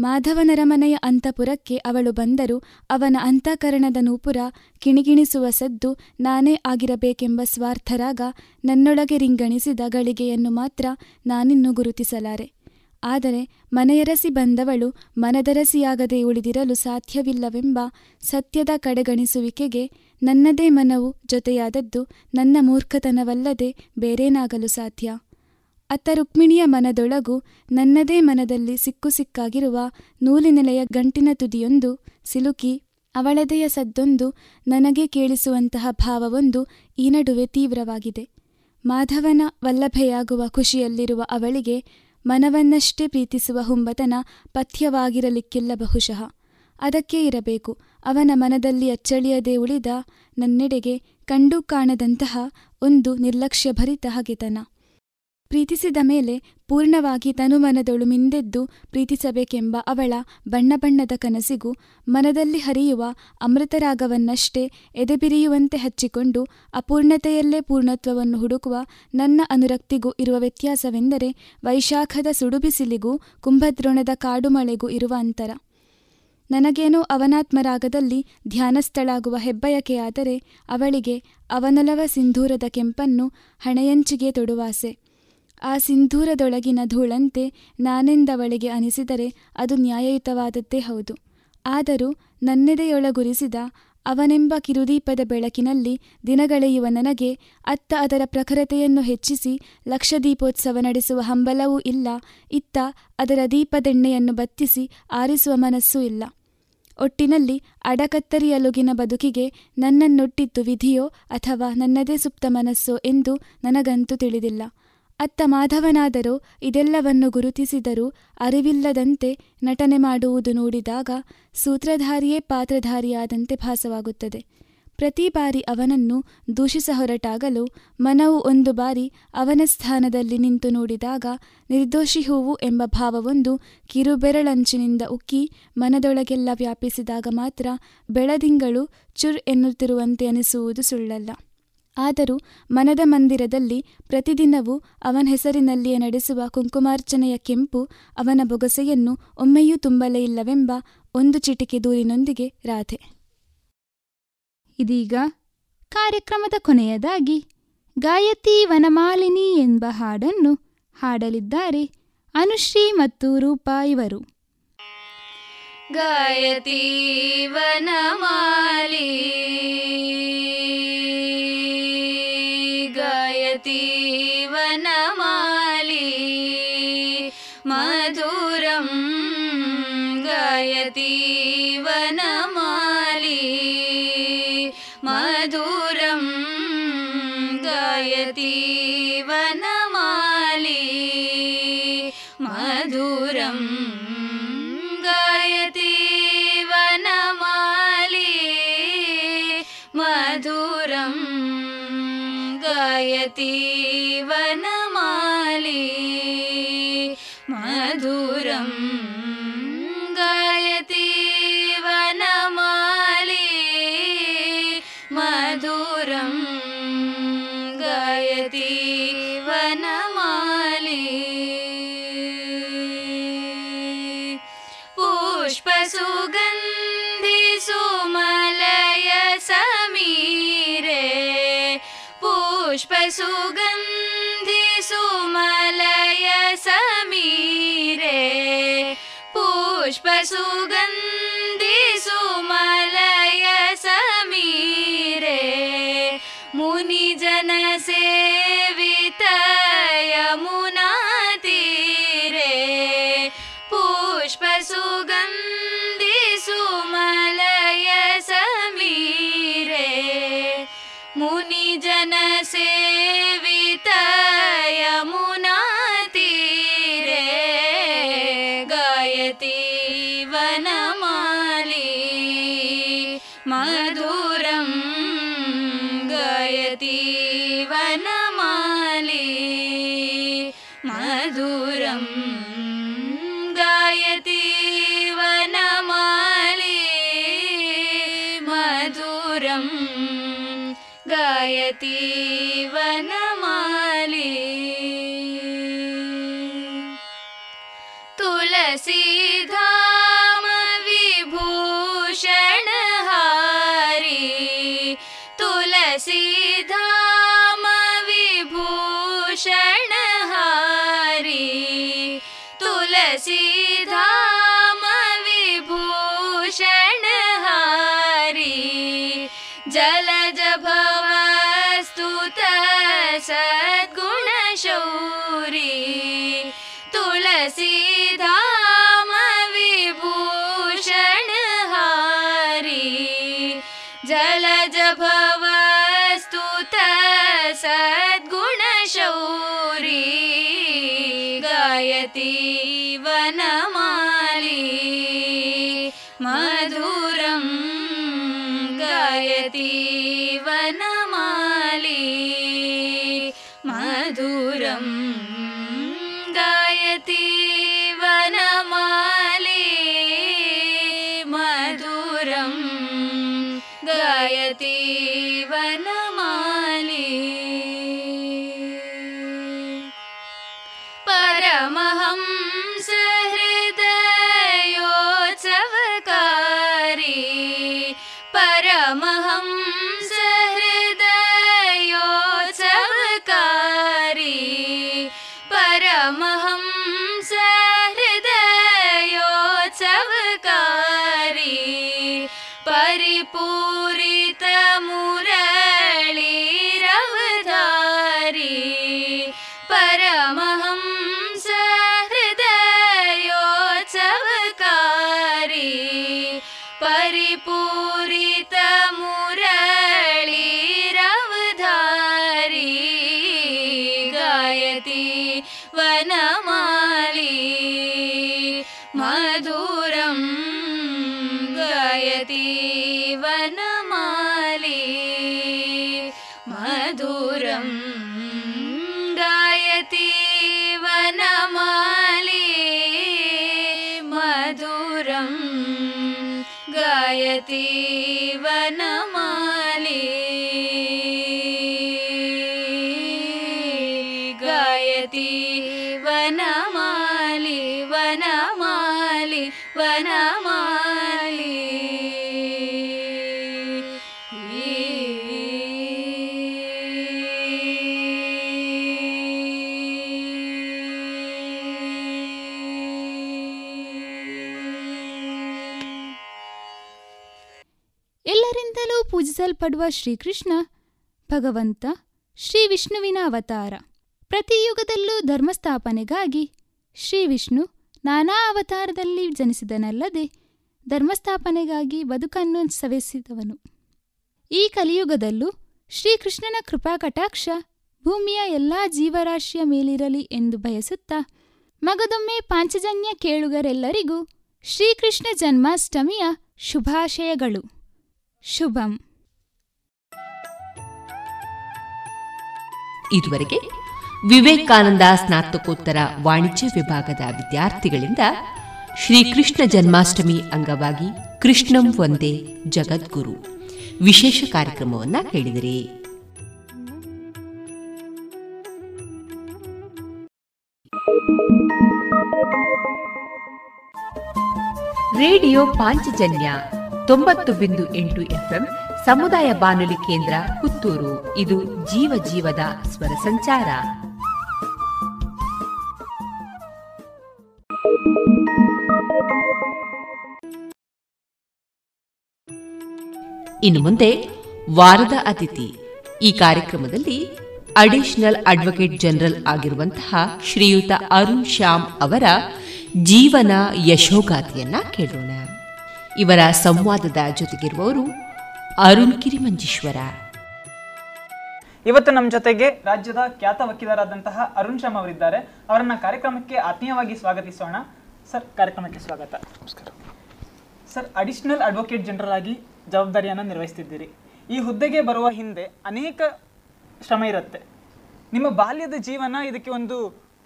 ಮಾಧವನರಮನೆಯ ಅಂತಃಪುರಕ್ಕೆ ಅವಳು ಬಂದರೂ ಅವನ ಅಂತಃಕರಣದ ನೂಪುರ ಕಿಣಿಗಿಣಿಸುವ ಸದ್ದು ನಾನೇ ಆಗಿರಬೇಕೆಂಬ ಸ್ವಾರ್ಥರಾಗ ನನ್ನೊಳಗೆ ರಿಂಗಣಿಸಿದ ಗಳಿಗೆಯನ್ನು ಮಾತ್ರ ನಾನಿನ್ನೂ ಗುರುತಿಸಲಾರೆ. ಆದರೆ ಮನೆಯರಸಿ ಬಂದವಳು ಮನದರಸಿಯಾಗದೆ ಉಳಿದಿರಲು ಸಾಧ್ಯವಿಲ್ಲವೆಂಬ ಸತ್ಯದ ಕಡೆಗಣಿಸುವಿಕೆಗೆ ನನ್ನದೇ ಮನವು ಜೊತೆಯಾದದ್ದು ನನ್ನ ಮೂರ್ಖತನವಲ್ಲದೆ ಬೇರೇನಾಗಲು ಸಾಧ್ಯ? ಅತ್ತ ರುಕ್ಮಿಣಿಯ ಮನದೊಳಗೂ ನನ್ನದೇ ಮನದಲ್ಲಿ ಸಿಕ್ಕು ಸಿಕ್ಕಾಗಿರುವ ನೂಲಿನೆಲೆಯ ಗಂಟಿನ ತುದಿಯೊಂದು ಸಿಲುಕಿ ಅವಳದೆಯ ಸದ್ದೊಂದು ನನಗೆ ಕೇಳಿಸುವಂತಹ ಭಾವವೊಂದು ಈ ನಡುವೆ ತೀವ್ರವಾಗಿದೆ. ಮಾಧವನ ವಲ್ಲಭೆಯಾಗುವ ಖುಷಿಯಲ್ಲಿರುವ ಅವಳಿಗೆ ಮನವನ್ನಷ್ಟೇ ಪ್ರೀತಿಸುವ ಹುಂಬತನ ಪಥ್ಯವಾಗಿರಲಿಕ್ಕಿಲ್ಲ. ಬಹುಶಃ ಅದಕ್ಕೆ ಇರಬೇಕು ಅವನ ಮನದಲ್ಲಿ ಅಚ್ಚಳಿಯದೆ ಉಳಿದ ನನ್ನೆಡೆಗೆ ಕಂಡು ಕಾಣದಂತಹ ಒಂದು ನಿರ್ಲಕ್ಷ್ಯ ಭರಿತ ಹಗೆತನ. ಪ್ರೀತಿಸಿದ ಮೇಲೆ ಪೂರ್ಣವಾಗಿ ತನುಮನದೊಳು ಮಿಂದೆದ್ದು ಪ್ರೀತಿಸಬೇಕೆಂಬ ಅವಳ ಬಣ್ಣ ಬಣ್ಣದ ಕನಸಿಗೂ ಮನದಲ್ಲಿ ಹರಿಯುವ ಅಮೃತರಾಗವನ್ನಷ್ಟೇ ಎದೆಬಿರಿಯುವಂತೆ ಹಚ್ಚಿಕೊಂಡು ಅಪೂರ್ಣತೆಯಲ್ಲೇ ಪೂರ್ಣತ್ವವನ್ನು ಹುಡುಕುವ ನನ್ನ ಅನುರಕ್ತಿಗೂ ಇರುವ ವ್ಯತ್ಯಾಸವೆಂದರೆ ವೈಶಾಖದ ಸುಡುಬಿಸಿಲಿಗೂ ಕುಂಭದ್ರೋಣದ ಕಾಡುಮಳೆಗೂ ಇರುವ ಅಂತರ. ನನಗೇನೋ ಅವನಾತ್ಮರಾಗದಲ್ಲಿ ಧ್ಯಾನಸ್ಥಳಾಗುವ ಹೆಬ್ಬಯಕೆಯಾದರೆ ಅವಳಿಗೆ ಅವನೊಲವ ಸಿಂಧೂರದ ಕೆಂಪನ್ನು ಹಣೆಯಂಚಿಗೆ ತೊಡುವಾಸೆ. ಆ ಸಿಂಧೂರದೊಳಗಿನ ಧೂಳಂತೆ ನಾನೆಂದವಳಿಗೆ ಅನಿಸಿದರೆ ಅದು ನ್ಯಾಯಯುತವಾದದ್ದೇ ಹೌದು. ಆದರೂ ನನ್ನೆದೆಯೊಳಗುರಿಸಿದ ಅವನೆಂಬ ಕಿರುದೀಪದ ಬೆಳಕಿನಲ್ಲಿ ದಿನಗಳೆಯುವ ನನಗೆ ಅತ್ತ ಅದರ ಪ್ರಖರತೆಯನ್ನು ಹೆಚ್ಚಿಸಿ ಲಕ್ಷದೀಪೋತ್ಸವ ನಡೆಸುವ ಹಂಬಲವೂ ಇಲ್ಲ, ಇತ್ತ ಅದರ ದೀಪದೆಣ್ಣೆಯನ್ನು ಬತ್ತಿಸಿ ಆರಿಸುವ ಮನಸ್ಸೂ ಇಲ್ಲ. ಒಟ್ಟಿನಲ್ಲಿ ಅಡಕತ್ತರಿಯಲುಗಿನ ಬದುಕಿಗೆ ನನ್ನನ್ನೊಟ್ಟಿತ್ತು ವಿಧಿಯೋ ಅಥವಾ ನನ್ನದೇ ಸುಪ್ತ ಮನಸ್ಸೋ ಎಂದು ನನಗಂತೂ ತಿಳಿದಿಲ್ಲ. ಅತ್ತ ಮಾಧವನಾದರೂ ಇದೆಲ್ಲವನ್ನು ಗುರುತಿಸಿದರೂ ಅರಿವಿಲ್ಲದಂತೆ ನಟನೆ ಮಾಡುವುದು ನೋಡಿದಾಗ ಸೂತ್ರಧಾರಿಯೇ ಪಾತ್ರಧಾರಿಯಾದಂತೆ ಭಾಸವಾಗುತ್ತದೆ. ಪ್ರತಿ ಬಾರಿ ಅವನನ್ನು ದೂಷಿಸ ಹೊರಟಾಗಲೂ ಮನವು ಒಂದು ಬಾರಿ ಅವನ ಸ್ಥಾನದಲ್ಲಿ ನಿಂತು ನೋಡಿದಾಗ ನಿರ್ದೋಷಿ ಹೂವು ಎಂಬ ಭಾವವೊಂದು ಕಿರುಬೆರಳಂಚಿನಿಂದ ಉಕ್ಕಿ ಮನದೊಳಗೆಲ್ಲ ವ್ಯಾಪಿಸಿದಾಗ ಮಾತ್ರ ಬೆಳದಿಂಗಳು ಚುರ್ ಎನ್ನುತ್ತಿರುವಂತೆ ಅನಿಸುವುದು ಸುಳ್ಳಲ್ಲ. ಆದರೂ ಮನದ ಮಂದಿರದಲ್ಲಿ ಪ್ರತಿದಿನವೂ ಅವನ ಹೆಸರಿನಲ್ಲಿಯೇ ನಡೆಸುವ ಕುಂಕುಮಾರ್ಚನೆಯ ಕೆಂಪು ಅವನ ಬೊಗಸೆಯನ್ನು ಒಮ್ಮೆಯೂ ತುಂಬಲೇ ಇಲ್ಲವೆಂಬ ಒಂದು ಚಿಟಿಕೆ ದೂರಿನೊಂದಿಗೆ ರಾಧೆ. ಇದೀಗ ಕಾರ್ಯಕ್ರಮದ ಕೊನೆಯದಾಗಿ ಗಾಯತಿ ವನಮಾಲಿನಿ ಎಂಬ ಹಾಡನ್ನು ಹಾಡಲಿದ್ದಾರೆ ಅನುಶ್ರೀ ಮತ್ತು ರೂಪಾ ಇವರು. ಗಾಯತಿ ವನಮಾಲಿ ಗಾಯತಿ ವನಮಾಲಿ ಮಧುರಂ ಗಾಯತಿ ವನಮಾಲಿ ಮಧುರಂ ಗಾಯತಿ ವನಮಾಲಿ ಮಧುರಂ ಗಾಯತಿ ವನಮಾಲಿ ಮಧುರಂ ಗಾಯತಿ ವನಮಾಲಿ ಮಧುರಂ ಗಾಯತಿ ವನಮಾಲಿ ಮಧುರಂ ಗಾಯತಿ ವನಮಾಲಿ ಪುಷ್ಪಸುಗಂಧಿ ಸುಮಲಯ ಸಮೀರೆ ಪುಷ್ಪಸುಗಂಧಿ ಸುಮಲಯ ಸಮೀರೆ ಪುಷ್ಪಸುಗಂಧಿ ಸುಮಲಯ ಸಮೀರೆ ಮುನಿಜನ ಸೇವಿತ ಯಮುನಾ ತೀರೆ ಪುಷ್ಪಸುಗಂಧಿ ಸುಮಲಯ ಸಮೀರೆ ಮುನಿಜನ ಸೇವಿತ ಯಮುನಾ ತೀರೆ ಗಾಯತಿ ವನಮಾಲಿ ಮಧುರಂ ಗಾಯತಿ ವನಮಾಲಿ ಮಧುರಂ ಗಾಯತಿ ವನಮಾಲಿ ಮಧುರಂ ಗಾಯತಿ ವನಮಾಲಿ ತುಳಸಿಧಾಮ ವಿಭೂಷಣಹಾರಿ ತುಳಸಿಧಾಮ ವಿಭೂಷಣಹಾರಿ ತುಳಸಿಧಾಮ ವಿಭೂಷಣಹಾರಿ ಜಲಜ ಭವಸ್ತುತ ಸದ್ಗುಣಶೌರಿ ತುಳಸಿಧಾಮ ವಿಭೂಷಣಹಾರಿ ಜಲಜ ಭವಸ್ತುತ ಸದ್ಗುಣಶೌರಿ ಗಾಯತಿ ವನಮಾಲಿ ಮಧುರಂ ಗಾಯತಿ ವನಮಾಲಿ ಮಧುರಂ ಗಾಯತಿ ವನಮಾಲಿ ಮಧುರಂ ಗಾಯತಿ ವನಮಾಲಿ ಪರಮಹಂಸ ಹೃದಯೋತ್ಸವಕಾರಿ ಪರಮಹಂಸ ಹೃದಯೋತ್ಸವಕಾರಿ ಪರಮಹಂಸ ಹೃದಯೋತ್ಸವಕಾರಿ ಪರಿಪೂರಿತ ಮುರಳೀರವಧಾರಿ ಪರಮಹಂಸ ಹೃದಯೋತ್ಸವಕಾರಿ ಪರಿಪೂರಿತ ಮುರಳೀರವಧಾರಿ ಗಾಯತಿ ವನಮಾಲಿ ಮಧುರಂ ಗಾಯತಿ ವನಮಾಲಿ ಮಧುರಂ ಗಾಯತಿ ವನಮಾಲಿ ಮಧುರಂ ಗಾಯತಿ ವನಮಾಲಿ ಗಾಯತಿ ವನಮಾಲಿ ವನಮಾಲಿ ವನಮಾಲಿ ಎಲ್ಲರಿಂದಲೂ ಪೂಜಿಸಲ್ಪಡುವ ಶ್ರೀಕೃಷ್ಣ ಭಗವಂತ ಶ್ರೀ ವಿಷ್ಣುವಿನ ಅವತಾರ. ಪ್ರತಿಯುಗದಲ್ಲೂ ಧರ್ಮಸ್ಥಾಪನೆಗಾಗಿ ಶ್ರೀ ವಿಷ್ಣು ನಾನಾ ಅವತಾರದಲ್ಲಿ ಜನಿಸಿದನಲ್ಲದೆ ಧರ್ಮಸ್ಥಾಪನೆಗಾಗಿ ಬದುಕನ್ನು ಸವೆಸಿದವನು. ಈ ಕಲಿಯುಗದಲ್ಲೂ ಶ್ರೀಕೃಷ್ಣನ ಕೃಪಾ ಕಟಾಕ್ಷ ಭೂಮಿಯ ಎಲ್ಲ ಜೀವರಾಶಿಯ ಮೇಲಿರಲಿ ಎಂದು ಬಯಸುತ್ತಾ ಮಗದೊಮ್ಮೆ ಪಾಂಚಜನ್ಯ ಕೇಳುಗರೆಲ್ಲರಿಗೂ ಶ್ರೀಕೃಷ್ಣ ಜನ್ಮಾಷ್ಟಮಿಯ ಶುಭಾಶಯಗಳು. ಶುಭಂ. ಇದುವರೆಗೆ ವಿವೇಕಾನಂದ ಸ್ನಾತಕೋತ್ತರ ವಾಣಿಜ್ಯ ವಿಭಾಗದ ವಿದ್ಯಾರ್ಥಿಗಳಿಂದ ಶ್ರೀಕೃಷ್ಣ ಜನ್ಮಾಷ್ಟಮಿ ಅಂಗವಾಗಿ ಕೃಷ್ಣಂ ವಂದೇ ಜಗದ್ಗುರು ವಿಶೇಷ ಕಾರ್ಯಕ್ರಮವನ್ನು ಕೇಳಿದಿರಿ. ರೇಡಿಯೋ ಪಾಂಚಜನ್ಯ 90.8 FM ಸಮುದಾಯ ಬಾನುಲಿ ಕೇಂದ್ರ ಪುತ್ತೂರು. ಇದು ಜೀವ ಜೀವದ ಸ್ವರ ಸಂಚಾರ. ಇನ್ನು ಮುಂದೆ ವಾರದ ಅತಿಥಿ. ಈ ಕಾರ್ಯಕ್ರಮದಲ್ಲಿ ಅಡಿಷನಲ್ ಅಡ್ವೊಕೇಟ್ ಜನರಲ್ ಆಗಿರುವಂತಹ ಶ್ರೀಯುತ ಅರುಣ್ ಶ್ಯಾಮ್ ಅವರ ಜೀವನ ಯಶೋಗಾಥೆಯನ್ನ ಕೇಳೋಣ. ಇವರ ಸಂವಾದದ ಜೊತೆಗಿರುವವರು ಅರುಣ್ ಕಿರಿಮಂಜೇಶ್ವರ. ಇವತ್ತು ನಮ್ಮ ಜೊತೆಗೆ ರಾಜ್ಯದ ಖ್ಯಾತ ವಕೀಲರಾದಂತಹ ಅರುಣ್ ಶ್ಯಾಮ್ ಅವರಿದ್ದಾರೆ. ಅವರನ್ನ ಕಾರ್ಯಕ್ರಮಕ್ಕೆ ಆತ್ಮೀಯವಾಗಿ ಸ್ವಾಗತಿಸೋಣ. ಸರ್, ಕಾರ್ಯಕ್ರಮಕ್ಕೆ ಸ್ವಾಗತ. ನಮಸ್ಕಾರ ಸರ್. ಅಡಿಷನಲ್ ಅಡ್ವೊಕೇಟ್ ಜನರಲ್ ಆಗಿ ಜವಾಬ್ದಾರಿಯನ್ನು ನಿರ್ವಹಿಸುತ್ತಿದ್ದೀರಿ. ಈ ಹುದ್ದೆಗೆ ಬರುವ ಹಿಂದೆ ಅನೇಕ ಶ್ರಮ ಇರುತ್ತೆ. ನಿಮ್ಮ ಬಾಲ್ಯದ ಜೀವನ ಇದಕ್ಕೆ ಒಂದು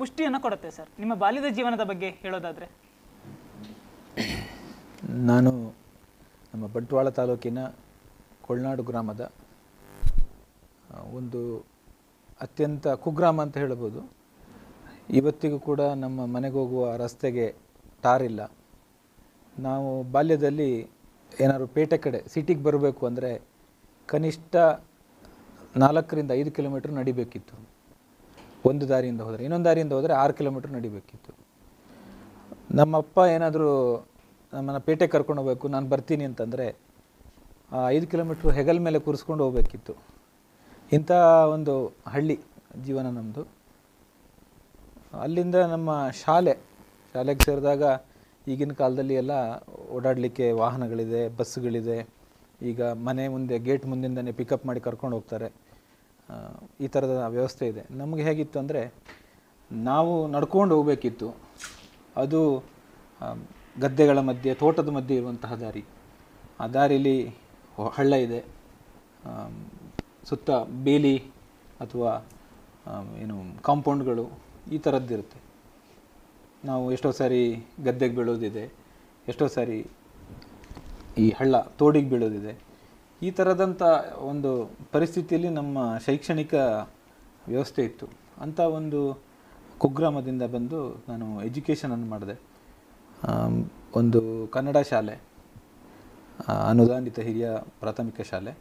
ಪುಷ್ಟಿಯನ್ನು ಕೊಡುತ್ತೆ. ಸರ್, ನಿಮ್ಮ ಬಾಲ್ಯದ ಜೀವನದ ಬಗ್ಗೆ ಹೇಳೋದಾದರೆ? ನಾನು ನಮ್ಮ ಬಂಟ್ವಾಳ ತಾಲೂಕಿನ ಕೊಳ್ನಾಡು ಗ್ರಾಮದ ಒಂದು ಅತ್ಯಂತ ಕುಗ್ರಾಮ ಅಂತ ಹೇಳ್ಬೋದು. ಇವತ್ತಿಗೂ ಕೂಡ ನಮ್ಮ ಮನೆಗೆ ಹೋಗುವ ರಸ್ತೆಗೆ ಟಾರ್ ಇಲ್ಲ. ನಾವು ಬಾಲ್ಯದಲ್ಲಿ ಏನಾದ್ರು ಪೇಟೆ ಕಡೆ ಸಿಟಿಗೆ ಬರಬೇಕು ಅಂದರೆ ಕನಿಷ್ಠ 4-5 ಕಿಲೋಮೀಟ್ರ್ ನಡಿಬೇಕಿತ್ತು. ಒಂದು ದಾರಿಯಿಂದ ಹೋದರೆ, ಇನ್ನೊಂದು ದಾರಿಯಿಂದ ಹೋದರೆ 6 ಕಿಲೋಮೀಟ್ರ್ ನಡಿಬೇಕಿತ್ತು. ನಮ್ಮಪ್ಪ ಏನಾದರೂ ನಮ್ಮನ್ನು ಪೇಟೆ ಕರ್ಕೊಂಡು ಹೋಗ್ಬೇಕು, ನಾನು ಬರ್ತೀನಿ ಅಂತಂದರೆ 5 ಕಿಲೋಮೀಟ್ರ್ ಹೆಗಲ್ ಮೇಲೆ ಕೂರಿಸ್ಕೊಂಡು ಹೋಗ್ಬೇಕಿತ್ತು. ಇಂಥ ಒಂದು ಹಳ್ಳಿ ಜೀವನ ನಮ್ಮದು. ಅಲ್ಲಿಂದ ನಮ್ಮ ಶಾಲೆಗೆ ಸೇರಿದಾಗ ಈಗಿನ ಕಾಲದಲ್ಲಿ ಎಲ್ಲ ಓಡಾಡಲಿಕ್ಕೆ ವಾಹನಗಳಿದೆ, ಬಸ್ಸುಗಳಿದೆ. ಈಗ ಮನೆ ಮುಂದೆ ಗೇಟ್ ಮುಂದಿಂದನೇ ಪಿಕಪ್ ಮಾಡಿ ಕರ್ಕೊಂಡು ಹೋಗ್ತಾರೆ. ಈ ಥರದ ವ್ಯವಸ್ಥೆ ಇದೆ. ನಮಗೆ ಹೇಗಿತ್ತು ಅಂದರೆ ನಾವು ನಡ್ಕೊಂಡು ಹೋಗಬೇಕಿತ್ತು. ಅದು ಗದ್ದೆಗಳ ಮಧ್ಯೆ, ತೋಟದ ಮಧ್ಯೆ ಇರುವಂತಹ ದಾರಿ. ಆ ದಾರಿಲಿ ಹಳ್ಳ ಇದೆ, ಸುತ್ತ ಬೇಲಿ ಅಥವಾ ಏನು ಕಾಂಪೌಂಡ್ಗಳು ಈ ಥರದ್ದಿರುತ್ತೆ. ನಾವು ಎಷ್ಟೋ ಸಾರಿ ಗದ್ದೆಗೆ ಬೀಳೋದಿದೆ, ಎಷ್ಟೋ ಸಾರಿ ಈ ಹಳ್ಳ ತೋಡಿಗೆ ಬೀಳೋದಿದೆ. ಈ ಥರದಂಥ ಒಂದು ಪರಿಸ್ಥಿತಿಯಲ್ಲಿ ನಮ್ಮ ಶೈಕ್ಷಣಿಕ ವ್ಯವಸ್ಥೆ ಇತ್ತು. ಅಂಥ ಒಂದು ಕುಗ್ರಾಮದಿಂದ ಬಂದು ನಾನು ಎಜುಕೇಷನನ್ನು ಮಾಡಿದೆ. ಒಂದು ಕನ್ನಡ ಶಾಲೆ, ಅನುದಾನಿತ ಹಿರಿಯ ಪ್ರಾಥಮಿಕ ಶಾಲೆ.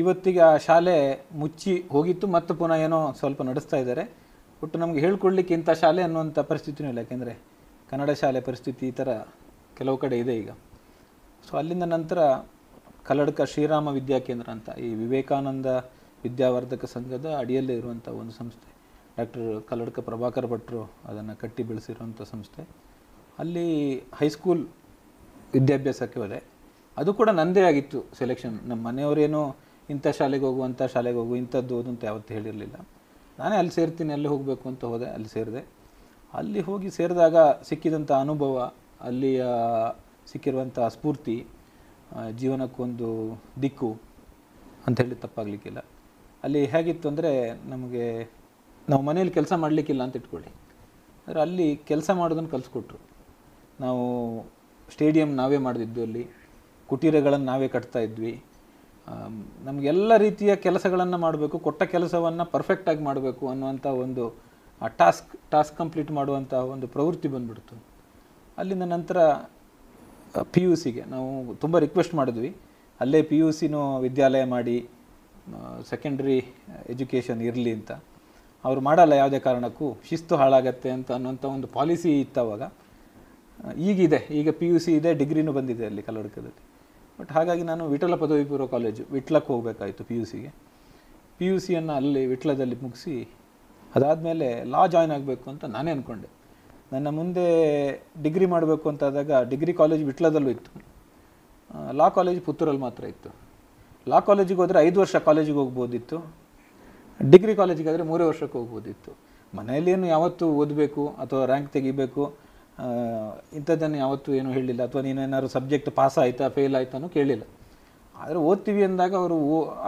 ಇವತ್ತಿಗೆ ಆ ಶಾಲೆ ಮುಚ್ಚಿ ಹೋಗಿತ್ತು, ಮತ್ತು ಪುನಃ ಏನೋ ಸ್ವಲ್ಪ ನಡೆಸ್ತಾ ಇದ್ದಾರೆ. ಒಟ್ಟು ನಮಗೆ ಹೇಳ್ಕೊಡ್ಲಿಕ್ಕೆ ಇಂಥ ಶಾಲೆ ಅನ್ನುವಂಥ ಪರಿಸ್ಥಿತಿನೂ ಇಲ್ಲ, ಯಾಕೆಂದರೆ ಕನ್ನಡ ಶಾಲೆ ಪರಿಸ್ಥಿತಿ ಈ ಥರ ಕೆಲವು ಕಡೆ ಇದೆ ಈಗ. ಸೊ ಅಲ್ಲಿಂದ ನಂತರ ಕಲ್ಲಡ್ಕ ಶ್ರೀರಾಮ ವಿದ್ಯಾ ಕೇಂದ್ರ ಅಂತ, ಈ ವಿವೇಕಾನಂದ ವಿದ್ಯಾವರ್ಧಕ ಸಂಘದ ಅಡಿಯಲ್ಲೇ ಇರುವಂಥ ಒಂದು ಸಂಸ್ಥೆ. ಡಾಕ್ಟರ್ ಕಲ್ಲಡ್ಕ ಪ್ರಭಾಕರ್ ಭಟ್ರು ಅದನ್ನು ಕಟ್ಟಿ ಬೆಳೆಸಿರುವಂಥ ಸಂಸ್ಥೆ. ಅಲ್ಲಿ ಹೈಸ್ಕೂಲ್ ವಿದ್ಯಾಭ್ಯಾಸಕ್ಕೆ ಹೋದೆ. ಅದು ಕೂಡ ನನ್ನದೇ ಆಗಿತ್ತು ಸೆಲೆಕ್ಷನ್. ನಮ್ಮ ಮನೆಯವರೇನೋ ಇಂಥ ಶಾಲೆಗೆ ಹೋಗು, ಅಂಥ ಶಾಲೆಗೆ ಹೋಗು, ಇಂಥದ್ದು ಓದು ಅಂತ ಯಾವತ್ತೂ ಹೇಳಿರಲಿಲ್ಲ. ನಾನೇ ಅಲ್ಲಿ ಸೇರ್ತೀನಿ, ಅಲ್ಲಿ ಹೋಗಬೇಕು ಅಂತ ಹೋದೆ. ಅಲ್ಲಿ ಸೇರಿದೆ. ಅಲ್ಲಿ ಹೋಗಿ ಸೇರಿದಾಗ ಸಿಕ್ಕಿದಂಥ ಅನುಭವ, ಅಲ್ಲಿಯ ಸಿಕ್ಕಿರುವಂಥ ಸ್ಫೂರ್ತಿ, ಜೀವನಕ್ಕೊಂದು ದಿಕ್ಕು ಅಂಥೇಳಿ ತಪ್ಪಾಗಲಿಕ್ಕಿಲ್ಲ. ಅಲ್ಲಿ ಹೇಗಿತ್ತು ಅಂದರೆ, ನಮಗೆ ನಾವು ಮನೇಲಿ ಕೆಲಸ ಮಾಡಲಿಕ್ಕಿಲ್ಲ ಅಂತ ಇಟ್ಕೊಳ್ಳಿ, ಆದರೆ ಅಲ್ಲಿ ಕೆಲಸ ಮಾಡೋದನ್ನು ಕಲಿಸ್ಕೊಟ್ರು. ನಾವು ಸ್ಟೇಡಿಯಂ ನಾವೇ ಮಾಡಿದ್ವಿ, ಅಲ್ಲಿ ಕುಟೀರಗಳನ್ನು ನಾವೇ ಕಟ್ತಾ ಇದ್ವಿ. ನಮಗೆಲ್ಲ ರೀತಿಯ ಕೆಲಸಗಳನ್ನು ಮಾಡಬೇಕು, ಕೊಟ್ಟ ಕೆಲಸವನ್ನು ಪರ್ಫೆಕ್ಟಾಗಿ ಮಾಡಬೇಕು ಅನ್ನುವಂಥ ಒಂದು ಟಾಸ್ಕ್ ಕಂಪ್ಲೀಟ್ ಮಾಡುವಂಥ ಒಂದು ಪ್ರವೃತ್ತಿ ಬಂದುಬಿಡ್ತು. ಅಲ್ಲಿಂದ ನಂತರ ಪಿ ಯು ಸಿಗೆ ನಾವು ತುಂಬ ರಿಕ್ವೆಸ್ಟ್ ಮಾಡಿದ್ವಿ. ಅಲ್ಲೇ ಪಿ ಯು ಸಿನೂ ವಿದ್ಯಾಲಯ ಮಾಡಿ ಸೆಕೆಂಡ್ರಿ ಎಜುಕೇಷನ್ ಇರಲಿ ಅಂತ. ಅವರು ಮಾಡಲ್ಲ ಯಾವುದೇ ಕಾರಣಕ್ಕೂ, ಶಿಸ್ತು ಹಾಳಾಗತ್ತೆ ಅಂತ ಅನ್ನೋಂಥ ಒಂದು ಪಾಲಿಸಿ ಇತ್ತು ಆವಾಗ. ಈಗಿದೆ, ಈಗ ಪಿ ಯು ಸಿ ಇದೆ, ಡಿಗ್ರಿನೂ ಬಂದಿದೆ ಅಲ್ಲಿ ಕಲ್ಲಡ್ಕದಲ್ಲಿ. ಬಟ್ ಹಾಗಾಗಿ ನಾನು ವಿಠಲ ಪದವಿ ಪೂರ್ವ ಕಾಲೇಜು ವಿಟ್ಲಕ್ಕೆ ಹೋಗಬೇಕಾಯಿತು ಪಿ ಯು ಸಿಗೆ. ಪಿ ಯು ಸಿಯನ್ನು ಅಲ್ಲಿ ವಿಟ್ಲದಲ್ಲಿ ಮುಗಿಸಿ ಅದಾದಮೇಲೆ ಲಾ ಜಾಯ್ನ್ ಆಗಬೇಕು ಅಂತ ನಾನೇ ಅಂದ್ಕೊಂಡೆ. ನನ್ನ ಮುಂದೆ ಡಿಗ್ರಿ ಮಾಡಬೇಕು ಅಂತಾದಾಗ ಡಿಗ್ರಿ ಕಾಲೇಜ್ ವಿಟ್ಲದಲ್ಲೂ ಇತ್ತು, ಲಾ ಕಾಲೇಜ್ ಪುತ್ತೂರಲ್ಲಿ ಮಾತ್ರ ಇತ್ತು. ಲಾ ಕಾಲೇಜಿಗೆ ಹೋದರೆ 5 ವರ್ಷ ಕಾಲೇಜಿಗೆ ಹೋಗ್ಬೋದಿತ್ತು, ಡಿಗ್ರಿ ಕಾಲೇಜಿಗಾದರೆ 3 ವರ್ಷಕ್ಕೆ ಹೋಗ್ಬೋದಿತ್ತು. ಮನೆಯಲ್ಲೇನು ಯಾವತ್ತೂ ಓದಬೇಕು ಅಥವಾ ರ್ಯಾಂಕ್ ತೆಗಿಬೇಕು ಇಂಥದ್ದನ್ನು ಯಾವತ್ತೂ ಏನೂ ಹೇಳಲಿಲ್ಲ, ಅಥವಾ ನೀನೇನಾದ್ರು ಸಬ್ಜೆಕ್ಟ್ ಪಾಸ್ ಆಯಿತಾ ಫೇಲ್ ಆಯಿತಾನು ಕೇಳಲಿಲ್ಲ. ಆದರೆ ಓದ್ತೀವಿ ಅಂದಾಗ ಅವರು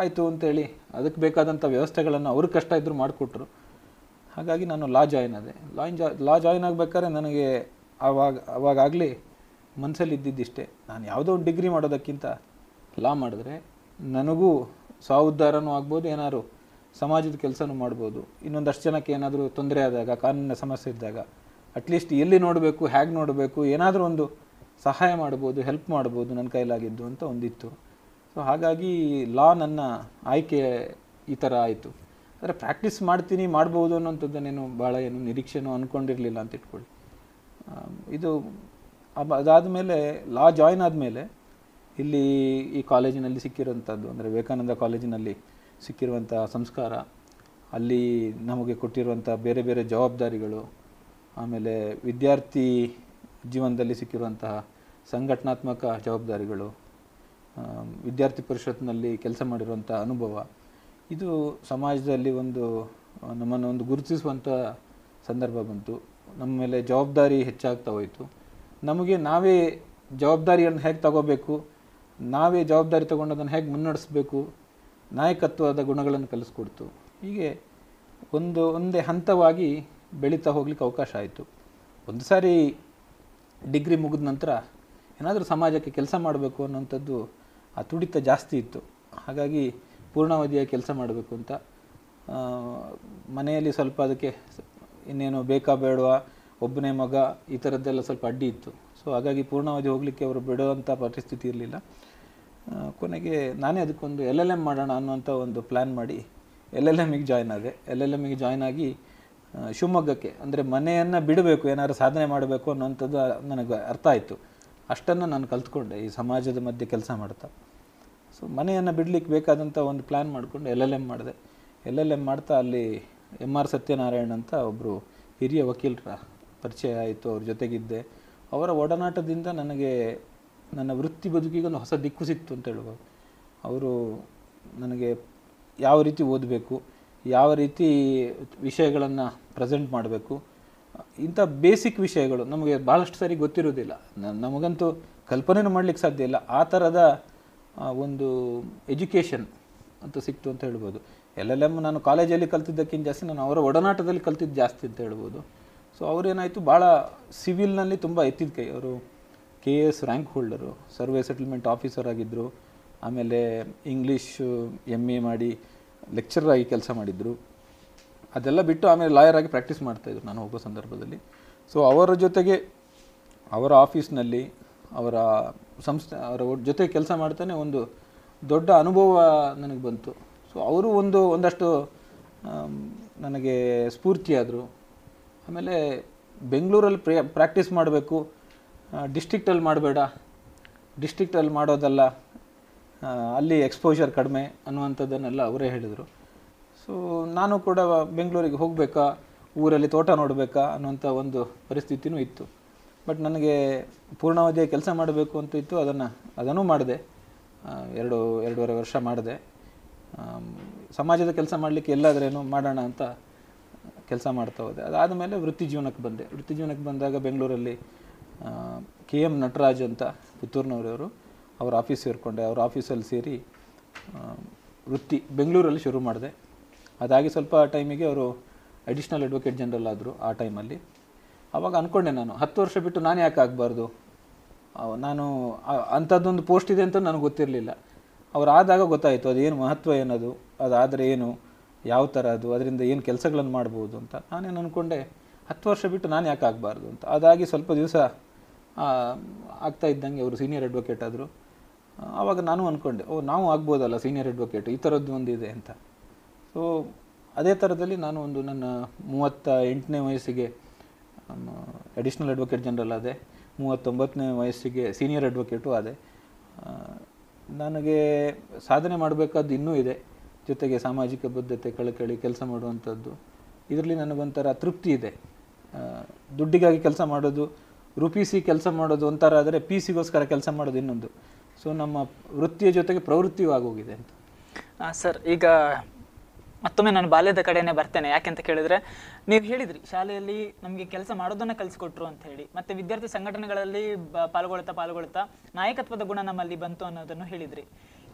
ಆಯಿತು ಅಂತೇಳಿ ಅದಕ್ಕೆ ಬೇಕಾದಂಥ ವ್ಯವಸ್ಥೆಗಳನ್ನು ಅವ್ರ ಕಷ್ಟ ಇದ್ದರೂ ಮಾಡಿಕೊಟ್ರು. ಹಾಗಾಗಿ ನಾನು ಲಾ ಜಾಯ್ನ್ ಅದೇ ಲಾ ಜಾಯ್ನ್ ಆಗಬೇಕಾದ್ರೆ ನನಗೆ ಅವಾಗಲೇ ಮನಸ್ಸಲ್ಲಿ ಇದ್ದಿದ್ದಿಷ್ಟೇ, ನಾನು ಯಾವುದೋ ಒಂದು ಡಿಗ್ರಿ ಮಾಡೋದಕ್ಕಿಂತ ಲಾ ಮಾಡಿದ್ರೆ ನನಗೂ ಸಾವುದ್ದಾರನೂ ಆಗ್ಬೋದು, ಏನಾದ್ರು ಸಮಾಜದ ಕೆಲಸನೂ ಮಾಡ್ಬೋದು, ಇನ್ನೊಂದಷ್ಟು ಜನಕ್ಕೆ ಏನಾದರೂ ತೊಂದರೆ ಆದಾಗ ಕಾನೂನಿನ ಸಮಸ್ಯೆ ಇದ್ದಾಗ ಅಟ್ಲೀಸ್ಟ್ ಎಲ್ಲಿ ನೋಡಬೇಕು ಹೇಗೆ ನೋಡಬೇಕು ಏನಾದರೂ ಒಂದು ಸಹಾಯ ಮಾಡ್ಬೋದು, ಹೆಲ್ಪ್ ಮಾಡ್ಬೋದು ನನ್ನ ಕೈಲಾಗಿದ್ದು ಅಂತ ಒಂದಿತ್ತು. ಸೊ ಹಾಗಾಗಿ ಲಾ ನನ್ನ ಆಯ್ಕೆ ಈ ಥರ ಆಯಿತು. ಆದರೆ ಪ್ರಾಕ್ಟೀಸ್ ಮಾಡ್ತೀನಿ ಮಾಡ್ಬೋದು ಅನ್ನೋಂಥದ್ದನ್ನೇನು ಭಾಳ ಏನು ನಿರೀಕ್ಷೆನೂ ಅಂದ್ಕೊಂಡಿರಲಿಲ್ಲ ಅಂತ ಇಟ್ಕೊಳ್ಳಿ. ಇದು ಅದಾದಮೇಲೆ ಲಾ ಜಾಯ್ನ್ ಆದಮೇಲೆ ಇಲ್ಲಿ ಈ ಕಾಲೇಜಿನಲ್ಲಿ ಸಿಕ್ಕಿರೋಂಥದ್ದು ಅಂದರೆ ವಿವೇಕಾನಂದ ಕಾಲೇಜಿನಲ್ಲಿ ಸಿಕ್ಕಿರುವಂಥ ಸಂಸ್ಕಾರ, ಅಲ್ಲಿ ನಮಗೆ ಕೊಟ್ಟಿರುವಂಥ ಬೇರೆ ಬೇರೆ ಜವಾಬ್ದಾರಿಗಳು, ಆಮೇಲೆ ವಿದ್ಯಾರ್ಥಿ ಜೀವನದಲ್ಲಿ ಸಿಕ್ಕಿರುವಂತಹ ಸಂಘಟನಾತ್ಮಕ ಜವಾಬ್ದಾರಿಗಳು, ವಿದ್ಯಾರ್ಥಿ ಪರಿಷತ್ನಲ್ಲಿ ಕೆಲಸ ಮಾಡಿರುವಂಥ ಅನುಭವ, ಇದು ಸಮಾಜದಲ್ಲಿ ಒಂದು ನಮ್ಮನ್ನು ಒಂದು ಗುರುತಿಸುವಂಥ ಸಂದರ್ಭ ಬಂತು. ನಮ್ಮ ಮೇಲೆ ಜವಾಬ್ದಾರಿ ಹೆಚ್ಚಾಗ್ತಾ ಹೋಯಿತು. ನಮಗೆ ನಾವೇ ಜವಾಬ್ದಾರಿಯನ್ನು ಹೇಗೆ ತಗೋಬೇಕು, ನಾವೇ ಜವಾಬ್ದಾರಿ ತಗೊಂಡು ಅದನ್ನು ಹೇಗೆ ಮುನ್ನಡೆಸಬೇಕು, ನಾಯಕತ್ವದ ಗುಣಗಳನ್ನು ಕಲಿಸ್ಕೊಡ್ತು. ಹೀಗೆ ಒಂದೇ ಹಂತವಾಗಿ ಬೆಳೀತಾ ಹೋಗ್ಲಿಕ್ಕೆ ಅವಕಾಶ ಆಯಿತು. ಒಂದು ಸಾರಿ ಡಿಗ್ರಿ ಮುಗಿದ ನಂತರ ಏನಾದರೂ ಸಮಾಜಕ್ಕೆ ಕೆಲಸ ಮಾಡಬೇಕು ಅನ್ನೋಂಥದ್ದು ಆ ತುಡಿತ ಜಾಸ್ತಿ ಇತ್ತು. ಹಾಗಾಗಿ ಪೂರ್ಣಾವಧಿಯಾಗಿ ಕೆಲಸ ಮಾಡಬೇಕು ಅಂತ ಮನೆಯಲ್ಲಿ ಸ್ವಲ್ಪ ಅದಕ್ಕೆ ಇನ್ನೇನು ಬೇಕಾ ಬೇಡವಾ, ಒಬ್ಬನೇ ಮಗ ಈ ಥರದ್ದೆಲ್ಲ ಸ್ವಲ್ಪ ಅಡ್ಡಿ ಇತ್ತು. ಸೊ ಹಾಗಾಗಿ ಪೂರ್ಣಾವಧಿ ಹೋಗಲಿಕ್ಕೆ ಅವರು ಬಿಡುವಂಥ ಪರಿಸ್ಥಿತಿ ಇರಲಿಲ್ಲ. ಕೊನೆಗೆ ನಾನೇ ಅದಕ್ಕೊಂದು LLM ಮಾಡೋಣ ಅನ್ನೋಂಥ ಒಂದು ಪ್ಲ್ಯಾನ್ ಮಾಡಿ LLMಗೆ ಜಾಯ್ನ್ ಆದೆ. LLMಗೆ ಜಾಯ್ನ್ ಆಗಿ ಶಿವಮೊಗ್ಗಕ್ಕೆ ಅಂದರೆ ಮನೆಯನ್ನು ಬಿಡಬೇಕು, ಏನಾದ್ರು ಸಾಧನೆ ಮಾಡಬೇಕು ಅನ್ನೋಂಥದ್ದು ನನಗೆ ಅರ್ಥ ಆಯಿತು. ಅಷ್ಟನ್ನು ನಾನು ಕಲ್ತ್ಕೊಂಡೆ ಈ ಸಮಾಜದ ಮಧ್ಯೆ ಕೆಲಸ ಮಾಡ್ತಾ. ಸೊ ಮನೆಯನ್ನು ಬಿಡಲಿಕ್ಕೆ ಬೇಕಾದಂಥ ಒಂದು ಪ್ಲ್ಯಾನ್ ಮಾಡಿಕೊಂಡು LLM ಮಾಡಿದೆ. LLM ಮಾಡ್ತಾ ಅಲ್ಲಿ MR ಸತ್ಯನಾರಾಯಣ ಅಂತ ಒಬ್ಬರು ಹಿರಿಯ ವಕೀಲರ ಪರಿಚಯ ಆಯಿತು, ಅವ್ರ ಜೊತೆಗಿದ್ದೆ. ಅವರ ಒಡನಾಟದಿಂದ ನನಗೆ ನನ್ನ ವೃತ್ತಿ ಬದುಕಿಗೊಂದು ಹೊಸ ದಿಕ್ಕು ಸಿಕ್ತು ಅಂತ ಹೇಳ್ಬೋದು. ಅವರು ನನಗೆ ಯಾವ ರೀತಿ ಓದಬೇಕು, ಯಾವ ರೀತಿ ವಿಷಯಗಳನ್ನು ಪ್ರೆಸೆಂಟ್ ಮಾಡಬೇಕು, ಇಂಥ ಬೇಸಿಕ್ ವಿಷಯಗಳು ನಮಗೆ ಭಾಳಷ್ಟು ಸಾರಿ ಗೊತ್ತಿರೋದಿಲ್ಲ, ನಮಗಂತೂ ಕಲ್ಪನೆಯೂ ಮಾಡಲಿಕ್ಕೆ ಸಾಧ್ಯ ಇಲ್ಲ. ಆ ಥರದ ಒಂದು ಎಜುಕೇಷನ್ ಅಂತ ಸಿಕ್ತು ಅಂತ ಹೇಳ್ಬೋದು. LLM ನಾನು ಕಾಲೇಜಲ್ಲಿ ಕಲ್ತಿದ್ದಕ್ಕಿಂತ ಜಾಸ್ತಿ ನಾನು ಅವರ ಒಡನಾಟದಲ್ಲಿ ಕಲ್ತಿದ್ದು ಜಾಸ್ತಿ ಅಂತ ಹೇಳ್ಬೋದು. ಸೊ ಅವರೇನಾಯಿತು, ಭಾಳ ಸಿವಿಲ್ನಲ್ಲಿ ತುಂಬ ಎತ್ತಿದ ಕೈ. ಅವರು KS rank holder, survey settlement officer ಆಗಿದ್ದರು, ಆಮೇಲೆ ಇಂಗ್ಲೀಷು MA ಮಾಡಿ ಲೆಕ್ಚರಾಗಿ ಕೆಲಸ ಮಾಡಿದರು. ಅದೆಲ್ಲ ಬಿಟ್ಟು ಆಮೇಲೆ ಲಾಯರಾಗಿ ಪ್ರಾಕ್ಟೀಸ್ ಮಾಡ್ತಾಯಿದ್ರು ನಾನು ಹೋಗೋ ಸಂದರ್ಭದಲ್ಲಿ. ಸೊ ಅವರ ಜೊತೆಗೆ ಅವರ ಆಫೀಸ್ನಲ್ಲಿ ಅವರ ಸಂಸ್ಥೆ ಅವರ ಜೊತೆ ಕೆಲಸ ಮಾಡ್ತಾನೆ ಒಂದು ದೊಡ್ಡ ಅನುಭವ ನನಗೆ ಬಂತು. ಸೊ ಅವರು ಒಂದಷ್ಟು ನನಗೆ ಸ್ಫೂರ್ತಿಯಾದರು. ಆಮೇಲೆ ಬೆಂಗಳೂರಲ್ಲಿ ಪ್ರಾಕ್ಟೀಸ್ ಮಾಡಬೇಕು, ಡಿಸ್ಟ್ರಿಕ್ಟಲ್ಲಿ ಮಾಡಬೇಡ, ಡಿಸ್ಟ್ರಿಕ್ಟಲ್ಲಿ ಮಾಡೋದಲ್ಲ, ಅಲ್ಲಿ ಎಕ್ಸ್ಪೋಜರ್ ಕಡಿಮೆ ಅನ್ನುವಂಥದ್ದನ್ನೆಲ್ಲ ಅವರೇ ಹೇಳಿದರು. ಸೊ ನಾನು ಕೂಡ ಬೆಂಗಳೂರಿಗೆ ಹೋಗಬೇಕಾ, ಊರಲ್ಲಿ ತೋಟ ನೋಡಬೇಕಾ ಅನ್ನುವಂಥ ಒಂದು ಪರಿಸ್ಥಿತಿನೂ ಇತ್ತು. ಬಟ್ ನನಗೆ ಪೂರ್ಣಾವಧಿಯ ಕೆಲಸ ಮಾಡಬೇಕು ಅಂತ ಇತ್ತು. ಅದನ್ನು ಮಾಡಿದೆ, 2.5 ವರ್ಷ ಮಾಡಿದೆ. ಸಮಾಜದ ಕೆಲಸ ಮಾಡಲಿಕ್ಕೆ ಎಲ್ಲಾದ್ರೇನು ಮಾಡೋಣ ಅಂತ ಕೆಲಸ ಮಾಡ್ತಾ ಹೋದೆ. ಅದಾದಮೇಲೆ ವೃತ್ತಿ ಜೀವನಕ್ಕೆ ಬಂದೆ. ವೃತ್ತಿ ಜೀವನಕ್ಕೆ ಬಂದಾಗ ಬೆಂಗಳೂರಲ್ಲಿ KM ನಟರಾಜ್ ಅಂತ ಪುತ್ತೂರಿನವರವರು, ಅವ್ರ ಆಫೀಸ್ ಸೇರಿಕೊಂಡೆ. ಅವ್ರ ಆಫೀಸಲ್ಲಿ ಸೇರಿ ವೃತ್ತಿ ಬೆಂಗಳೂರಲ್ಲಿ ಶುರು ಮಾಡಿದೆ. ಅದಾಗಿ ಸ್ವಲ್ಪ ಟೈಮಿಗೆ ಅವರು ಅಡಿಷ್ನಲ್ ಅಡ್ವೊಕೇಟ್ ಜನರಲ್ ಆದರು ಆ ಟೈಮಲ್ಲಿ. ಆವಾಗ ಅಂದ್ಕೊಂಡೆ ನಾನು 10 ವರ್ಷ ಬಿಟ್ಟು ನಾನು ಯಾಕೆ ಆಗಬಾರ್ದು, ನಾನು ಅಂಥದ್ದೊಂದು ಪೋಸ್ಟ್ ಇದೆ ಅಂತ ನನಗೆ ಗೊತ್ತಿರಲಿಲ್ಲ. ಅವ್ರು ಆದಾಗ ಗೊತ್ತಾಯಿತು ಅದೇನು ಮಹತ್ವ, ಏನದು, ಅದಾದರೆ ಏನು, ಯಾವ ಥರ ಅದು, ಅದರಿಂದ ಏನು ಕೆಲಸಗಳನ್ನು ಮಾಡ್ಬೋದು ಅಂತ. ನಾನೇನು ಅಂದ್ಕೊಂಡೆ 10 ವರ್ಷ ಬಿಟ್ಟು ನಾನು ಯಾಕೆ ಆಗಬಾರ್ದು ಅಂತ. ಅದಾಗಿ ಸ್ವಲ್ಪ ದಿವಸ ಆಗ್ತಾ ಇದ್ದಂಗೆ ಅವರು ಸೀನಿಯರ್ ಅಡ್ವೊಕೇಟ್ ಆದರು. ಆವಾಗ ನಾನು ಅಂದ್ಕೊಂಡೆ ನಾವು ಆಗ್ಬೋದಲ್ಲ ಸೀನಿಯರ್ ಅಡ್ವೊಕೇಟ್, ಈ ಥರದ್ದು ಒಂದು ಇದೆ ಅಂತ. ಸೊ ಅದೇ ಥರದಲ್ಲಿ ನಾನು ಒಂದು ನನ್ನ 38ನೇ ವಯಸ್ಸಿಗೆ ಅಡಿಷ್ನಲ್ ಅಡ್ವೊಕೇಟ್ ಜನರಲ್ ಆದೆ, 39ನೇ ವಯಸ್ಸಿಗೆ ಸೀನಿಯರ್ ಅಡ್ವೊಕೇಟು ಆದೆ. ನನಗೆ ಸಾಧನೆ ಮಾಡಬೇಕಾದ್ದು ಇನ್ನೂ ಇದೆ. ಜೊತೆಗೆ ಸಾಮಾಜಿಕ ಬದ್ಧತೆ, ಕಳಕಳಿ, ಕೆಲಸ ಮಾಡುವಂಥದ್ದು, ಇದರಲ್ಲಿ ನನಗೊಂಥರ ತೃಪ್ತಿ ಇದೆ. ದುಡ್ಡಿಗಾಗಿ ಕೆಲಸ ಮಾಡೋದು, ರೂಪಿಸಿ ಕೆಲಸ ಮಾಡೋದು ಒಂಥರ, ಆದರೆ ಪೀಸಿಗೋಸ್ಕರ ಕೆಲಸ ಮಾಡೋದು ಇನ್ನೊಂದು. ಸೊ ನಮ್ಮ ವೃತ್ತಿಯ ಜೊತೆಗೆ ಪ್ರವೃತ್ತಿಯೂ ಆಗೋಗಿದೆ ಅಂತ. ಸರ್, ಈಗ ಮತ್ತೊಮ್ಮೆ ನಾನು ಬಾಲ್ಯದ ಕಡೆನೇ ಬರ್ತೇನೆ. ಯಾಕೆಂತ ಕೇಳಿದರೆ, ನೀವು ಹೇಳಿದ್ರಿ ಶಾಲೆಯಲ್ಲಿ ನಮಗೆ ಕೆಲಸ ಮಾಡೋದನ್ನು ಕಲಿಸ್ಕೊಟ್ರು ಅಂತ ಹೇಳಿ, ಮತ್ತು ವಿದ್ಯಾರ್ಥಿ ಸಂಘಟನೆಗಳಲ್ಲಿ ಪಾಲ್ಗೊಳ್ತಾ ನಾಯಕತ್ವದ ಗುಣ ನಮ್ಮಲ್ಲಿ ಬಂತು ಅನ್ನೋದನ್ನು ಹೇಳಿದ್ರಿ.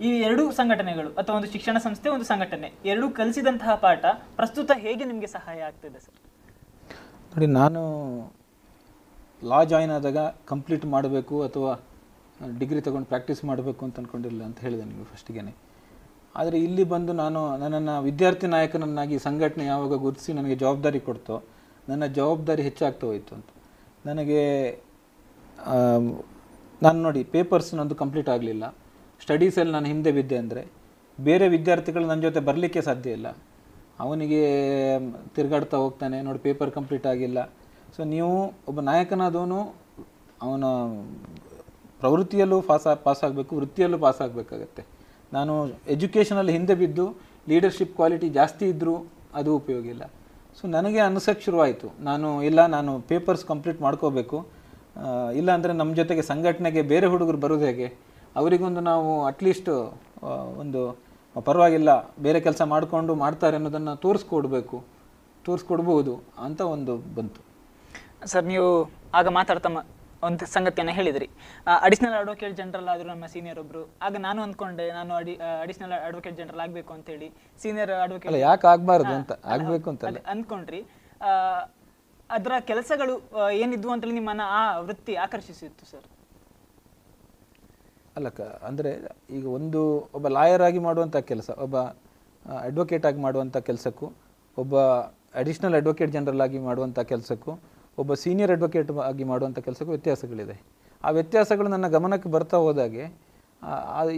ಈ ಎರಡೂ ಸಂಘಟನೆಗಳು ಅಥವಾ ಒಂದು ಶಿಕ್ಷಣ ಸಂಸ್ಥೆ, ಒಂದು ಸಂಘಟನೆ, ಎರಡೂ ಕಲಿಸಿದಂತಹ ಪಾಠ ಪ್ರಸ್ತುತ ಹೇಗೆ ನಿಮಗೆ ಸಹಾಯ ಆಗ್ತಿದೆ ಸರ್? ನೋಡಿ, ನಾನು ಲಾ ಜಾಯ್ನ್ ಆದಾಗ ಕಂಪ್ಲೀಟ್ ಮಾಡಬೇಕು ಅಥವಾ ಡಿಗ್ರಿ ತೊಗೊಂಡು ಪ್ರಾಕ್ಟೀಸ್ ಮಾಡಬೇಕು ಅಂತ ಅಂದ್ಕೊಂಡಿರಲಿಲ್ಲ ಅಂತ ಹೇಳಿದೆ ನಿಮಗೆ ಫಸ್ಟಿಗೆ. ಆದರೆ ಇಲ್ಲಿ ಬಂದು ನಾನು ನನ್ನನ್ನು ವಿದ್ಯಾರ್ಥಿ ನಾಯಕನನ್ನಾಗಿ ಸಂಘಟನೆ ಯಾವಾಗ ಗುರುತಿಸಿ ನನಗೆ ಜವಾಬ್ದಾರಿ ಕೊಡ್ತೋ, ನನ್ನ ಜವಾಬ್ದಾರಿ ಹೆಚ್ಚಾಗ್ತಾ ಹೋಯಿತು ಅಂತ. ನಾನು ನೋಡಿ, ಪೇಪರ್ಸ್ ನಂದು ಕಂಪ್ಲೀಟ್ ಆಗಲಿಲ್ಲ, ಸ್ಟಡೀಸಲ್ಲಿ ನಾನು ಹಿಂದೆ ಬಿದ್ದೆ ಅಂದರೆ ಬೇರೆ ವಿದ್ಯಾರ್ಥಿಗಳು ನನ್ನ ಜೊತೆ ಬರಲಿಕ್ಕೆ ಸಾಧ್ಯ ಇಲ್ಲ. ಅವನಿಗೆ ತಿರುಗಾಡ್ತಾ ಹೋಗ್ತಾನೆ, ನೋಡಿ ಪೇಪರ್ ಕಂಪ್ಲೀಟ್ ಆಗಿಲ್ಲ. ಸೊ ನೀವು ಒಬ್ಬ ನಾಯಕನಾದವನು ಅವನ ಪ್ರವೃತ್ತಿಯಲ್ಲೂ ಪಾಸಾಗಬೇಕು, ವೃತ್ತಿಯಲ್ಲೂ ಪಾಸಾಗಬೇಕಾಗತ್ತೆ. ನಾನು ಎಜುಕೇಷನಲ್ಲಿ ಹಿಂದೆ ಬಿದ್ದು ಲೀಡರ್ಶಿಪ್ ಕ್ವಾಲಿಟಿ ಜಾಸ್ತಿ ಇದ್ದರೂ ಅದು ಉಪಯೋಗ ಇಲ್ಲ. ಸೊ ನನಗೆ ಅನಿಸೋಕ್ಕೆ ಶುರುವಾಯಿತು, ನಾನು ಪೇಪರ್ಸ್ ಕಂಪ್ಲೀಟ್ ಮಾಡ್ಕೋಬೇಕು, ಇಲ್ಲಾಂದರೆ ನಮ್ಮ ಜೊತೆಗೆ ಸಂಘಟನೆಗೆ ಬೇರೆ ಹುಡುಗರು ಬರೋದು ಹೇಗೆ, ಅವರಿಗೊಂದು ನಾವು ಅಟ್ಲೀಸ್ಟ್ ಒಂದು ಪರವಾಗಿಲ್ಲ ಬೇರೆ ಕೆಲಸ ಮಾಡಿಕೊಂಡು ಮಾಡ್ತಾರೆ ಅನ್ನೋದನ್ನು ತೋರಿಸ್ಕೊಡ್ಬೋದು ಅಂತ ಒಂದು ಬಂತು. ಸರ್, ನೀವು ಆಗ ಮಾತಾಡ್ತಾ ಒಂದು ಸಂಗತಿಯನ್ನು ಹೇಳಿದ್ರಿ, ಅಡಿಷನಲ್ ಅಡ್ವೊಕೇಟ್ ಜನರಲ್ ಆದರೂ ನಮ್ಮ ಸೀನಿಯರ್ ಒಬ್ಬರು. ಆಗ ನಾನು ಅಂದ್ಕೊಂಡೆ, ನಾನು ಅಡಿಷನಲ್ ಅಡ್ವೊಕೇಟ್ ಜನರಲ್ ಆಗಬೇಕು ಅಂತೇಳಿ, ಸೀನಿಯರ್ ಅಡ್ವೊಕೇಟ್ ಯಾಕೆ ಆಗಬಾರ್ದು ಅಂತ ಆಗಬೇಕು ಅಂತ ಅಂದ್ಕೊಂಡ್ರಿ. ಅದರ ಕೆಲಸಗಳು ಏನಿದ್ವು ಅಂತೇಳಿ ನಿಮ್ಮನ್ನು ಆ ವೃತ್ತಿ ಆಕರ್ಷಿಸಿತ್ತು ಸರ್? ಅಂದರೆ ಈಗ ಒಬ್ಬ ಲಾಯರ್ ಆಗಿ ಮಾಡುವಂಥ ಕೆಲಸ, ಒಬ್ಬ ಅಡ್ವೊಕೇಟ್ ಆಗಿ ಮಾಡುವಂಥ ಕೆಲಸಕ್ಕೂ, ಒಬ್ಬ ಅಡಿಷನಲ್ ಅಡ್ವೊಕೇಟ್ ಜನರಲ್ ಆಗಿ ಮಾಡುವಂಥ ಕೆಲಸಕ್ಕೂ, ಒಬ್ಬ ಸೀನಿಯರ್ ಅಡ್ವೊಕೇಟ್ ಆಗಿ ಮಾಡುವಂಥ ಕೆಲಸಕ್ಕೂ ವ್ಯತ್ಯಾಸಗಳಿದೆ. ಆ ವ್ಯತ್ಯಾಸಗಳು ನನ್ನ ಗಮನಕ್ಕೆ ಬರ್ತಾ ಹೋದಾಗೆ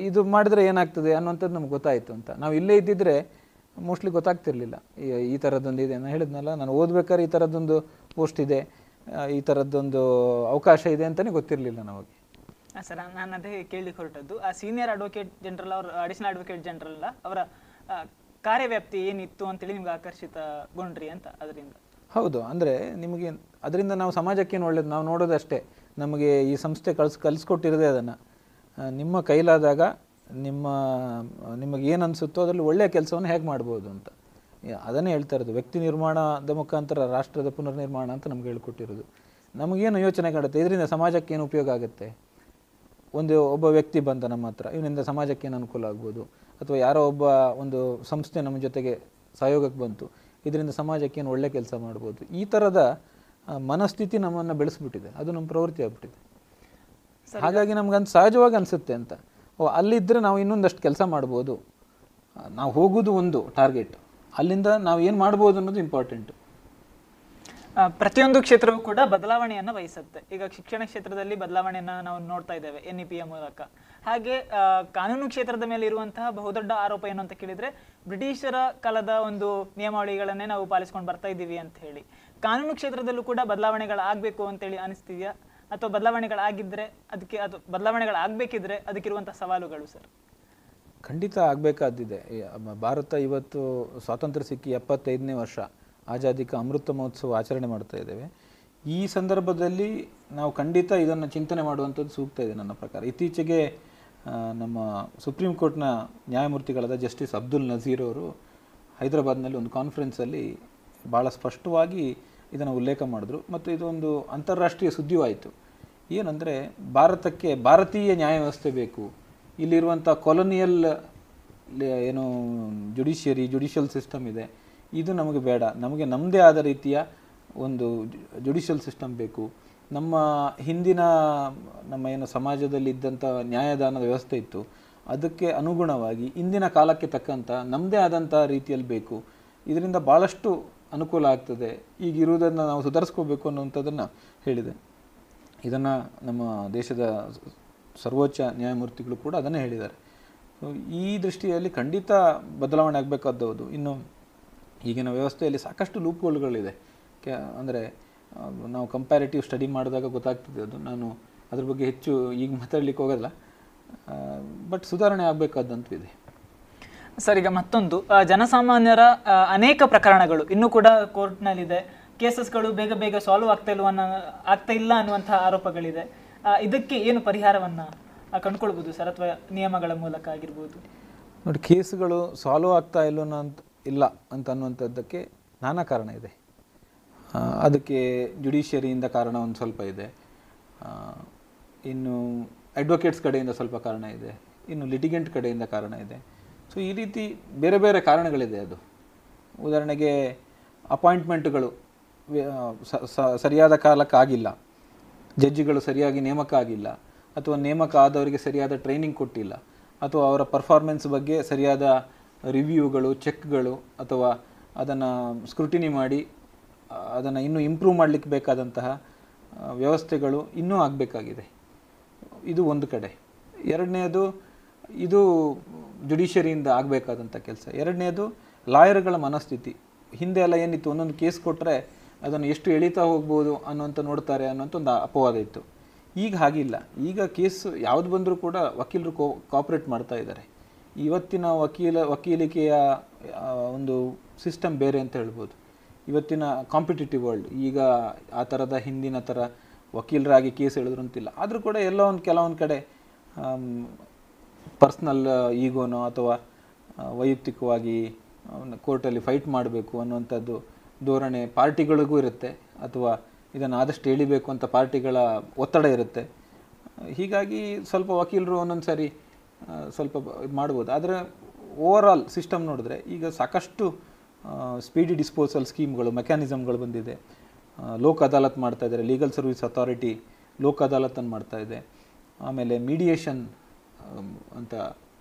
ಇದು ಮಾಡಿದರೆ ಏನಾಗ್ತದೆ ಅನ್ನುವಂಥದ್ದು ನಮ್ಗೆ ಗೊತ್ತಾಯಿತು ಅಂತ. ನಾವು ಇಲ್ಲೇ ಇದ್ದಿದ್ದರೆ ಮೋಸ್ಟ್ಲಿ ಗೊತ್ತಾಗ್ತಿರಲಿಲ್ಲ. ಈ ಥರದ್ದೊಂದು ಇದೆ, ನಾನು ಹೇಳಿದ್ನಲ್ಲ, ನಾನು ಓದಬೇಕಾದ್ರೆ ಈ ಥರದ್ದೊಂದು ಪೋಸ್ಟ್ ಇದೆ, ಈ ಥರದ್ದೊಂದು ಅವಕಾಶ ಇದೆ ಅಂತಲೇ ಗೊತ್ತಿರಲಿಲ್ಲ ನಮಗೆ. ಸರ್, ನಾನು ಅದೇ ಕೇಳಲಿಕ್ಕೆ ಹೊರಟದ್ದು, ಆ ಸೀನಿಯರ್ ಅಡ್ವೊಕೇಟ್ ಜನರಲ್ ಅವರು, ಅಡಿಷನಲ್ ಅಡ್ವೊಕೇಟ್ ಜನರಲ್ ಅವರ ಕಾರ್ಯವ್ಯಾಪ್ತಿ ಏನಿತ್ತು ಅಂತೇಳಿ ನಿಮ್ಗೆ ಆಕರ್ಷಿತಗೊಂಡ್ರಿ ಅಂತ ಅದರಿಂದ? ಹೌದು, ಅಂದರೆ ನಿಮಗೆ ಅದರಿಂದ ನಾವು ಸಮಾಜಕ್ಕೇನು ಒಳ್ಳೇದು, ನಾವು ನೋಡೋದಷ್ಟೇ. ನಮಗೆ ಈ ಸಂಸ್ಥೆ ಕಲಿಸ್ಕೊಟ್ಟಿರೋದೇ ಅದನ್ನು. ನಿಮ್ಮ ಕೈಲಾದಾಗ ನಿಮಗೇನು ಅನಿಸುತ್ತೋ ಅದರಲ್ಲಿ ಒಳ್ಳೆಯ ಕೆಲಸವನ್ನು ಹೇಗೆ ಮಾಡ್ಬೋದು ಅಂತ ಅದನ್ನೇ ಹೇಳ್ತಾ ಇರೋದು. ವ್ಯಕ್ತಿ ನಿರ್ಮಾಣದ ಮುಖಾಂತರ ರಾಷ್ಟ್ರದ ಪುನರ್ನಿರ್ಮಾಣ ಅಂತ ನಮ್ಗೆ ಹೇಳ್ಕೊಟ್ಟಿರೋದು. ನಮಗೇನು ಯೋಚನೆ ಕಾಡುತ್ತೆ, ಇದರಿಂದ ಸಮಾಜಕ್ಕೇನು ಉಪಯೋಗ ಆಗುತ್ತೆ, ಒಬ್ಬ ವ್ಯಕ್ತಿ ಬಂದ ನಮ್ಮ ಹತ್ರ ಇವನಿಂದ ಸಮಾಜಕ್ಕೇನು ಅನುಕೂಲ ಆಗ್ಬೋದು, ಅಥವಾ ಯಾರೋ ಒಂದು ಸಂಸ್ಥೆ ನಮ್ಮ ಜೊತೆಗೆ ಸಹಯೋಗಕ್ಕೆ ಬಂತು, ಇದರಿಂದ ಸಮಾಜಕ್ಕೇನು ಒಳ್ಳೆ ಕೆಲಸ ಮಾಡ್ಬೋದು, ಈ ಥರದ ಮನಸ್ಥಿತಿ ನಮ್ಮನ್ನು ಬೆಳೆಸ್ಬಿಟ್ಟಿದೆ. ಅದು ನಮ್ಮ ಪ್ರವೃತ್ತಿ ಆಗ್ಬಿಟ್ಟಿದೆ. ಹಾಗಾಗಿ ನಮ್ಗಂತ ಸಹಜವಾಗಿ ಅನಿಸುತ್ತೆ ಅಂತ. ಅಲ್ಲಿದ್ದರೆ ನಾವು ಇನ್ನೊಂದಷ್ಟು ಕೆಲಸ ಮಾಡ್ಬೋದು. ನಾವು ಹೋಗೋದು ಒಂದು ಟಾರ್ಗೆಟ್, ಅಲ್ಲಿಂದ ನಾವು ಏನು ಮಾಡ್ಬೋದು ಅನ್ನೋದು ಇಂಪಾರ್ಟೆಂಟು. ಪ್ರತಿಯೊಂದು ಕ್ಷೇತ್ರವೂ ಕೂಡ ಬದಲಾವಣೆಯನ್ನು ಬಯಸುತ್ತೆ. ಈಗ ಶಿಕ್ಷಣ ಕ್ಷೇತ್ರದಲ್ಲಿ ಬದಲಾವಣೆಯನ್ನು ನಾವು ನೋಡ್ತಾ ಇದ್ದೇವೆ NEP ಯ ಮೂಲಕ. ಹಾಗೆ ಕಾನೂನು ಕ್ಷೇತ್ರದ ಮೇಲೆ ಇರುವಂತಹ ಬಹುದೊಡ್ಡ ಆರೋಪ ಏನು ಅಂತ ಕೇಳಿದರೆ, ಬ್ರಿಟಿಷರ ಕಾಲದ ಒಂದು ನಿಯಮಾವಳಿಗಳನ್ನೇ ನಾವು ಪಾಲಿಸ್ಕೊಂಡು ಬರ್ತಾ ಇದ್ದೀವಿ ಅಂತ ಹೇಳಿ. ಕಾನೂನು ಕ್ಷೇತ್ರದಲ್ಲೂ ಕೂಡ ಬದಲಾವಣೆಗಳಾಗಬೇಕು ಅಂತೇಳಿ ಅನಿಸ್ತಿದೆಯಾ, ಅಥವಾ ಬದಲಾವಣೆಗಳಾಗಿದ್ದರೆ ಅದಕ್ಕೆ, ಅಥವಾ ಬದಲಾವಣೆಗಳಾಗಬೇಕಿದ್ರೆ ಅದಕ್ಕಿರುವಂಥ ಸವಾಲುಗಳು ಸರ್? ಖಂಡಿತ ಆಗಬೇಕಾದಿದೆ. ಭಾರತ ಇವತ್ತು ಸ್ವಾತಂತ್ರ್ಯ ಸಿಕ್ಕಿ 75ನೇ ವರ್ಷ, ಆಜಾದಿ ಕಾ ಅಮೃತ ಮಹೋತ್ಸವ ಆಚರಣೆ ಮಾಡ್ತಾ ಇದ್ದೇವೆ. ಈ ಸಂದರ್ಭದಲ್ಲಿ ನಾವು ಖಂಡಿತ ಇದನ್ನು ಚಿಂತನೆ ಮಾಡುವಂಥದ್ದು ಸೂಕ್ತ ಇದೆ ನನ್ನ ಪ್ರಕಾರ. ಇತ್ತೀಚೆಗೆ ನಮ್ಮ ಸುಪ್ರೀಂ ಕೋರ್ಟ್ನ ನ್ಯಾಯಮೂರ್ತಿಗಳಾದ ಜಸ್ಟಿಸ್ ಅಬ್ದುಲ್ ನಜೀರ್ ಅವರು ಹೈದರಾಬಾದ್ನಲ್ಲಿ ಒಂದು ಕಾನ್ಫರೆನ್ಸಲ್ಲಿ ಭಾಳ ಸ್ಪಷ್ಟವಾಗಿ ಇದನ್ನು ಉಲ್ಲೇಖ ಮಾಡಿದ್ರು, ಮತ್ತು ಇದೊಂದು ಅಂತಾರಾಷ್ಟ್ರೀಯ ಸುದ್ದಿಯೂ ಆಯಿತು. ಏನಂದರೆ, ಭಾರತಕ್ಕೆ ಭಾರತೀಯ ನ್ಯಾಯ ವ್ಯವಸ್ಥೆ ಬೇಕು, ಇಲ್ಲಿರುವಂಥ ಕೊಲೊನಿಯಲ್ ಏನು ಜುಡಿಷಿಯಲ್ ಸಿಸ್ಟಮ್ ಇದೆ ಇದು ನಮಗೆ ಬೇಡ, ನಮಗೆ ನಮ್ಮದೇ ಆದ ರೀತಿಯ ಒಂದು ಜುಡಿಷಿಯಲ್ ಸಿಸ್ಟಮ್ ಬೇಕು. ನಮ್ಮ ಹಿಂದಿನ ಏನು ಸಮಾಜದಲ್ಲಿದ್ದಂಥ ನ್ಯಾಯದಾನದ ವ್ಯವಸ್ಥೆ ಇತ್ತು, ಅದಕ್ಕೆ ಅನುಗುಣವಾಗಿ ಇಂದಿನ ಕಾಲಕ್ಕೆ ತಕ್ಕಂಥ ನಮ್ಮದೇ ಆದಂಥ ರೀತಿಯಲ್ಲಿ ಬೇಕು. ಇದರಿಂದ ಭಾಳಷ್ಟು ಅನುಕೂಲ ಆಗ್ತದೆ, ಈಗಿರುವುದನ್ನು ನಾವು ಸುಧಾರಿಸ್ಕೋಬೇಕು ಅನ್ನುವಂಥದ್ದನ್ನು ಹೇಳಿದೆ. ಇದನ್ನು ನಮ್ಮ ದೇಶದ ಸರ್ವೋಚ್ಚ ನ್ಯಾಯಮೂರ್ತಿಗಳು ಕೂಡ ಅದನ್ನೇ ಹೇಳಿದ್ದಾರೆ. ಈ ದೃಷ್ಟಿಯಲ್ಲಿ ಖಂಡಿತ ಬದಲಾವಣೆ ಆಗಬೇಕಾದದ್ದು. ಇನ್ನು ಈಗಿನ ವ್ಯವಸ್ಥೆಯಲ್ಲಿ ಸಾಕಷ್ಟು ಲೂಪ್‌ಹೋಲ್ಗಳಿದೆ. ಅಂದರೆ ನಾವು ಕಂಪ್ಯಾರಿಟಿವ್ ಸ್ಟಡಿ ಮಾಡಿದಾಗ ಗೊತ್ತಾಗ್ತದೆ. ಅದು ನಾನು ಅದ್ರ ಬಗ್ಗೆ ಹೆಚ್ಚು ಈಗ ಮಾತಾಡಲಿಕ್ಕೆ ಹೋಗೋಲ್ಲ. ಬಟ್ ಸುಧಾರಣೆ ಆಗಬೇಕಾದಂತೂ ಇದೆ. ಸರ್, ಈಗ ಮತ್ತೊಂದು ಜನಸಾಮಾನ್ಯರ ಅನೇಕ ಪ್ರಕರಣಗಳು ಇನ್ನೂ ಕೂಡ ಕೋರ್ಟ್ನಲ್ಲಿದೆ, ಕೇಸಸ್ಗಳು ಬೇಗ ಬೇಗ ಸಾಲ್ವ್ ಆಗ್ತಾ ಇಲ್ಲ ಅನ್ನುವಂಥ ಆರೋಪಗಳಿದೆ. ಇದಕ್ಕೆ ಏನು ಪರಿಹಾರವನ್ನು ಕಂಡುಕೊಳ್ಬೋದು ಸರ್, ಅಥವಾ ನಿಯಮಗಳ ಮೂಲಕ ಆಗಿರ್ಬೋದು? ನೋಡಿ, ಕೇಸ್ಗಳು ಸಾಲ್ವ್ ಆಗ್ತಾ ಇಲ್ಲ ಅಂತ ಅನ್ನುವಂಥದ್ದಕ್ಕೆ ನಾನಾ ಕಾರಣ ಇದೆ. ಅದಕ್ಕೆ ಜುಡಿಷಿಯರಿಯಿಂದ ಕಾರಣ ಒಂದು ಸ್ವಲ್ಪ ಇದೆ, ಇನ್ನು ಅಡ್ವೊಕೇಟ್ಸ್ ಕಡೆಯಿಂದ ಸ್ವಲ್ಪ ಕಾರಣ ಇದೆ, ಇನ್ನು ಲಿಟಿಗೆಂಟ್ ಕಡೆಯಿಂದ ಕಾರಣ ಇದೆ. ಸೊ ಈ ರೀತಿ ಬೇರೆ ಬೇರೆ ಕಾರಣಗಳಿದೆ. ಅದು ಉದಾಹರಣೆಗೆ ಅಪಾಯಿಂಟ್ಮೆಂಟ್ಗಳು ಸರಿಯಾದ ಕಾಲಕ್ಕಾಗಿಲ್ಲ, ಜಡ್ಜಿಗಳು ಸರಿಯಾಗಿ ನೇಮಕ ಆಗಿಲ್ಲ, ಅಥವಾ ನೇಮಕ ಆದವರಿಗೆ ಸರಿಯಾದ ಟ್ರೈನಿಂಗ್ ಕೊಟ್ಟಿಲ್ಲ, ಅಥವಾ ಅವರ ಪರ್ಫಾರ್ಮೆನ್ಸ್ ಬಗ್ಗೆ ಸರಿಯಾದ ರಿವ್ಯೂಗಳು, ಚೆಕ್ಗಳು, ಅಥವಾ ಅದನ್ನು ಸ್ಕ್ರೂಟಿನಿ ಮಾಡಿ ಅದನ್ನು ಇನ್ನೂ ಇಂಪ್ರೂವ್ ಮಾಡಲಿಕ್ಕೆ ಬೇಕಾದಂತಹ ವ್ಯವಸ್ಥೆಗಳು ಇನ್ನೂ ಆಗಬೇಕಾಗಿದೆ. ಇದು ಒಂದು ಕಡೆ. ಎರಡನೆಯದು, ಇದು ಜುಡಿಷರಿಯಿಂದ ಆಗಬೇಕಾದಂಥ ಕೆಲಸ. ಎರಡನೇದು ಲಾಯರ್ಗಳ ಮನಸ್ಥಿತಿ. ಹಿಂದೆ ಎಲ್ಲ ಏನಿತ್ತು, ಒಂದೊಂದು ಕೇಸ್ ಕೊಟ್ಟರೆ ಅದನ್ನು ಎಷ್ಟು ಎಳಿತಾ ಹೋಗ್ಬೋದು ಅನ್ನೋಂಥ ನೋಡ್ತಾರೆ ಅನ್ನೋಂಥ ಒಂದು ಅಪವಾದ ಇತ್ತು. ಈಗ ಹಾಗಿಲ್ಲ. ಈಗ ಕೇಸು ಯಾವುದು ಬಂದರೂ ಕೂಡ ವಕೀಲರು ಕೋಆಪ್ರೇಟ್ ಮಾಡ್ತಾ ಇದ್ದಾರೆ. ಇವತ್ತಿನ ವಕೀಲಿಕೆಯ ಒಂದು ಸಿಸ್ಟಮ್ ಬೇರೆ ಅಂತ ಹೇಳ್ಬೋದು. ಇವತ್ತಿನ ಕಾಂಪಿಟೇಟಿವ್ ವರ್ಲ್ಡ್, ಈಗ ಆ ಥರದ ಹಿಂದಿನ ಥರ ವಕೀಲರಾಗಿ ಕೇಸ್ ಹೇಳಿದ್ರು ಅಂತಿಲ್ಲ. ಆದರೂ ಕೂಡ ಎಲ್ಲ ಕೆಲವೊಂದು ಕಡೆ ಪರ್ಸ್ನಲ್ ಈಗೋನೋ ಅಥವಾ ವೈಯಕ್ತಿಕವಾಗಿ ಕೋರ್ಟಲ್ಲಿ ಫೈಟ್ ಮಾಡಬೇಕು ಅನ್ನುವಂಥದ್ದು ಧೋರಣೆ ಪಾರ್ಟಿಗಳಿಗೂ ಇರುತ್ತೆ, ಅಥವಾ ಇದನ್ನು ಆದಷ್ಟು ಎಳಿಬೇಕು ಅಂತ ಪಾರ್ಟಿಗಳ ಒತ್ತಡ ಇರುತ್ತೆ. ಹೀಗಾಗಿ ಸ್ವಲ್ಪ ವಕೀಲರು ಒಂದೊಂದು ಸಾರಿ ಸ್ವಲ್ಪ ಇದು ಮಾಡ್ಬೋದು. ಆದರೆ ಓವರಾಲ್ ಸಿಸ್ಟಮ್ ನೋಡಿದ್ರೆ ಈಗ ಸಾಕಷ್ಟು ಸ್ಪೀಡಿ ಡಿಸ್ಪೋಸಲ್ ಸ್ಕೀಮ್ಗಳು, ಮೆಕ್ಯಾನಿಸಮ್ಗಳು ಬಂದಿದೆ. ಲೋಕ್ ಅದಾಲತ್ ಮಾಡ್ತಾ ಇದ್ದಾರೆ, ಲೀಗಲ್ ಸರ್ವಿಸ್ ಅಥಾರಿಟಿ ಲೋಕ್ ಅದಾಲತನ್ನು ಮಾಡ್ತಾ ಇದೆ. ಆಮೇಲೆ ಮೀಡಿಯೇಷನ್ ಅಂತ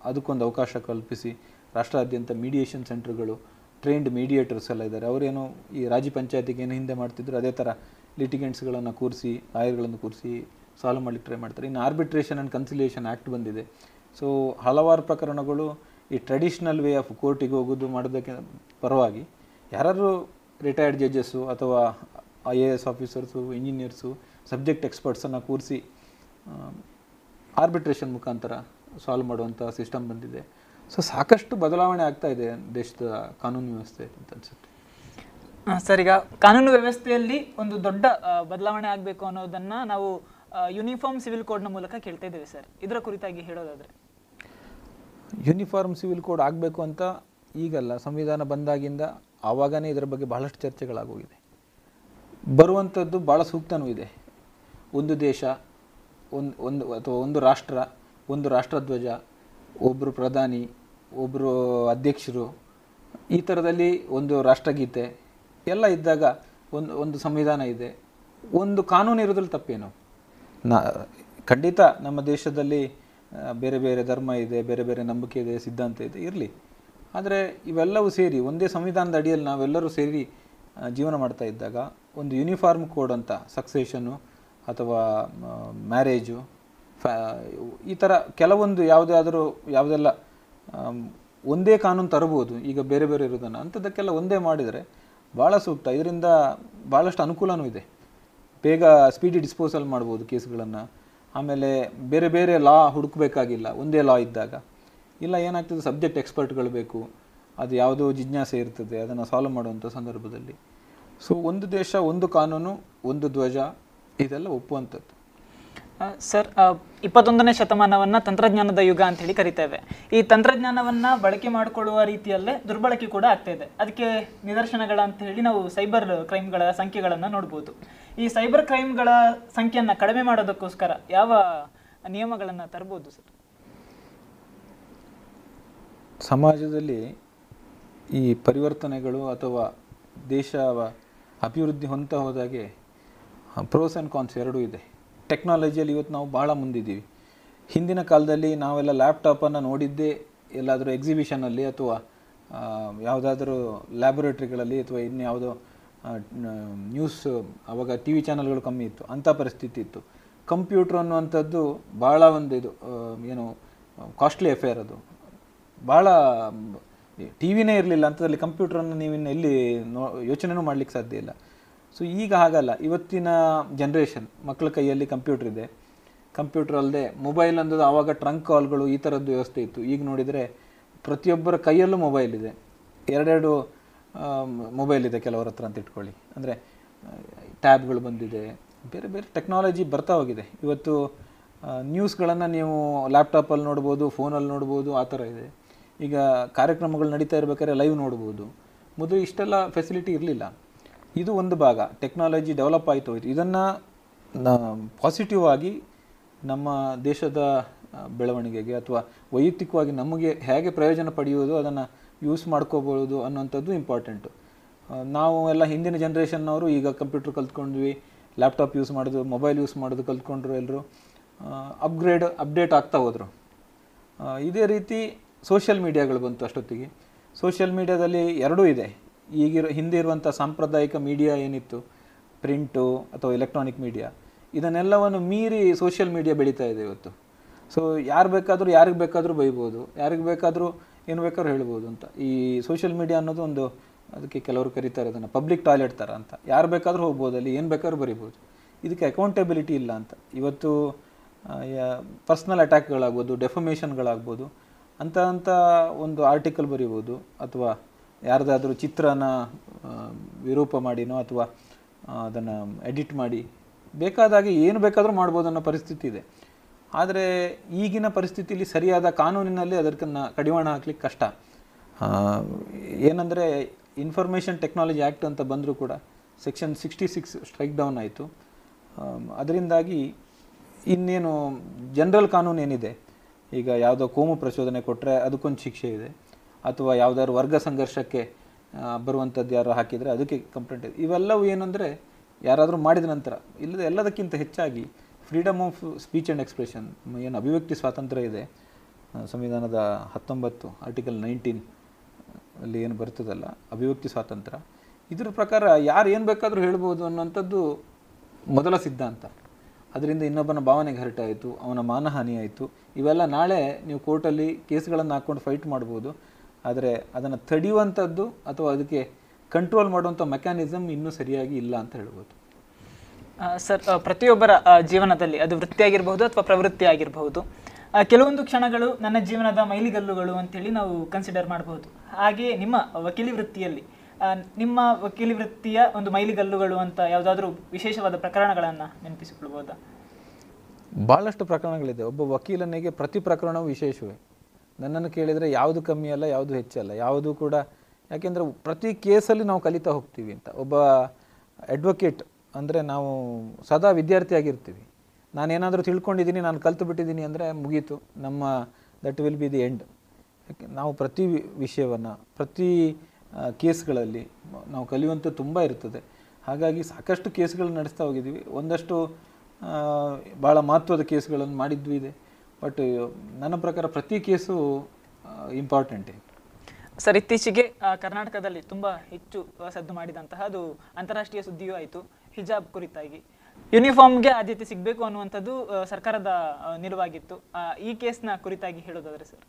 ಅದಕ್ಕೊಂದು ಅವಕಾಶ ಕಲ್ಪಿಸಿ ರಾಷ್ಟ್ರಾದ್ಯಂತ ಮೀಡಿಯೇಷನ್ ಸೆಂಟ್ರ್ಗಳು, ಟ್ರೈನ್ಡ್ ಮೀಡಿಯೇಟರ್ಸ್ ಎಲ್ಲ ಇದ್ದಾರೆ. ಅವರೇನು ಈ ರಾಜ್ಯ ಪಂಚಾಯತಿಗೆ ಏನು ಹಿಂದೆ ಮಾಡ್ತಿದ್ರು, ಅದೇ ಥರ ಲಿಟಿಗೆಂಟ್ಸ್ಗಳನ್ನು ಕೂರಿಸಿ, ಲಾಯರ್ಗಳನ್ನು ಕೂರಿಸಿ ಸಾಲ್ವ್ ಮಾಡಲಿಕ್ಕೆ ಟ್ರೈ ಮಾಡ್ತಾರೆ. ಇನ್ನು ಆರ್ಬಿಟ್ರೇಷನ್ ಆ್ಯಂಡ್ ಕನ್ಸಿಲಿಯೇಷನ್ ಆ್ಯಕ್ಟ್ ಬಂದಿದೆ. ಸೊ ಹಲವಾರು ಪ್ರಕರಣಗಳು ಈ ಟ್ರೆಡಿಷ್ನಲ್ ವೇ ಆಫ್ ಕೋರ್ಟಿಗೆ ಹೋಗೋದು ಮಾಡೋದಕ್ಕೆ ಪರವಾಗಿ ಯಾರಾದರೂ ರಿಟೈರ್ಡ್ ಜಡ್ಜಸ್ಸು ಅಥವಾ IAS ಆಫೀಸರ್ಸು, ಇಂಜಿನಿಯರ್ಸು, ಸಬ್ಜೆಕ್ಟ್ ಎಕ್ಸ್ಪರ್ಟ್ಸನ್ನು ಕೂರಿಸಿ ಆರ್ಬಿಟ್ರೇಷನ್ ಮುಖಾಂತರ ಸಾಲ್ವ್ ಮಾಡುವಂಥ ಸಿಸ್ಟಮ್ ಬಂದಿದೆ. ಸೊ ಸಾಕಷ್ಟು ಬದಲಾವಣೆ ಆಗ್ತಾ ಇದೆ ದೇಶದ ಕಾನೂನು ವ್ಯವಸ್ಥೆ ಅಂತ ಅನಿಸುತ್ತೆ. ಸರ್, ಈಗ ಕಾನೂನು ವ್ಯವಸ್ಥೆಯಲ್ಲಿ ಒಂದು ದೊಡ್ಡ ಬದಲಾವಣೆ ಆಗಬೇಕು ಅನ್ನೋದನ್ನು ನಾವು ಯೂನಿಫಾರ್ಮ್ ಸಿವಿಲ್ ಕೋಡ್ನ ಮೂಲಕ ಕೇಳ್ತಾ ಇದ್ದೇವೆ. ಸರ್, ಇದರ ಕುರಿತಾಗಿ ಹೇಳೋದಾದರೆ? ಯೂನಿಫಾರ್ಮ್ ಸಿವಿಲ್ ಕೋಡ್ ಆಗಬೇಕು ಅಂತ ಈಗಲ್ಲ, ಸಂವಿಧಾನ ಬಂದಾಗಿಂದ ಆವಾಗನೇ ಇದರ ಬಗ್ಗೆ ಬಹಳಷ್ಟು ಚರ್ಚೆಗಳಾಗೋಗಿದೆ. ಬರುವಂಥದ್ದು ಭಾಳ ಸೂಕ್ತನೂ ಇದೆ. ಒಂದು ದೇಶ, ಒಂದು ಅಥವಾ ಒಂದು ರಾಷ್ಟ್ರ, ಒಂದು ರಾಷ್ಟ್ರಧ್ವಜ, ಒಬ್ಬರು ಪ್ರಧಾನಿ, ಒಬ್ಬರು ಅಧ್ಯಕ್ಷರು, ಈ ಥರದಲ್ಲಿ ಒಂದು ರಾಷ್ಟ್ರಗೀತೆ ಎಲ್ಲ ಇದ್ದಾಗ ಒಂದು ಸಂವಿಧಾನ ಇದೆ, ಒಂದು ಕಾನೂನು ಇರೋದ್ರಲ್ಲಿ ತಪ್ಪೇನು? ಖಂಡಿತ ನಮ್ಮ ದೇಶದಲ್ಲಿ ಬೇರೆ ಬೇರೆ ಧರ್ಮ ಇದೆ, ಬೇರೆ ಬೇರೆ ನಂಬಿಕೆ ಇದೆ, ಸಿದ್ಧಾಂತ ಇದೆ, ಇರಲಿ. ಆದರೆ ಇವೆಲ್ಲವೂ ಸೇರಿ ಒಂದೇ ಸಂವಿಧಾನದ ಅಡಿಯಲ್ಲಿ ನಾವೆಲ್ಲರೂ ಸೇರಿ ಜೀವನ ಮಾಡ್ತಾ ಇದ್ದಾಗ ಒಂದು ಯೂನಿಫಾರ್ಮ್ ಕೋಡ್ ಅಂತ ಸಕ್ಸೇಷನು ಅಥವಾ ಮ್ಯಾರೇಜು ಈ ಥರ ಕೆಲವೊಂದು ಯಾವುದೆಲ್ಲ ಒಂದೇ ಕಾನೂನು ತರಬಹುದು ಈಗ ಬೇರೆ ಬೇರೆ ಇರೋದನ್ನು, ಅಂಥದ್ದಕ್ಕೆಲ್ಲ ಒಂದೇ ಮಾಡಿದರೆ ಭಾಳ ಸೂಕ್ತ. ಇದರಿಂದ ಭಾಳಷ್ಟು ಅನುಕೂಲವೂ ಇದೆ. ಬೇಗ ಸ್ಪೀಡಿ ಡಿಸ್ಪೋಸಲ್ ಮಾಡ್ಬೋದು ಕೇಸ್ಗಳನ್ನು. ಆಮೇಲೆ ಬೇರೆ ಬೇರೆ ಲಾ ಹುಡುಕಬೇಕಾಗಿಲ್ಲ ಒಂದೇ ಲಾ ಇದ್ದಾಗ. ಇಲ್ಲ, ಏನಾಗ್ತದೆ, ಸಬ್ಜೆಕ್ಟ್ ಎಕ್ಸ್ಪರ್ಟ್ಗಳು ಬೇಕು, ಅದು ಯಾವುದೋ ಜಿಜ್ಞಾಸೆ ಇರ್ತದೆ, ಅದನ್ನು ಸಾಲ್ವ್ ಮಾಡುವಂಥ ಸಂದರ್ಭದಲ್ಲಿ. ಸೊ ಒಂದು ದೇಶ, ಒಂದು ಕಾನೂನು, ಒಂದು ಧ್ವಜ, ಇದೆಲ್ಲ ಒಪ್ಪುವಂಥದ್ದು. ಸರ್, 21ನೇ ಶತಮಾನವನ್ನು ತಂತ್ರಜ್ಞಾನದ ಯುಗ ಅಂಥೇಳಿ ಕರಿತೇವೆ. ಈ ತಂತ್ರಜ್ಞಾನವನ್ನು ಬಳಕೆ ಮಾಡಿಕೊಳ್ಳುವ ರೀತಿಯಲ್ಲೇ ದುರ್ಬಳಕೆ ಕೂಡ ಆಗ್ತಾ ಇದೆ. ಅದಕ್ಕೆ ನಿದರ್ಶನಗಳಂಥೇಳಿ ನಾವು ಸೈಬರ್ ಕ್ರೈಮ್ಗಳ ಸಂಖ್ಯೆಗಳನ್ನು ನೋಡ್ಬೋದು. ಈ ಸೈಬರ್ ಕ್ರೈಮ್ಗಳ ಸಂಖ್ಯೆಯನ್ನು ಕಡಿಮೆ ಮಾಡೋದಕ್ಕೋಸ್ಕರ ಯಾವ ನಿಯಮಗಳನ್ನು ತರ್ಬೋದು ಸರ್? ಸಮಾಜದಲ್ಲಿ ಈ ಪರಿವರ್ತನೆಗಳು ಅಥವಾ ದೇಶ ಅಭಿವೃದ್ಧಿ ಹೊಂತ ಹೋದಾಗೆ ಪ್ರೋಸ್ ಆ್ಯಂಡ್ ಕಾನ್ಸ್ ಎರಡೂ ಇದೆ. ಟೆಕ್ನಾಲಜಿಯಲ್ಲಿ ಇವತ್ತು ನಾವು ಭಾಳ ಮುಂದಿದ್ದೀವಿ. ಹಿಂದಿನ ಕಾಲದಲ್ಲಿ ನಾವೆಲ್ಲ ಲ್ಯಾಪ್ಟಾಪನ್ನು ನೋಡಿದ್ದೇ ಎಲ್ಲಾದರೂ ಎಕ್ಸಿಬಿಷನಲ್ಲಿ ಅಥವಾ ಯಾವುದಾದ್ರೂ ಲ್ಯಾಬೊರೇಟ್ರಿಗಳಲ್ಲಿ ಅಥವಾ ಇನ್ಯಾವುದೋ ನ್ಯೂಸ್, ಆವಾಗ TV ಚಾನಲ್ಗಳು ಕಮ್ಮಿ ಇತ್ತು, ಅಂಥ ಪರಿಸ್ಥಿತಿ ಇತ್ತು. ಕಂಪ್ಯೂಟ್ರ್ ಅನ್ನುವಂಥದ್ದು ಭಾಳ ಒಂದು ಇದು ಏನು ಕಾಸ್ಟ್ಲಿ ಅಫೇರ್. ಅದು ಭಾಳ TV ಇರಲಿಲ್ಲ ಅಂಥದ್ರಲ್ಲಿ ಕಂಪ್ಯೂಟ್ರನ್ನು ನೀವಿನ್ನು ಎಲ್ಲಿ ಯೋಚನೆಯೂ ಮಾಡಲಿಕ್ಕೆ ಸಾಧ್ಯ ಇಲ್ಲ. ಸೊ ಈಗ ಹಾಗಲ್ಲ. ಇವತ್ತಿನ ಜನ್ರೇಷನ್ ಮಕ್ಕಳ ಕೈಯಲ್ಲಿ ಕಂಪ್ಯೂಟ್ರ್ ಇದೆ. ಕಂಪ್ಯೂಟರ್ ಅಲ್ಲದೆ ಮೊಬೈಲ್ ಅಂದದ್ದು ಆವಾಗ ಟ್ರಂಕ್ ಕಾಲ್ಗಳು ಈ ಥರದ್ದು ವ್ಯವಸ್ಥೆ ಇತ್ತು. ಈಗ ನೋಡಿದರೆ ಪ್ರತಿಯೊಬ್ಬರ ಕೈಯಲ್ಲೂ ಮೊಬೈಲ್ ಇದೆ, ಎರಡೆರಡು ಮೊಬೈಲ್ ಇದೆ ಕೆಲವರ ಹತ್ರ ಅಂತ ಇಟ್ಕೊಳ್ಳಿ. ಅಂದರೆ ಟ್ಯಾಬ್ಗಳು ಬಂದಿದೆ, ಬೇರೆ ಬೇರೆ ಟೆಕ್ನಾಲಜಿ ಬರ್ತಾ ಹೋಗಿದೆ. ಇವತ್ತು ನ್ಯೂಸ್ಗಳನ್ನು ನೀವು ಲ್ಯಾಪ್ಟಾಪಲ್ಲಿ ನೋಡ್ಬೋದು, ಫೋನಲ್ಲಿ ನೋಡ್ಬೋದು, ಆ ಥರ ಇದೆ. ಈಗ ಕಾರ್ಯಕ್ರಮಗಳು ನಡೀತಾ ಇರಬೇಕಾದ್ರೆ ಲೈವ್ ನೋಡ್ಬೋದು. ಮೊದಲು ಇಷ್ಟೆಲ್ಲ ಫೆಸಿಲಿಟಿ ಇರಲಿಲ್ಲ. ಇದು ಒಂದು ಭಾಗ, ಟೆಕ್ನಾಲಜಿ ಡೆವಲಪ್ ಆಯಿತು ಹೋಯಿತು. ಇದನ್ನು ಪಾಸಿಟಿವ್ ಆಗಿ ನಮ್ಮ ದೇಶದ ಬೆಳವಣಿಗೆಗೆ ಅಥವಾ ವೈಯಕ್ತಿಕವಾಗಿ ನಮಗೆ ಹೇಗೆ ಪ್ರಯೋಜನ ಪಡೆಯುವುದು, ಅದನ್ನು ಯೂಸ್ ಮಾಡ್ಕೋಬೋದು ಅನ್ನೋಂಥದ್ದು ಇಂಪಾರ್ಟೆಂಟು. ನಾವು ಎಲ್ಲ ಹಿಂದಿನ ಜನ್ರೇಷನ್ನವರು ಈಗ ಕಂಪ್ಯೂಟರ್ ಕಲ್ತ್ಕೊಂಡ್ವಿ, ಲ್ಯಾಪ್ಟಾಪ್ ಯೂಸ್ ಮಾಡೋದು, ಮೊಬೈಲ್ ಯೂಸ್ ಮಾಡೋದು ಕಲ್ತ್ಕೊಂಡ್ರು, ಎಲ್ಲರೂ ಅಪ್ಗ್ರೇಡ್ ಅಪ್ಡೇಟ್ ಆಗ್ತಾ ಹೋದರು. ಇದೇ ರೀತಿ ಸೋಷಿಯಲ್ ಮೀಡಿಯಾಗಳು ಬಂತು. ಅಷ್ಟೊತ್ತಿಗೆ ಸೋಷಿಯಲ್ ಮೀಡಿಯಾದಲ್ಲಿ ಎರಡೂ ಇದೆ. ಹಿಂದೆ ಇರುವಂಥ ಸಾಂಪ್ರದಾಯಿಕ ಮೀಡಿಯಾ ಏನಿತ್ತು, ಪ್ರಿಂಟು ಅಥವಾ ಎಲೆಕ್ಟ್ರಾನಿಕ್ ಮೀಡಿಯಾ, ಇದನ್ನೆಲ್ಲವನ್ನು ಮೀರಿ ಸೋಷಿಯಲ್ ಮೀಡಿಯಾ ಬೆಳೀತಾ ಇದೆ ಇವತ್ತು. ಸೊ ಯಾರು ಬೇಕಾದರೂ ಯಾರಿಗೆ ಬೇಕಾದರೂ ಬೈಬೋದು, ಯಾರಿಗೆ ಬೇಕಾದರೂ ಏನು ಬೇಕಾದ್ರೂ ಹೇಳ್ಬೋದು ಅಂತ. ಈ ಸೋಷಿಯಲ್ ಮೀಡಿಯಾ ಅನ್ನೋದು ಒಂದು, ಅದಕ್ಕೆ ಕೆಲವರು ಕರೀತಾರೆ ಅದನ್ನು ಪಬ್ಲಿಕ್ ಟಾಯ್ಲೆಟ್ ಥರ ಅಂತ. ಯಾರು ಬೇಕಾದರೂ ಹೋಗ್ಬೋದು, ಅಲ್ಲಿ ಏನು ಬೇಕಾದ್ರೂ ಬರೀಬೋದು. ಇದಕ್ಕೆ ಅಕೌಂಟೆಬಿಲಿಟಿ ಇಲ್ಲ ಅಂತ. ಇವತ್ತು ಪರ್ಸ್ನಲ್ ಅಟ್ಯಾಕ್ಗಳಾಗ್ಬೋದು, ಡೆಫಮೇಷನ್ಗಳಾಗ್ಬೋದು, ಅಂಥ ಒಂದು ಆರ್ಟಿಕಲ್ ಬರೀಬೋದು, ಅಥವಾ ಯಾರ್ದಾದರೂ ಚಿತ್ರನ ವಿರೂಪ ಮಾಡಿನೋ ಅಥವಾ ಅದನ್ನು ಎಡಿಟ್ ಮಾಡಿ ಬೇಕಾದಾಗೆ ಏನು ಬೇಕಾದರೂ ಮಾಡ್ಬೋದು ಅನ್ನೋ ಪರಿಸ್ಥಿತಿ ಇದೆ. ಆದರೆ ಈಗಿನ ಪರಿಸ್ಥಿತಿಯಲ್ಲಿ ಸರಿಯಾದ ಕಾನೂನಿನಲ್ಲಿ ಅದಕ್ಕನ್ನು ಕಡಿವಾಣ ಹಾಕ್ಲಿಕ್ಕೆ ಕಷ್ಟ. ಏನಂದರೆ ಇನ್ಫಾರ್ಮೇಷನ್ ಟೆಕ್ನಾಲಜಿ ಆ್ಯಕ್ಟ್ ಅಂತ ಬಂದರೂ ಕೂಡ ಸೆಕ್ಷನ್ 66 ಸ್ಟ್ರೈಕ್ ಡೌನ್ ಆಯಿತು. ಅದರಿಂದಾಗಿ ಇನ್ನೇನು ಜನರಲ್ ಕಾನೂನು ಏನಿದೆ, ಈಗ ಯಾವುದೋ ಕೋಮು ಪ್ರಚೋದನೆ ಕೊಟ್ಟರೆ ಅದಕ್ಕೊಂದು ಶಿಕ್ಷೆ ಇದೆ, ಅಥವಾ ಯಾವುದಾದ್ರು ವರ್ಗ ಸಂಘರ್ಷಕ್ಕೆ ಬರುವಂಥದ್ದು ಯಾರು ಹಾಕಿದರೆ ಅದಕ್ಕೆ ಕಂಪ್ಲೇಂಟ್ ಇದೆ. ಇವೆಲ್ಲವೂ ಏನಂದರೆ ಯಾರಾದರೂ ಮಾಡಿದ ನಂತರ ಇಲ್ಲದೆ ಎಲ್ಲದಕ್ಕಿಂತ ಹೆಚ್ಚಾಗಿ freedom of speech and expression, ಏನು ಅಭಿವ್ಯಕ್ತಿ ಸ್ವಾತಂತ್ರ್ಯ ಇದೆ ಸಂವಿಧಾನದ 19 ಆರ್ಟಿಕಲ್ 19 ಅಲ್ಲಿ ಏನು ಬರ್ತದಲ್ಲ ಅಭಿವ್ಯಕ್ತಿ ಸ್ವಾತಂತ್ರ್ಯ, ಇದರ ಪ್ರಕಾರ ಯಾರು ಏನು ಬೇಕಾದರೂ ಹೇಳ್ಬೋದು ಅನ್ನೋಂಥದ್ದು ಮೊದಲ ಸಿದ್ಧಾಂತ. ಅದರಿಂದ ಇನ್ನೊಬ್ಬನ ಭಾವನೆಗೆ ಹರ್ಟ್ ಆಯಿತು, ಅವನ ಮಾನಹಾನಿ ಆಯಿತು, ಇವೆಲ್ಲ ನಾಳೆ ನೀವು ಕೋರ್ಟಲ್ಲಿ ಕೇಸ್ಗಳನ್ನು ಹಾಕ್ಕೊಂಡು ಫೈಟ್ ಮಾಡ್ಬೋದು. ಆದರೆ ಅದನ್ನು ತಡೆಯುವಂಥದ್ದು ಅಥವಾ ಅದಕ್ಕೆ ಕಂಟ್ರೋಲ್ ಮಾಡುವಂಥ ಮೆಕ್ಯಾನಿಸಮ್ ಇನ್ನೂ ಸರಿಯಾಗಿ ಇಲ್ಲ ಅಂತ ಹೇಳ್ಬೋದು. ಸರ್, ಪ್ರತಿಯೊಬ್ಬರ ಜೀವನದಲ್ಲಿ ಅದು ವೃತ್ತಿಯಾಗಿರಬಹುದು ಅಥವಾ ಪ್ರವೃತ್ತಿ ಆಗಿರಬಹುದು, ಕೆಲವೊಂದು ಕ್ಷಣಗಳು ನನ್ನ ಜೀವನದ ಮೈಲಿಗಲ್ಲುಗಳು ಅಂತೇಳಿ ನಾವು ಕನ್ಸಿಡರ್ ಮಾಡಬಹುದು. ಹಾಗೆಯೇ ನಿಮ್ಮ ವಕೀಲಿ ವೃತ್ತಿಯಲ್ಲಿ ಒಂದು ಮೈಲಿಗಲ್ಲುಗಳು ಅಂತ ಯಾವುದಾದ್ರೂ ವಿಶೇಷವಾದ ಪ್ರಕರಣಗಳನ್ನು ನೆನಪಿಸಿಕೊಳ್ಬೋದಾ? ಭಾಳಷ್ಟು ಪ್ರಕರಣಗಳಿದೆ. ಒಬ್ಬ ವಕೀಲನಿಗೆ ಪ್ರತಿ ಪ್ರಕರಣವೂ ವಿಶೇಷವೇ. ನನ್ನನ್ನು ಕೇಳಿದರೆ ಯಾವುದು ಕಮ್ಮಿ ಅಲ್ಲ, ಯಾವುದು ಹೆಚ್ಚಲ್ಲ, ಯಾವುದು ಕೂಡ. ಯಾಕೆಂದರೆ ಪ್ರತಿ ಕೇಸಲ್ಲಿ ನಾವು ಕಲಿತಾ ಹೋಗ್ತೀವಿ ಅಂತ. ಒಬ್ಬ ಅಡ್ವೊಕೇಟ್ ಅಂದರೆ ನಾವು ಸದಾ ವಿದ್ಯಾರ್ಥಿಯಾಗಿರ್ತೀವಿ. ನಾನೇನಾದರೂ ತಿಳ್ಕೊಂಡಿದ್ದೀನಿ, ನಾನು ಕಲಿತು ಬಿಟ್ಟಿದ್ದೀನಿ ಅಂದರೆ ಮುಗೀತು, ನಮ್ಮ that will be the end. ಯಾಕೆ ನಾವು ಪ್ರತಿ ವಿಷಯವನ್ನು ಪ್ರತಿ ಕೇಸ್ಗಳಲ್ಲಿ ನಾವು ಕಲಿಯುವಂಥದ್ದು ತುಂಬ ಇರ್ತದೆ. ಹಾಗಾಗಿ ಸಾಕಷ್ಟು ಕೇಸ್ಗಳು ನಡೆಸ್ತಾ ಹೋಗಿದ್ದೀವಿ, ಒಂದಷ್ಟು ಭಾಳ ಮಹತ್ವದ ಕೇಸ್ಗಳನ್ನು ಮಾಡಿದ್ವಿ ಇದೆ. ಬಟ್ ನನ್ನ ಪ್ರಕಾರ ಪ್ರತಿ ಕೇಸು ಇಂಪಾರ್ಟೆಂಟೇ. ಸರ್, ಇತ್ತೀಚೆಗೆ ಕರ್ನಾಟಕದಲ್ಲಿ ತುಂಬ ಹೆಚ್ಚು ಸದ್ದು ಮಾಡಿದಂತಹ, ಅದು ಅಂತಾರಾಷ್ಟ್ರೀಯ ಸುದ್ದಿಯೂ ಆಯಿತು, ಹಿಜಾಬ್ ಕುರಿತಾಗಿ. ಯೂನಿಫಾರ್ಮ್ಗೆ ಆದ್ಯತೆ ಸಿಗಬೇಕು ಅನ್ನುವಂಥದ್ದು ಸರ್ಕಾರದ ನಿಲುವಾಗಿತ್ತು. ಈ ಕೇಸ್ನ ಕುರಿತಾಗಿ ಹೇಳೋದಾದರೆ ಸರ್,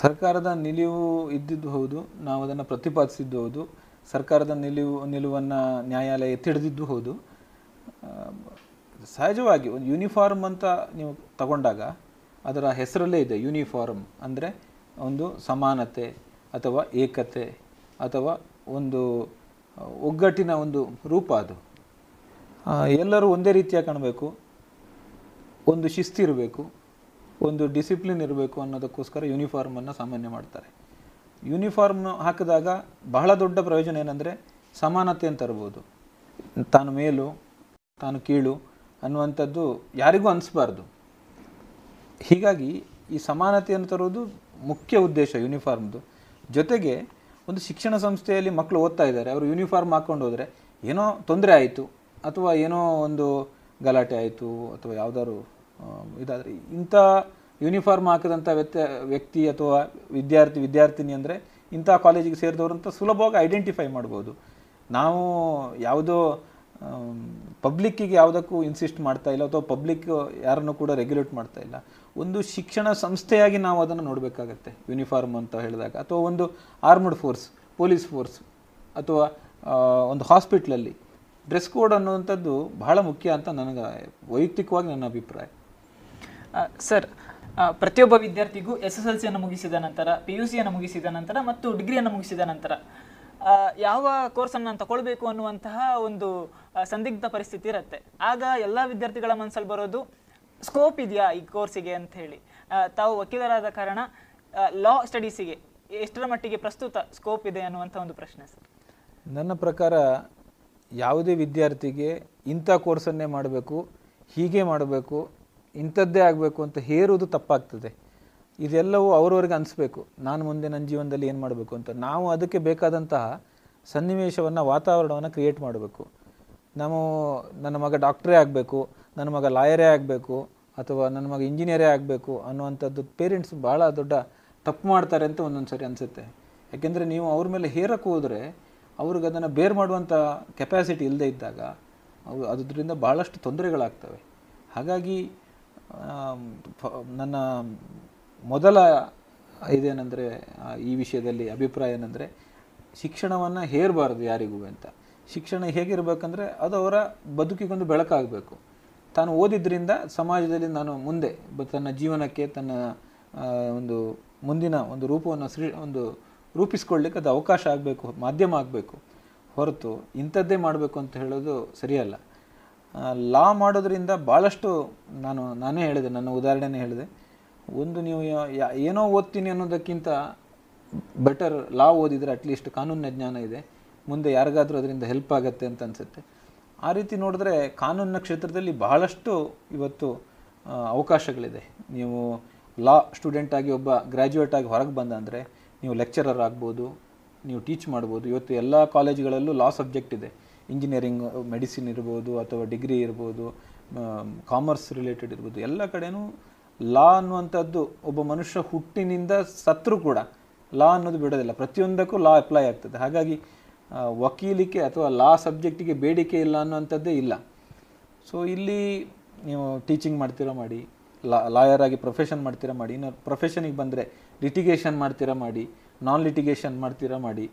ಸರ್ಕಾರದ ನಿಲುವು ಇದ್ದಿದ್ದು ಹೌದು, ನಾವು ಅದನ್ನು ಪ್ರತಿಪಾದಿಸಿದ್ದು ಹೌದು, ಸರ್ಕಾರದ ನಿಲುವನ್ನು ನ್ಯಾಯಾಲಯ ಎತ್ತಿಡಿದಿದ್ದು ಹೌದು. ಸಹಜವಾಗಿ ಒಂದು ಯೂನಿಫಾರ್ಮ್ ಅಂತ ನೀವು ತಗೊಂಡಾಗ ಅದರ ಹೆಸರಲ್ಲೇ ಇದೆ ಯೂನಿಫಾರ್ಮ್ ಅಂದರೆ ಒಂದು ಸಮಾನತೆ ಅಥವಾ ಏಕತೆ ಅಥವಾ ಒಂದು ಒಗ್ಗಟ್ಟಿನ ಒಂದು ರೂಪ. ಅದು ಎಲ್ಲರೂ ಒಂದೇ ರೀತಿಯಾಗಿ ಕಾಣಬೇಕು, ಒಂದು ಶಿಸ್ತಿರಬೇಕು, ಒಂದು ಡಿಸಿಪ್ಲಿನ್ ಇರಬೇಕು ಅನ್ನೋದಕ್ಕೋಸ್ಕರ ಯೂನಿಫಾರ್ಮನ್ನು ಸಾಮಾನ್ಯ ಮಾಡ್ತಾರೆ. ಯೂನಿಫಾರ್ಮ್ ಹಾಕಿದಾಗ ಬಹಳ ದೊಡ್ಡ ಪ್ರಯೋಜನ ಏನಂದರೆ ಸಮಾನತೆ ಅಂತ ಇರ್ಬೋದು. ತಾನು ಮೇಲು ತಾನು ಕೀಳು ಅನ್ನುವಂಥದ್ದು ಯಾರಿಗೂ ಅನಿಸ್ಬಾರ್ದು. ಹೀಗಾಗಿ ಈ ಸಮಾನತೆಯನ್ನು ತರೋದು ಮುಖ್ಯ ಉದ್ದೇಶ ಯೂನಿಫಾರ್ಮ್ದು. ಜೊತೆಗೆ ಒಂದು ಶಿಕ್ಷಣ ಸಂಸ್ಥೆಯಲ್ಲಿ ಮಕ್ಕಳು ಓದ್ತಾ ಇದ್ದಾರೆ, ಅವರು ಯೂನಿಫಾರ್ಮ್ ಹಾಕ್ಕೊಂಡು ಹೋದರೆ ಏನೋ ತೊಂದರೆ ಆಯಿತು ಅಥವಾ ಏನೋ ಒಂದು ಗಲಾಟೆ ಆಯಿತು ಅಥವಾ ಯಾವುದಾದ್ರು ಇದಾದರೆ, ಇಂಥ ಯೂನಿಫಾರ್ಮ್ ಹಾಕಿದಂಥ ವ್ಯಕ್ತಿ ಅಥವಾ ವಿದ್ಯಾರ್ಥಿನಿ ಅಂದರೆ ಇಂಥ ಕಾಲೇಜಿಗೆ ಸೇರಿದವರಂತ ಸುಲಭವಾಗಿ ಐಡೆಂಟಿಫೈ ಮಾಡ್ಬೋದು. ನಾವು ಯಾವುದೋ ಪಬ್ಲಿಕ್ಕಿಗೆ ಯಾವುದಕ್ಕೂ ಇನ್ಸಿಸ್ಟ್ ಮಾಡ್ತಾ ಇಲ್ಲ ಅಥವಾ ಪಬ್ಲಿಕ್ ಯಾರನ್ನು ಕೂಡ ರೆಗ್ಯುಲೇಟ್ ಮಾಡ್ತಾ ಇಲ್ಲ. ಒಂದು ಶಿಕ್ಷಣ ಸಂಸ್ಥೆಯಾಗಿ ನಾವು ಅದನ್ನು ನೋಡಬೇಕಾಗತ್ತೆ ಯೂನಿಫಾರ್ಮ್ ಅಂತ ಹೇಳಿದಾಗ. ಅಥವಾ ಒಂದು ಆರ್ಮ್ಡ್ ಫೋರ್ಸ್, ಪೊಲೀಸ್ ಫೋರ್ಸ್ ಅಥವಾ ಒಂದು ಹಾಸ್ಪಿಟ್ಲಲ್ಲಿ ಡ್ರೆಸ್ ಕೋಡ್ ಅನ್ನುವಂಥದ್ದು ಬಹಳ ಮುಖ್ಯ ಅಂತ ನನಗೆ ವೈಯಕ್ತಿಕವಾಗಿ ನನ್ನ ಅಭಿಪ್ರಾಯ. ಸರ್, ಪ್ರತಿಯೊಬ್ಬ ವಿದ್ಯಾರ್ಥಿಗೂ SSLCಯನ್ನು ಮುಗಿಸಿದ ನಂತರ, PUCಯನ್ನು ಮುಗಿಸಿದ ನಂತರ ಮತ್ತು ಡಿಗ್ರಿಯನ್ನು ಮುಗಿಸಿದ ನಂತರ ಯಾವ ಕೋರ್ಸನ್ನು ನಾನು ತಗೊಳ್ಬೇಕು ಅನ್ನುವಂತಹ ಒಂದು ಸಂದಿಗ್ಧ ಪರಿಸ್ಥಿತಿ ಇರುತ್ತೆ. ಆಗ ಎಲ್ಲ ವಿದ್ಯಾರ್ಥಿಗಳ ಮನಸ್ಸಲ್ಲಿ ಬರೋದು ಸ್ಕೋಪ್ ಇದೆಯಾ ಈ ಕೋರ್ಸಿಗೆ ಅಂತ ಹೇಳಿ. ತಾವು ವಕೀಲರಾದ ಕಾರಣ ಲಾ ಸ್ಟಡೀಸಿಗೆ ಎಷ್ಟರ ಮಟ್ಟಿಗೆ ಪ್ರಸ್ತುತ ಸ್ಕೋಪ್ ಇದೆ ಅನ್ನುವಂಥ ಒಂದು ಪ್ರಶ್ನೆ ಸರ್. ನನ್ನ ಪ್ರಕಾರ ಯಾವುದೇ ವಿದ್ಯಾರ್ಥಿಗೆ ಇಂಥ ಕೋರ್ಸನ್ನೇ ಮಾಡಬೇಕು, ಹೀಗೆ ಮಾಡಬೇಕು, ಇಂಥದ್ದೇ ಆಗಬೇಕು ಅಂತ ಹೇರೋದು ತಪ್ಪಾಗ್ತದೆ. ಇದೆಲ್ಲವೂ ಅವ್ರವ್ರಿಗೆ ಅನಿಸ್ಬೇಕು, ನಾನು ಮುಂದೆ ನನ್ನ ಜೀವನದಲ್ಲಿ ಏನು ಮಾಡಬೇಕು ಅಂತ. ನಾವು ಅದಕ್ಕೆ ಬೇಕಾದಂತಹ ಸನ್ನಿವೇಶವನ್ನು, ವಾತಾವರಣವನ್ನು ಕ್ರಿಯೇಟ್ ಮಾಡಬೇಕು. ನಾವು ನನ್ನ ಮಗ ಡಾಕ್ಟ್ರೇ ಆಗಬೇಕು, ನನ್ನ ಮಗ ಲಾಯರೇ ಆಗಬೇಕು, ಅಥವಾ ನನ್ನ ಮಗ ಇಂಜಿನಿಯರೇ ಆಗಬೇಕು ಅನ್ನುವಂಥದ್ದು ಪೇರೆಂಟ್ಸ್ ಭಾಳ ದೊಡ್ಡ ತಪ್ಪು ಮಾಡ್ತಾರೆ ಅಂತ ಒಂದೊಂದು ಸರಿ ಅನಿಸುತ್ತೆ. ಯಾಕೆಂದರೆ ನೀವು ಅವ್ರ ಮೇಲೆ ಹೇರಕ್ಕೆ ಹೋದರೆ ಅವ್ರಿಗೆ ಅದನ್ನು ಬೇರ್ ಮಾಡುವಂಥ ಕೆಪ್ಯಾಸಿಟಿ ಇಲ್ಲದೇ ಇದ್ದಾಗ ಅವು ಅದರಿಂದ ಭಾಳಷ್ಟು ತೊಂದರೆಗಳಾಗ್ತವೆ. ಹಾಗಾಗಿ ನನ್ನ ಮೊದಲ ಇದೇನೆಂದರೆ ಈ ವಿಷಯದಲ್ಲಿ ಅಭಿಪ್ರಾಯ ಏನಂದರೆ, ಶಿಕ್ಷಣವನ್ನು ಹೇರಬಾರ್ದು ಯಾರಿಗೂ ಅಂತ. ಶಿಕ್ಷಣ ಹೇಗಿರಬೇಕಂದ್ರೆ ಅದು ಅವರ ಬದುಕಿಗೊಂದು ಬೆಳಕಾಗಬೇಕು. ತಾನು ಓದಿದ್ದರಿಂದ ಸಮಾಜದಲ್ಲಿ ನಾನು ಮುಂದೆ ತನ್ನ ಜೀವನಕ್ಕೆ ತನ್ನ ಒಂದು ಮುಂದಿನ ಒಂದು ರೂಪವನ್ನು ರೂಪಿಸ್ಕೊಳ್ಳಿಕ್ಕೆ ಅದು ಅವಕಾಶ ಆಗಬೇಕು, ಮಾಧ್ಯಮ ಆಗಬೇಕು ಹೊರತು ಇಂಥದ್ದೇ ಮಾಡಬೇಕು ಅಂತ ಹೇಳೋದು ಸರಿಯಲ್ಲ. ಲಾ ಮಾಡೋದರಿಂದ ಭಾಳಷ್ಟು ನಾನೇ ಹೇಳಿದೆ, ನನ್ನ ಉದಾಹರಣೆನೇ ಹೇಳಿದೆ. ಒಂದು ನೀವು ಏನೋ ಓದ್ತೀನಿ ಅನ್ನೋದಕ್ಕಿಂತ ಬೆಟರ್ ಲಾ ಓದಿದರೆ ಅಟ್ಲೀಸ್ಟ್ ಕಾನೂನಿನ ಜ್ಞಾನ ಇದೆ, ಮುಂದೆ ಯಾರಿಗಾದರೂ ಅದರಿಂದ ಹೆಲ್ಪ್ ಆಗುತ್ತೆ ಅಂತ ಅನಿಸುತ್ತೆ. ಆ ರೀತಿ ನೋಡಿದ್ರೆ ಕಾನೂನಿನ ಕ್ಷೇತ್ರದಲ್ಲಿ ಬಹಳಷ್ಟು ಇವತ್ತು ಅವಕಾಶಗಳಿದೆ. ನೀವು ಲಾ ಸ್ಟೂಡೆಂಟಾಗಿ ಒಬ್ಬ ಗ್ರ್ಯಾಜುಯೇಟಾಗಿ ಹೊರಗೆ ಬಂದ ಅಂದರೆ ನೀವು ಲೆಕ್ಚರರ್ ಆಗ್ಬೋದು, ನೀವು ಟೀಚ್ ಮಾಡ್ಬೋದು. ಇವತ್ತು ಎಲ್ಲ ಕಾಲೇಜುಗಳಲ್ಲೂ ಲಾ ಸಬ್ಜೆಕ್ಟ್ ಇದೆ. ಇಂಜಿನಿಯರಿಂಗ್, ಮೆಡಿಸಿನ್ ಇರ್ಬೋದು, ಅಥವಾ ಡಿಗ್ರಿ ಇರ್ಬೋದು, ಕಾಮರ್ಸ್ ರಿಲೇಟೆಡ್ ಇರ್ಬೋದು, ಎಲ್ಲ ಕಡೆಯೂ ಲಾ ಅನ್ನುವಂಥದ್ದು ಒಬ್ಬ ಮನುಷ್ಯ ಹುಟ್ಟಿನಿಂದ ಸತ್ತರೂ ಕೂಡ ಲಾ ಅನ್ನೋದು ಬಿಡೋದಿಲ್ಲ, ಪ್ರತಿಯೊಂದಕ್ಕೂ ಲಾ ಅಪ್ಲೈ ಆಗ್ತದೆ. ಹಾಗಾಗಿ ವಕೀಲಿಕೆ ಅಥವಾ ಲಾ ಸಬ್ಜೆಕ್ಟಿಗೆ ಬೇಡಿಕೆ ಇಲ್ಲ ಅನ್ನೋವಂಥದ್ದೇ ಇಲ್ಲ. ಸೊ ಇಲ್ಲಿ ನೀವು ಟೀಚಿಂಗ್ ಮಾಡ್ತೀರಾ ಮಾಡಿ, ಲಾಯರ್ ಆಗಿ ಪ್ರೊಫೆಷನ್ ಮಾಡ್ತೀರಾ ಮಾಡಿ, ಇನ್ನು ಪ್ರೊಫೆಷನಿಗೆ ಬಂದರೆ ಲಿಟಿಗೇಷನ್ ಮಾಡ್ತೀರಾ ಮಾಡಿ, ನಾನ್ ಲಿಟಿಗೇಷನ್ ಮಾಡ್ತೀರಾ ಮಾಡಿ,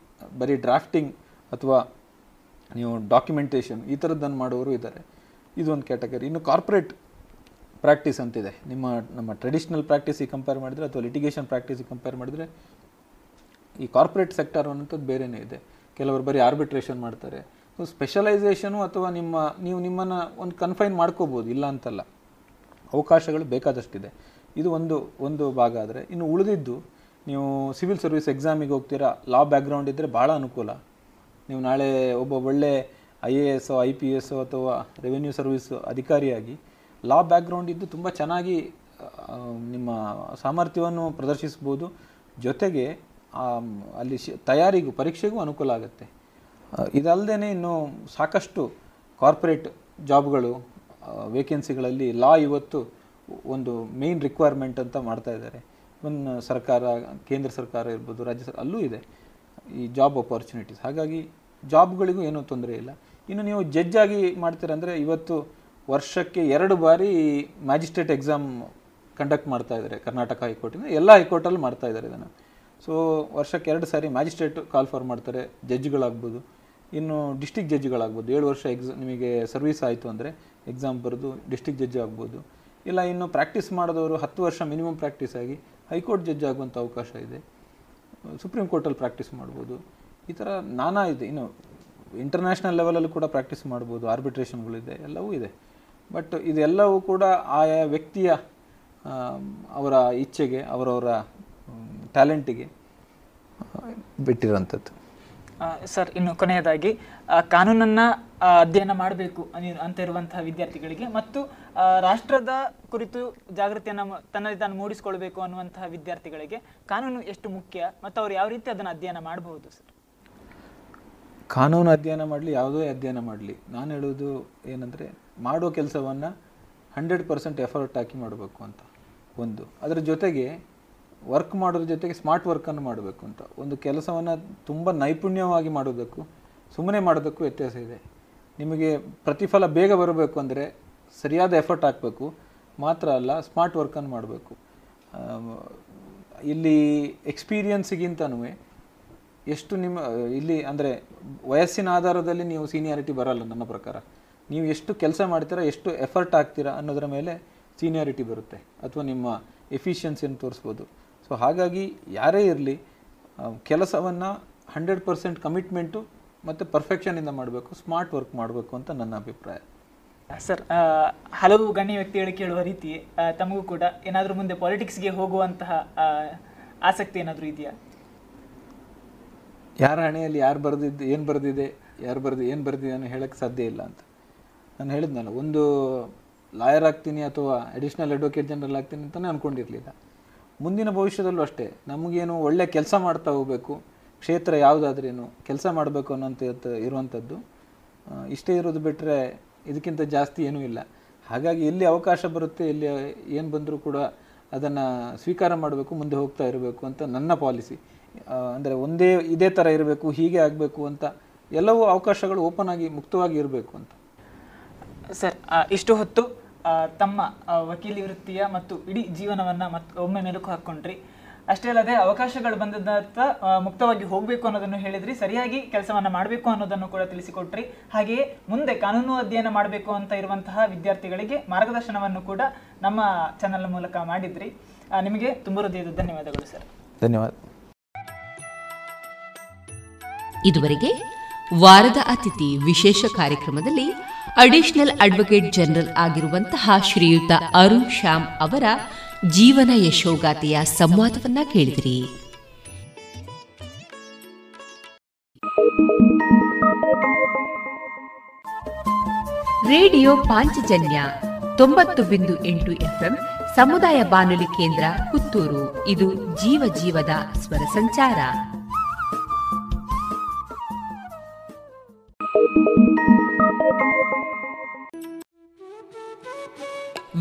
ಬರೀ ಡ್ರಾಫ್ಟಿಂಗ್ ಅಥವಾ ನೀವು ಡಾಕ್ಯುಮೆಂಟೇಷನ್ ಈ ಥರದ್ದನ್ನು ಮಾಡೋರು ಇದ್ದಾರೆ. ಇದೊಂದು ಕ್ಯಾಟಗರಿ. ಇನ್ನು ಕಾರ್ಪೊರೇಟ್ ಪ್ರಾಕ್ಟೀಸ್ ಅಂತಿದೆ. ನಮ್ಮ ಟ್ರೆಡಿಷ್ನಲ್ ಪ್ರಾಕ್ಟೀಸಿಗೆ ಕಂಪೇರ್ ಮಾಡಿದರೆ ಅಥವಾ ಲಿಟಿಗೇಷನ್ ಪ್ರಾಕ್ಟೀಸಿಗೆ ಕಂಪೇರ್ ಮಾಡಿದರೆ ಈ ಕಾರ್ಪೊರೇಟ್ ಸೆಕ್ಟರ್ ಅನ್ನೋಂಥದ್ದು ಬೇರೆಯೇ ಇದೆ. ಕೆಲವರು ಬರೀ ಆರ್ಬಿಟ್ರೇಷನ್ ಮಾಡ್ತಾರೆ. ಸೊ ಸ್ಪೆಷಲೈಸೇಷನು ಅಥವಾ ನಿಮ್ಮನ್ನು ಒಂದು ಕನ್ಫೈನ್ ಮಾಡ್ಕೋಬೋದು, ಇಲ್ಲ ಅಂತಲ್ಲ, ಅವಕಾಶಗಳು ಬೇಕಾದಷ್ಟಿದೆ. ಇದು ಒಂದು ಭಾಗ ಆದರೆ, ಇನ್ನು ಉಳಿದಿದ್ದು ನೀವು ಸಿವಿಲ್ ಸರ್ವಿಸ್ ಎಕ್ಸಾಮಿಗೆ ಹೋಗ್ತೀರಾ, ಲಾ ಬ್ಯಾಕ್ಗ್ರೌಂಡ್ ಇದ್ದರೆ ಭಾಳ ಅನುಕೂಲ. ನೀವು ನಾಳೆ ಒಬ್ಬ ಒಳ್ಳೆ IAS, IPS ಅಥವಾ ರೆವಿನ್ಯೂ ಸರ್ವಿಸ್ ಅಧಿಕಾರಿಯಾಗಿ ಲಾ ಬ್ಯಾಕ್ಗ್ರೌಂಡ್ ಇದ್ದು ತುಂಬ ಚೆನ್ನಾಗಿ ನಿಮ್ಮ ಸಾಮರ್ಥ್ಯವನ್ನು ಪ್ರದರ್ಶಿಸ್ಬೋದು. ಜೊತೆಗೆ ಅಲ್ಲಿ ತಯಾರಿಗೂ ಪರೀಕ್ಷೆಗೂ ಅನುಕೂಲ ಆಗುತ್ತೆ. ಇದಲ್ಲದೇ ಇನ್ನು ಸಾಕಷ್ಟು ಕಾರ್ಪೊರೇಟ್ ಜಾಬ್ಗಳು ವೇಕೆನ್ಸಿಗಳಲ್ಲಿ ಲಾ ಇವತ್ತು ಒಂದು ಮೇನ್ ರಿಕ್ವೈರ್ಮೆಂಟ್ ಅಂತ ಮಾಡ್ತಾ ಇದ್ದಾರೆ. ಒಂದು ಸರ್ಕಾರ, ಕೇಂದ್ರ ಸರ್ಕಾರ ಇರ್ಬೋದು, ರಾಜ್ಯ ಸರ್ಕಾರ, ಅಲ್ಲೂ ಇದೆ ಈ ಜಾಬ್ ಅಪಾರ್ಚುನಿಟೀಸ್. ಹಾಗಾಗಿ ಜಾಬ್ಗಳಿಗೂ ಏನೂ ತೊಂದರೆ ಇಲ್ಲ. ಇನ್ನು ನೀವು ಜಡ್ಜಾಗಿ ಮಾಡ್ತೀರಂದರೆ ಇವತ್ತು ವರ್ಷಕ್ಕೆ 2 ಬಾರಿ ಮ್ಯಾಜಿಸ್ಟ್ರೇಟ್ ಎಕ್ಸಾಮ್ ಕಂಡಕ್ಟ್ ಮಾಡ್ತಾ ಇದ್ದಾರೆ ಕರ್ನಾಟಕ ಹೈಕೋರ್ಟಿಂದ. ಎಲ್ಲ ಹೈಕೋರ್ಟಲ್ಲಿ ಮಾಡ್ತಾ ಇದ್ದಾರೆ ಇದನ್ನು. ಸೊ ವರ್ಷಕ್ಕೆ 2 ಸಾರಿ ಮ್ಯಾಜಿಸ್ಟ್ರೇಟ್ ಕಾಲ್ ಫಾರ್ ಮಾಡ್ತಾರೆ, ಜಡ್ಜ್ಗಳಾಗ್ಬೋದು, ಇನ್ನು ಡಿಸ್ಟಿಕ್ ಜಡ್ಜ್ಗಳಾಗ್ಬೋದು. 7 ವರ್ಷ ನಿಮಗೆ ಸರ್ವಿಸ್ ಆಯಿತು ಅಂದರೆ ಎಕ್ಸಾಮ್ ಬರೆದು ಡಿಸ್ಟಿಕ್ ಜಡ್ಜ್ ಆಗ್ಬೋದು. ಇಲ್ಲ ಇನ್ನು ಪ್ರಾಕ್ಟೀಸ್ ಮಾಡಿದವರು 10 ವರ್ಷ ಮಿನಿಮಮ್ ಪ್ರಾಕ್ಟೀಸ್ ಆಗಿ ಹೈಕೋರ್ಟ್ ಜಡ್ಜ್ ಆಗುವಂಥ ಅವಕಾಶ ಇದೆ. ಸುಪ್ರೀಂ ಕೋರ್ಟಲ್ಲಿ ಪ್ರಾಕ್ಟೀಸ್ ಮಾಡ್ಬೋದು. ಈ ಥರ ನಾನಾ ಇದೆ. ಇನ್ನು ಇಂಟರ್ನ್ಯಾಷನಲ್ ಲೆವೆಲಲ್ಲೂ ಕೂಡ ಪ್ರಾಕ್ಟೀಸ್ ಮಾಡ್ಬೋದು, ಆರ್ಬಿಟ್ರೇಷನ್ಗಳಿದೆ, ಎಲ್ಲವೂ ಇದೆ. ಬಟ್ ಇದೆಲ್ಲವೂ ಕೂಡ ಆಯಾ ವ್ಯಕ್ತಿಯ ಅವರ ಇಚ್ಛೆಗೆ, ಅವರವರ ಟ್ಯಾಲೆಂಟಿಗೆ ಬಿಟ್ಟಿರೋಂಥದ್ದು ಸರ್. ಇನ್ನು ಕೊನೆಯದಾಗಿ, ಕಾನೂನನ್ನು ಅಧ್ಯಯನ ಮಾಡಬೇಕು ಅಂತ ಇರುವಂತಹ ವಿದ್ಯಾರ್ಥಿಗಳಿಗೆ ಮತ್ತು ರಾಷ್ಟ್ರದ ಕುರಿತು ಜಾಗೃತಿಯನ್ನು ತನ್ನಲ್ಲಿ ತಾನು ಮೂಡಿಸಿಕೊಳ್ಬೇಕು ಅನ್ನುವಂತಹ ವಿದ್ಯಾರ್ಥಿಗಳಿಗೆ ಕಾನೂನು ಎಷ್ಟು ಮುಖ್ಯ ಮತ್ತು ಅವ್ರು ಯಾವ ರೀತಿ ಅದನ್ನು ಅಧ್ಯಯನ ಮಾಡಬಹುದು ಸರ್? ಕಾನೂನು ಅಧ್ಯಯನ ಮಾಡಲಿ, ಯಾವುದೇ ಅಧ್ಯಯನ ಮಾಡಲಿ, ನಾನು ಹೇಳೋದು ಏನಂದರೆ ಮಾಡೋ ಕೆಲಸವನ್ನು 100% ಎಫರ್ಟ್ ಹಾಕಿ ಮಾಡಬೇಕು ಅಂತ ಒಂದು. ಅದರ ಜೊತೆಗೆ ವರ್ಕ್ ಮಾಡೋದ್ರ ಜೊತೆಗೆ ಸ್ಮಾರ್ಟ್ ವರ್ಕನ್ನು ಮಾಡಬೇಕು ಅಂತ. ಒಂದು ಕೆಲಸವನ್ನು ತುಂಬ ನೈಪುಣ್ಯವಾಗಿ ಮಾಡೋದಕ್ಕೂ ಸುಮ್ಮನೆ ಮಾಡೋದಕ್ಕೂ ವ್ಯತ್ಯಾಸ ಇದೆ. ನಿಮಗೆ ಪ್ರತಿಫಲ ಬೇಗ ಬರಬೇಕು ಅಂದರೆ ಸರಿಯಾದ ಎಫರ್ಟ್ ಹಾಕಬೇಕು ಮಾತ್ರ ಅಲ್ಲ, ಸ್ಮಾರ್ಟ್ ವರ್ಕನ್ನು ಮಾಡಬೇಕು. ಇಲ್ಲಿ ಎಕ್ಸ್ಪೀರಿಯನ್ಸ್ಗಿಂತನೂ ಎಷ್ಟು ನಿಮ್ಮ ಇಲ್ಲಿ ಅಂದರೆ ವಯಸ್ಸಿನ ಆಧಾರದಲ್ಲಿ ನೀವು ಸೀನಿಯಾರಿಟಿ ಬರಲ್ಲ. ನನ್ನ ಪ್ರಕಾರ ನೀವು ಎಷ್ಟು ಕೆಲಸ ಮಾಡ್ತೀರಾ, ಎಷ್ಟು ಎಫರ್ಟ್ ಹಾಕ್ತೀರಾ ಅನ್ನೋದರ ಮೇಲೆ ಸೀನಿಯಾರಿಟಿ ಬರುತ್ತೆ ಅಥವಾ ನಿಮ್ಮ ಎಫಿಷಿಯನ್ಸಿಯನ್ನು ತೋರಿಸ್ಬೋದು. ಸೊ ಹಾಗಾಗಿ ಯಾರೇ ಇರಲಿ ಕೆಲಸವನ್ನು 100% ಕಮಿಟ್ಮೆಂಟು ಮತ್ತು ಪರ್ಫೆಕ್ಷನಿಂದ ಮಾಡಬೇಕು, ಸ್ಮಾರ್ಟ್ ವರ್ಕ್ ಮಾಡಬೇಕು ಅಂತ ನನ್ನ ಅಭಿಪ್ರಾಯ. ಸರ್, ಹಲವು ಗಣ್ಯ ವ್ಯಕ್ತಿಗಳು ಕೇಳುವ ರೀತಿ ತಮಗೂ ಕೂಡ ಏನಾದರೂ ಮುಂದೆ ಪಾಲಿಟಿಕ್ಸ್ಗೆ ಹೋಗುವಂತಹ ಆಸಕ್ತಿ ಏನಾದರೂ ಇದೆಯಾ? ಯಾರ ಹಣೆಯಲ್ಲಿ ಯಾರು ಬರೆದಿದ್ದು, ಏನು ಬರೆದಿದೆ, ಏನು ಬರೆದಿದೆ ಅನ್ನೋ ಹೇಳೋಕ್ಕೆ ಸಾಧ್ಯ ಇಲ್ಲ ಅಂತ ನಾನು ಹೇಳಿದ್ನಲ್ಲ. ಒಂದು ಲಾಯರ್ ಆಗ್ತೀನಿ ಅಥವಾ ಅಡಿಷ್ನಲ್ ಅಡ್ವೊಕೇಟ್ ಜನರಲ್ ಆಗ್ತೀನಿ ಅಂತಲೇ ಅಂದ್ಕೊಂಡಿರಲಿಲ್ಲ. ಮುಂದಿನ ಭವಿಷ್ಯದಲ್ಲೂ ಅಷ್ಟೇ ನಮಗೇನು ಒಳ್ಳೆಯ ಕೆಲಸ ಮಾಡ್ತಾ ಹೋಗಬೇಕು, ಕ್ಷೇತ್ರ ಯಾವುದಾದ್ರೇನು ಕೆಲಸ ಮಾಡಬೇಕು ಅನ್ನೋಂಥ ಇರುವಂಥದ್ದು ಇಷ್ಟೇ ಇರೋದು ಬಿಟ್ಟರೆ ಇದಕ್ಕಿಂತ ಜಾಸ್ತಿ ಏನೂ ಇಲ್ಲ. ಹಾಗಾಗಿ ಎಲ್ಲಿ ಅವಕಾಶ ಬರುತ್ತೆ, ಎಲ್ಲಿ ಏನು ಬಂದರೂ ಕೂಡ ಅದನ್ನು ಸ್ವೀಕಾರ ಮಾಡಬೇಕು, ಮುಂದೆ ಹೋಗ್ತಾ ಇರಬೇಕು ಅಂತ ನನ್ನ ಪಾಲಿಸಿ. ಅಂದರೆ ಒಂದೇ ಇದೇ ಥರ ಇರಬೇಕು, ಹೀಗೆ ಆಗಬೇಕು ಅಂತ ಎಲ್ಲವೂ ಅವಕಾಶಗಳು ಓಪನ್ ಆಗಿ ಮುಕ್ತವಾಗಿ ಇರಬೇಕು ಅಂತ. ಸರ್, ಇಷ್ಟು ಹೊತ್ತು ತಮ್ಮ ವಕೀಲಿ ವೃತ್ತಿಯ ಮತ್ತು ಇಡೀ ಜೀವನವನ್ನು ಒಮ್ಮೆ ಮೆಲುಕು ಹಾಕ್ಕೊಂಡ್ರಿ. ಅಷ್ಟೇ ಅಲ್ಲದೆ ಅವಕಾಶಗಳು ಬಂದದಂತ ಮುಕ್ತವಾಗಿ ಹೋಗಬೇಕು ಅನ್ನೋದನ್ನು ಹೇಳಿದ್ರಿ, ಸರಿಯಾಗಿ ಕೆಲಸವನ್ನು ಮಾಡಬೇಕು ಅನ್ನೋದನ್ನು ಕೂಡ ತಿಳಿಸಿಕೊಟ್ರಿ. ಹಾಗೆಯೇ ಮುಂದೆ ಕಾನೂನು ಅಧ್ಯಯನ ಮಾಡಬೇಕು ಅಂತ ಇರುವಂತಹ ವಿದ್ಯಾರ್ಥಿಗಳಿಗೆ ಮಾರ್ಗದರ್ಶನವನ್ನು ಕೂಡ ನಮ್ಮ ಚಾನಲ್ ಮೂಲಕ ಮಾಡಿದ್ರಿ. ನಿಮಗೆ ತುಂಬ ಹೃದಯದ ಧನ್ಯವಾದಗಳು ಸರ್. ಧನ್ಯವಾದ. ಇದುವರೆಗೆ ವಾರದ ಅತಿಥಿ ವಿಶೇಷ ಕಾರ್ಯಕ್ರಮದಲ್ಲಿ ಅಡಿಷನಲ್ ಅಡ್ವೊಕೇಟ್ ಜನರಲ್ ಆಗಿರುವಂತಹ ಶ್ರೀಯುತ ಅರುಣ್ ಶ್ಯಾಮ್ ಅವರ ಜೀವನ ಯಶೋಗಾಥೆಯ ಸಂವಾದವನ್ನ ಕೇಳಿದಿರಿ. ರೇಡಿಯೋ ಪಾಂಚಜನ್ಯ 90.8 FM ಸಮುದಾಯ ಬಾನುಲಿ ಕೇಂದ್ರ ಪುತ್ತೂರು. ಇದು ಜೀವ ಜೀವದ ಸ್ವರ ಸಂಚಾರ.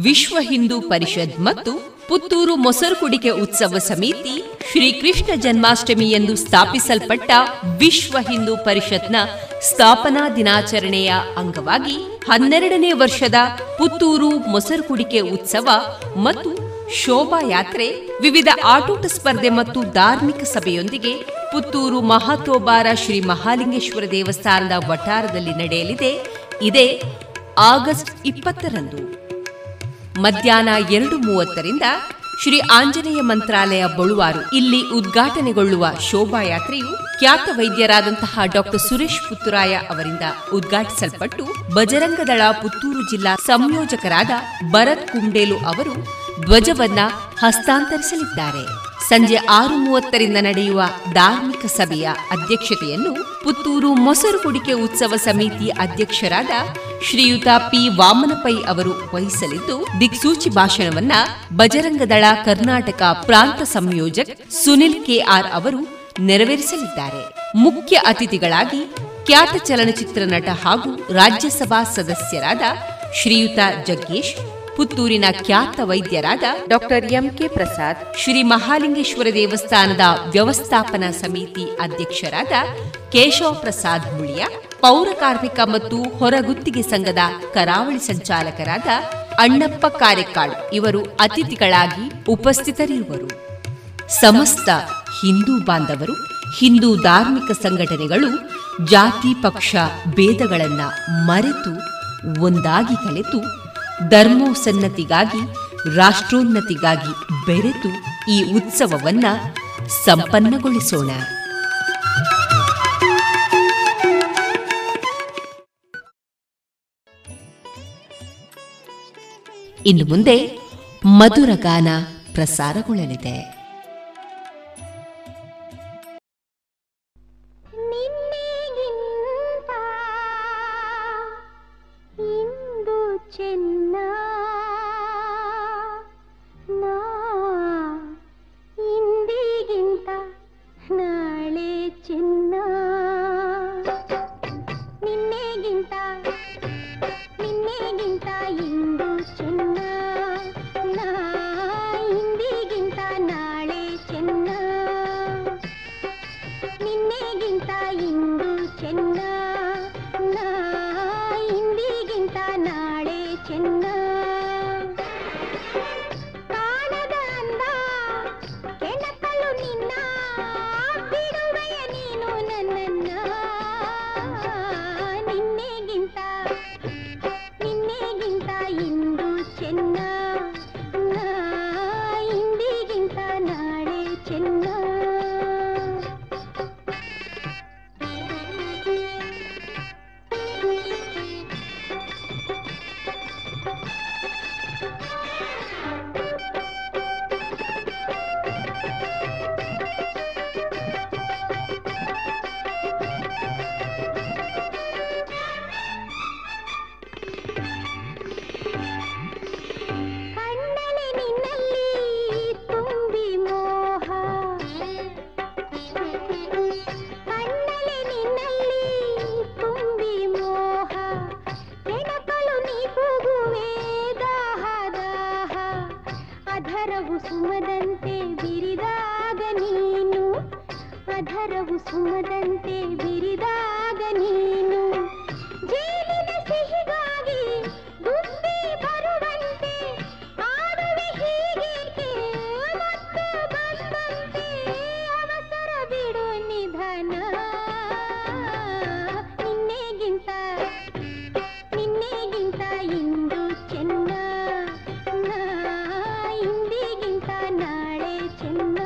ವಿಶ್ವ ಹಿಂದೂ ಪರಿಷದ್ ಮತ್ತು ಪುತ್ತೂರು ಮೊಸರು ಕುಡಿಕೆ ಉತ್ಸವ ಸಮಿತಿ ಶ್ರೀಕೃಷ್ಣ ಜನ್ಮಾಷ್ಟಮಿಯಂದು ಸ್ಥಾಪಿಸಲ್ಪಟ್ಟ ವಿಶ್ವ ಹಿಂದೂ ಪರಿಷತ್ನ ಸ್ಥಾಪನಾ ದಿನಾಚರಣೆಯ ಅಂಗವಾಗಿ 12ನೇ ವರ್ಷದ ಪುತ್ತೂರು ಮೊಸರು ಕುಡಿಕೆ ಉತ್ಸವ ಮತ್ತು ಶೋಭಾಯಾತ್ರೆ, ವಿವಿಧ ಆಟೋಟ ಸ್ಪರ್ಧೆ ಮತ್ತು ಧಾರ್ಮಿಕ ಸಭೆಯೊಂದಿಗೆ ಪುತ್ತೂರು ಮಹಾತೋಬಾರ ಶ್ರೀ ಮಹಾಲಿಂಗೇಶ್ವರ ದೇವಸ್ಥಾನದ ವಠಾರದಲ್ಲಿ ನಡೆಯಲಿದೆ. ಇದೇ ಆಗಸ್ಟ್ 20ರಂದು ಮಧ್ಯಾಹ್ನ 2:30 ಶ್ರೀ ಆಂಜನೇಯ ಮಂತ್ರಾಲಯ ಬಳುವಾರು ಇಲ್ಲಿ ಉದ್ಘಾಟನೆಗೊಳ್ಳುವ ಶೋಭಾಯಾತ್ರೆಯು ಖ್ಯಾತ ವೈದ್ಯರಾದಂತಹ ಡಾಕ್ಟರ್ ಸುರೇಶ್ ಪುತ್ತುರಾಯ ಅವರಿಂದ ಉದ್ಘಾಟಿಸಲ್ಪಟ್ಟು ಬಜರಂಗದಳ ಪುತ್ತೂರು ಜಿಲ್ಲಾ ಸಂಯೋಜಕರಾದ ಭರತ್ ಕುಂಡೆಲು ಅವರು ಧ್ವಜವನ್ನ ಹಸ್ತಾಂತರಿಸಲಿದ್ದಾರೆ. ಸಂಜೆ 6:30 ನಡೆಯುವ ಧಾರ್ಮಿಕ ಸಭೆಯ ಅಧ್ಯಕ್ಷತೆಯನ್ನು ಪುತ್ತೂರು ಮೊಸರು ಕುಡಿಕೆ ಉತ್ಸವ ಸಮಿತಿ ಅಧ್ಯಕ್ಷರಾದ ಶ್ರೀಯುತ ಪಿ. ವಾಮನಪೈ ಅವರು ವಹಿಸಲಿದ್ದು, ದಿಕ್ಸೂಚಿ ಭಾಷಣವನ್ನ ಬಜರಂಗದಳ ಕರ್ನಾಟಕ ಪ್ರಾಂತ ಸಂಯೋಜಕ ಸುನಿಲ್ KR ಅವರು ನೆರವೇರಿಸಲಿದ್ದಾರೆ. ಮುಖ್ಯ ಅತಿಥಿಗಳಾಗಿ ಖ್ಯಾತ ಚಲನಚಿತ್ರ ನಟ ಹಾಗೂ ರಾಜ್ಯಸಭಾ ಸದಸ್ಯರಾದ ಶ್ರೀಯುತ ಜಗ್ಗೇಶ್, ಪುತ್ತೂರಿನ ಖ್ಯಾತ ವೈದ್ಯರಾದ ಡಾಕ್ಟರ್ MK ಪ್ರಸಾದ್, ಶ್ರೀ ಮಹಾಲಿಂಗೇಶ್ವರ ದೇವಸ್ಥಾನದ ವ್ಯವಸ್ಥಾಪನಾ ಸಮಿತಿ ಅಧ್ಯಕ್ಷರಾದ ಕೇಶವ್ ಪ್ರಸಾದ್ ಮುಳಿಯ, ಪೌರ ಕಾರ್ಮಿಕ ಮತ್ತು ಹೊರಗುತ್ತಿಗೆ ಸಂಘದ ಕರಾವಳಿ ಸಂಚಾಲಕರಾದ ಅಣ್ಣಪ್ಪ ಕಾರೆಕ್ಕಾಳ್ ಇವರು ಅತಿಥಿಗಳಾಗಿ ಉಪಸ್ಥಿತರಿರುವರು. ಸಮಸ್ತ ಹಿಂದೂ ಬಾಂಧವರು, ಹಿಂದೂ ಧಾರ್ಮಿಕ ಸಂಘಟನೆಗಳು ಜಾತಿ ಪಕ್ಷ ಭೇದಗಳನ್ನು ಮರೆತು ಒಂದಾಗಿ ಕಲೆತು ಧರ್ಮೋನ್ನತಿಗಾಗಿ ರಾಷ್ಟ್ರೋನ್ನತಿಗಾಗಿ ಬೆರೆತು ಈ ಉತ್ಸವವನ್ನ ಸಂಪನ್ನಗೊಳಿಸೋಣ. ಇನ್ನು ಮುಂದೆ ಮಧುರ ಗಾನ ಪ್ರಸಾರಗೊಳ್ಳಲಿದೆ. ಹಿಮದಂತೆ ಬಿರಿದಾಗ ನೀನು ಜೇಲಿನ ಸಿಹಿಗಾಗಿ ದುಂಬಿ ಬರುವಂತೆ ಮಾಡುವೆ ಹೀಗೇಕೆ ಮತ್ತೆ ಬಂದಂತೆ ಅವಸರ ಬಿಡು ನಿಧನ ನಿನ್ನೆಗಿಂತ ಇಂದು ಚೆನ್ನ ಇಂದಿಗಿಂತ ನಾಳೆ ಚೆನ್ನ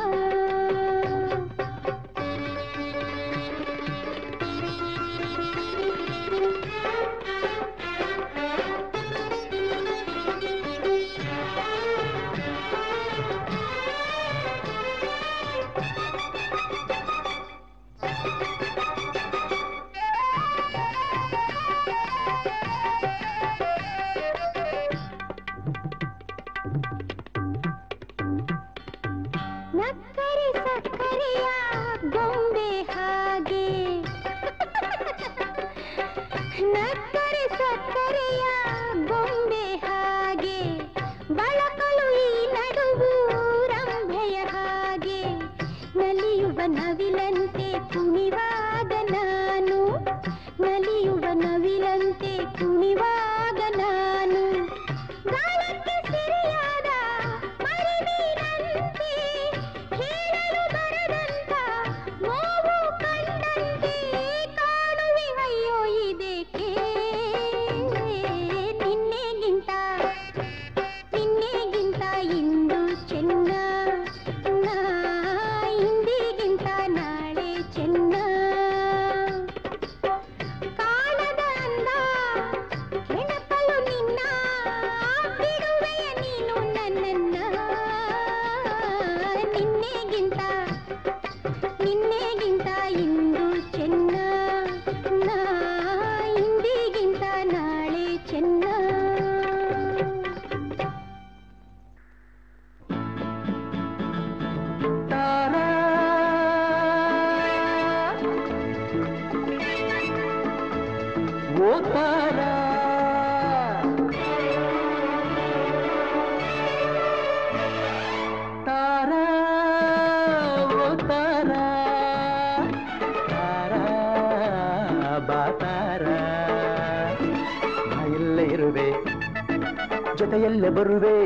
ಜೊತೆಯಲ್ಲೇ ಬರುವೆ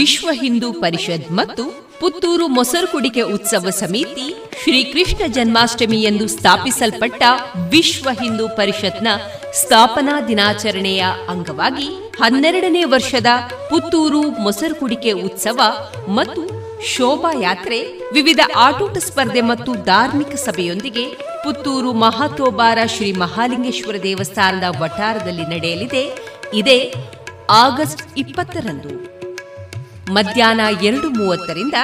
ವಿಶ್ವ ಹಿಂದೂ ಪರಿಷದ್ ಮತ್ತು ಪುತ್ತೂರು ಮೊಸರು ಕುಡಿಕೆ ಉತ್ಸವ ಸಮಿತಿ ಶ್ರೀಕೃಷ್ಣ ಜನ್ಮಾಷ್ಟಮಿ ಎಂದು ಸ್ಥಾಪಿಸಲ್ಪಟ್ಟ ವಿಶ್ವ ಹಿಂದೂ ಪರಿಷತ್ನ ಸ್ಥಾಪನಾ ದಿನಾಚರಣೆಯ ಅಂಗವಾಗಿ 12ನೇ ವರ್ಷದ ಪುತ್ತೂರು ಮೊಸರು ಕುಡಿಕೆ ಉತ್ಸವ ಮತ್ತು ಶೋಭಾಯಾತ್ರೆ, ವಿವಿಧ ಆಟೋಟ ಸ್ಪರ್ಧೆ ಮತ್ತು ಧಾರ್ಮಿಕ ಸಭೆಯೊಂದಿಗೆ ಪುತ್ತೂರು ಮಹಾತೋಬಾರ ಶ್ರೀ ಮಹಾಲಿಂಗೇಶ್ವರ ದೇವಸ್ಥಾನದ ವಠಾರದಲ್ಲಿ ನಡೆಯಲಿದೆ. ಇದೇ ಆಗಸ್ಟ್ 20ರಂದು ಮಧ್ಯಾಹ್ನ 2:30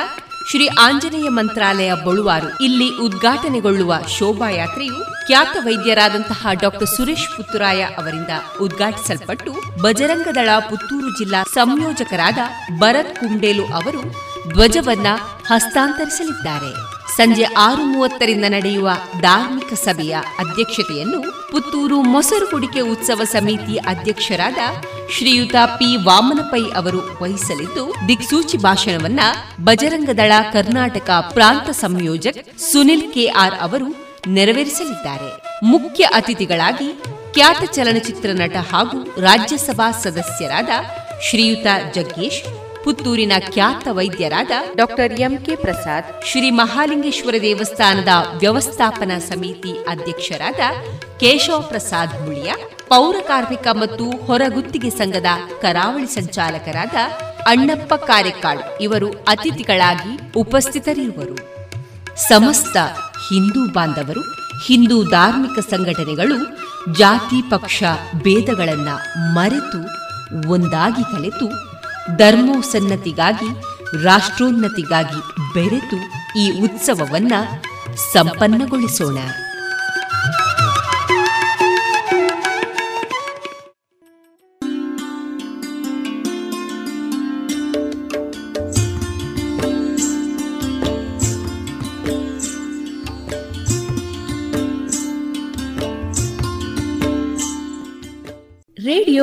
ಶ್ರೀ ಆಂಜನೇಯ ಮಂತ್ರಾಲಯ ಬಳುವಾರು ಇಲ್ಲಿ ಉದ್ಘಾಟನೆಗೊಳ್ಳುವ ಶೋಭಾಯಾತ್ರೆಯು ಖ್ಯಾತ ವೈದ್ಯರಾದಂತಹ ಡಾಕ್ಟರ್ ಸುರೇಶ್ ಪುತ್ತುರಾಯ ಅವರಿಂದ ಉದ್ಘಾಟಿಸಲ್ಪಟ್ಟು ಬಜರಂಗದಳ ಪುತ್ತೂರು ಜಿಲ್ಲಾ ಸಂಯೋಜಕರಾದ ಭರತ್ ಕುಂಡೆಲು ಅವರು ಧ್ವಜವನ್ನ ಹಸ್ತಾಂತರಿಸಲಿದ್ದಾರೆ. ಸಂಜೆ 6:30 ನಡೆಯುವ ಧಾರ್ಮಿಕ ಸಭೆಯ ಅಧ್ಯಕ್ಷತೆಯನ್ನು ಪುತ್ತೂರು ಮೊಸರು ಕುಡಿಕೆ ಉತ್ಸವ ಸಮಿತಿ ಅಧ್ಯಕ್ಷರಾದ ಶ್ರೀಯುತ ಪಿ. ವಾಮನಪೈ ಅವರು ವಹಿಸಲಿದ್ದು, ದಿಕ್ಸೂಚಿ ಭಾಷಣವನ್ನ ಬಜರಂಗದಳ ಕರ್ನಾಟಕ ಪ್ರಾಂತ ಸಂಯೋಜಕ ಸುನಿಲ್ ಕೆ. ಆರ್. ಅವರು ನೆರವೇರಿಸಲಿದ್ದಾರೆ. ಮುಖ್ಯ ಅತಿಥಿಗಳಾಗಿ ಖ್ಯಾತ ಚಲನಚಿತ್ರ ನಟ ಹಾಗೂ ರಾಜ್ಯಸಭಾ ಸದಸ್ಯರಾದ ಶ್ರೀಯುತ ಜಗ್ಗೇಶ್, ಪುತ್ತೂರಿನ ಖ್ಯಾತ ವೈದ್ಯರಾದ doctor M. K. Prasad, Shri Mahalingeshwara ದೇವಸ್ಥಾನದ ವ್ಯವಸ್ಥಾಪನಾ ಸಮಿತಿ ಅಧ್ಯಕ್ಷರಾದ ಕೇಶವ ಪ್ರಸಾದ್ ಮುಳಿಯ, ಪೌರ ಕಾರ್ಮಿಕ ಮತ್ತು ಹೊರಗುತ್ತಿಗೆ ಸಂಘದ ಕರಾವಳಿ ಸಂಚಾಲಕರಾದ ಅಣ್ಣಪ್ಪ ಕಾರೆಕ್ಕಾಳ್ ಇವರು ಅತಿಥಿಗಳಾಗಿ ಉಪಸ್ಥಿತರಿರುವರು. ಸಮಸ್ತ ಹಿಂದೂ ಬಾಂಧವರು, ಹಿಂದೂ ಧಾರ್ಮಿಕ ಸಂಘಟನೆಗಳು ಜಾತಿ ಪಕ್ಷ ಭೇದಗಳನ್ನು ಮರೆತು ಒಂದಾಗಿ ಕಲೆತು ಧರ್ಮೋನ್ನತಿಗಾಗಿ ರಾಷ್ಟ್ರೋನ್ನತಿಗಾಗಿ ಬೆರೆತು ಈ ಉತ್ಸವವನ್ನ ಸಂಪನ್ನಗೊಳಿಸೋಣ. ರೇಡಿಯೋ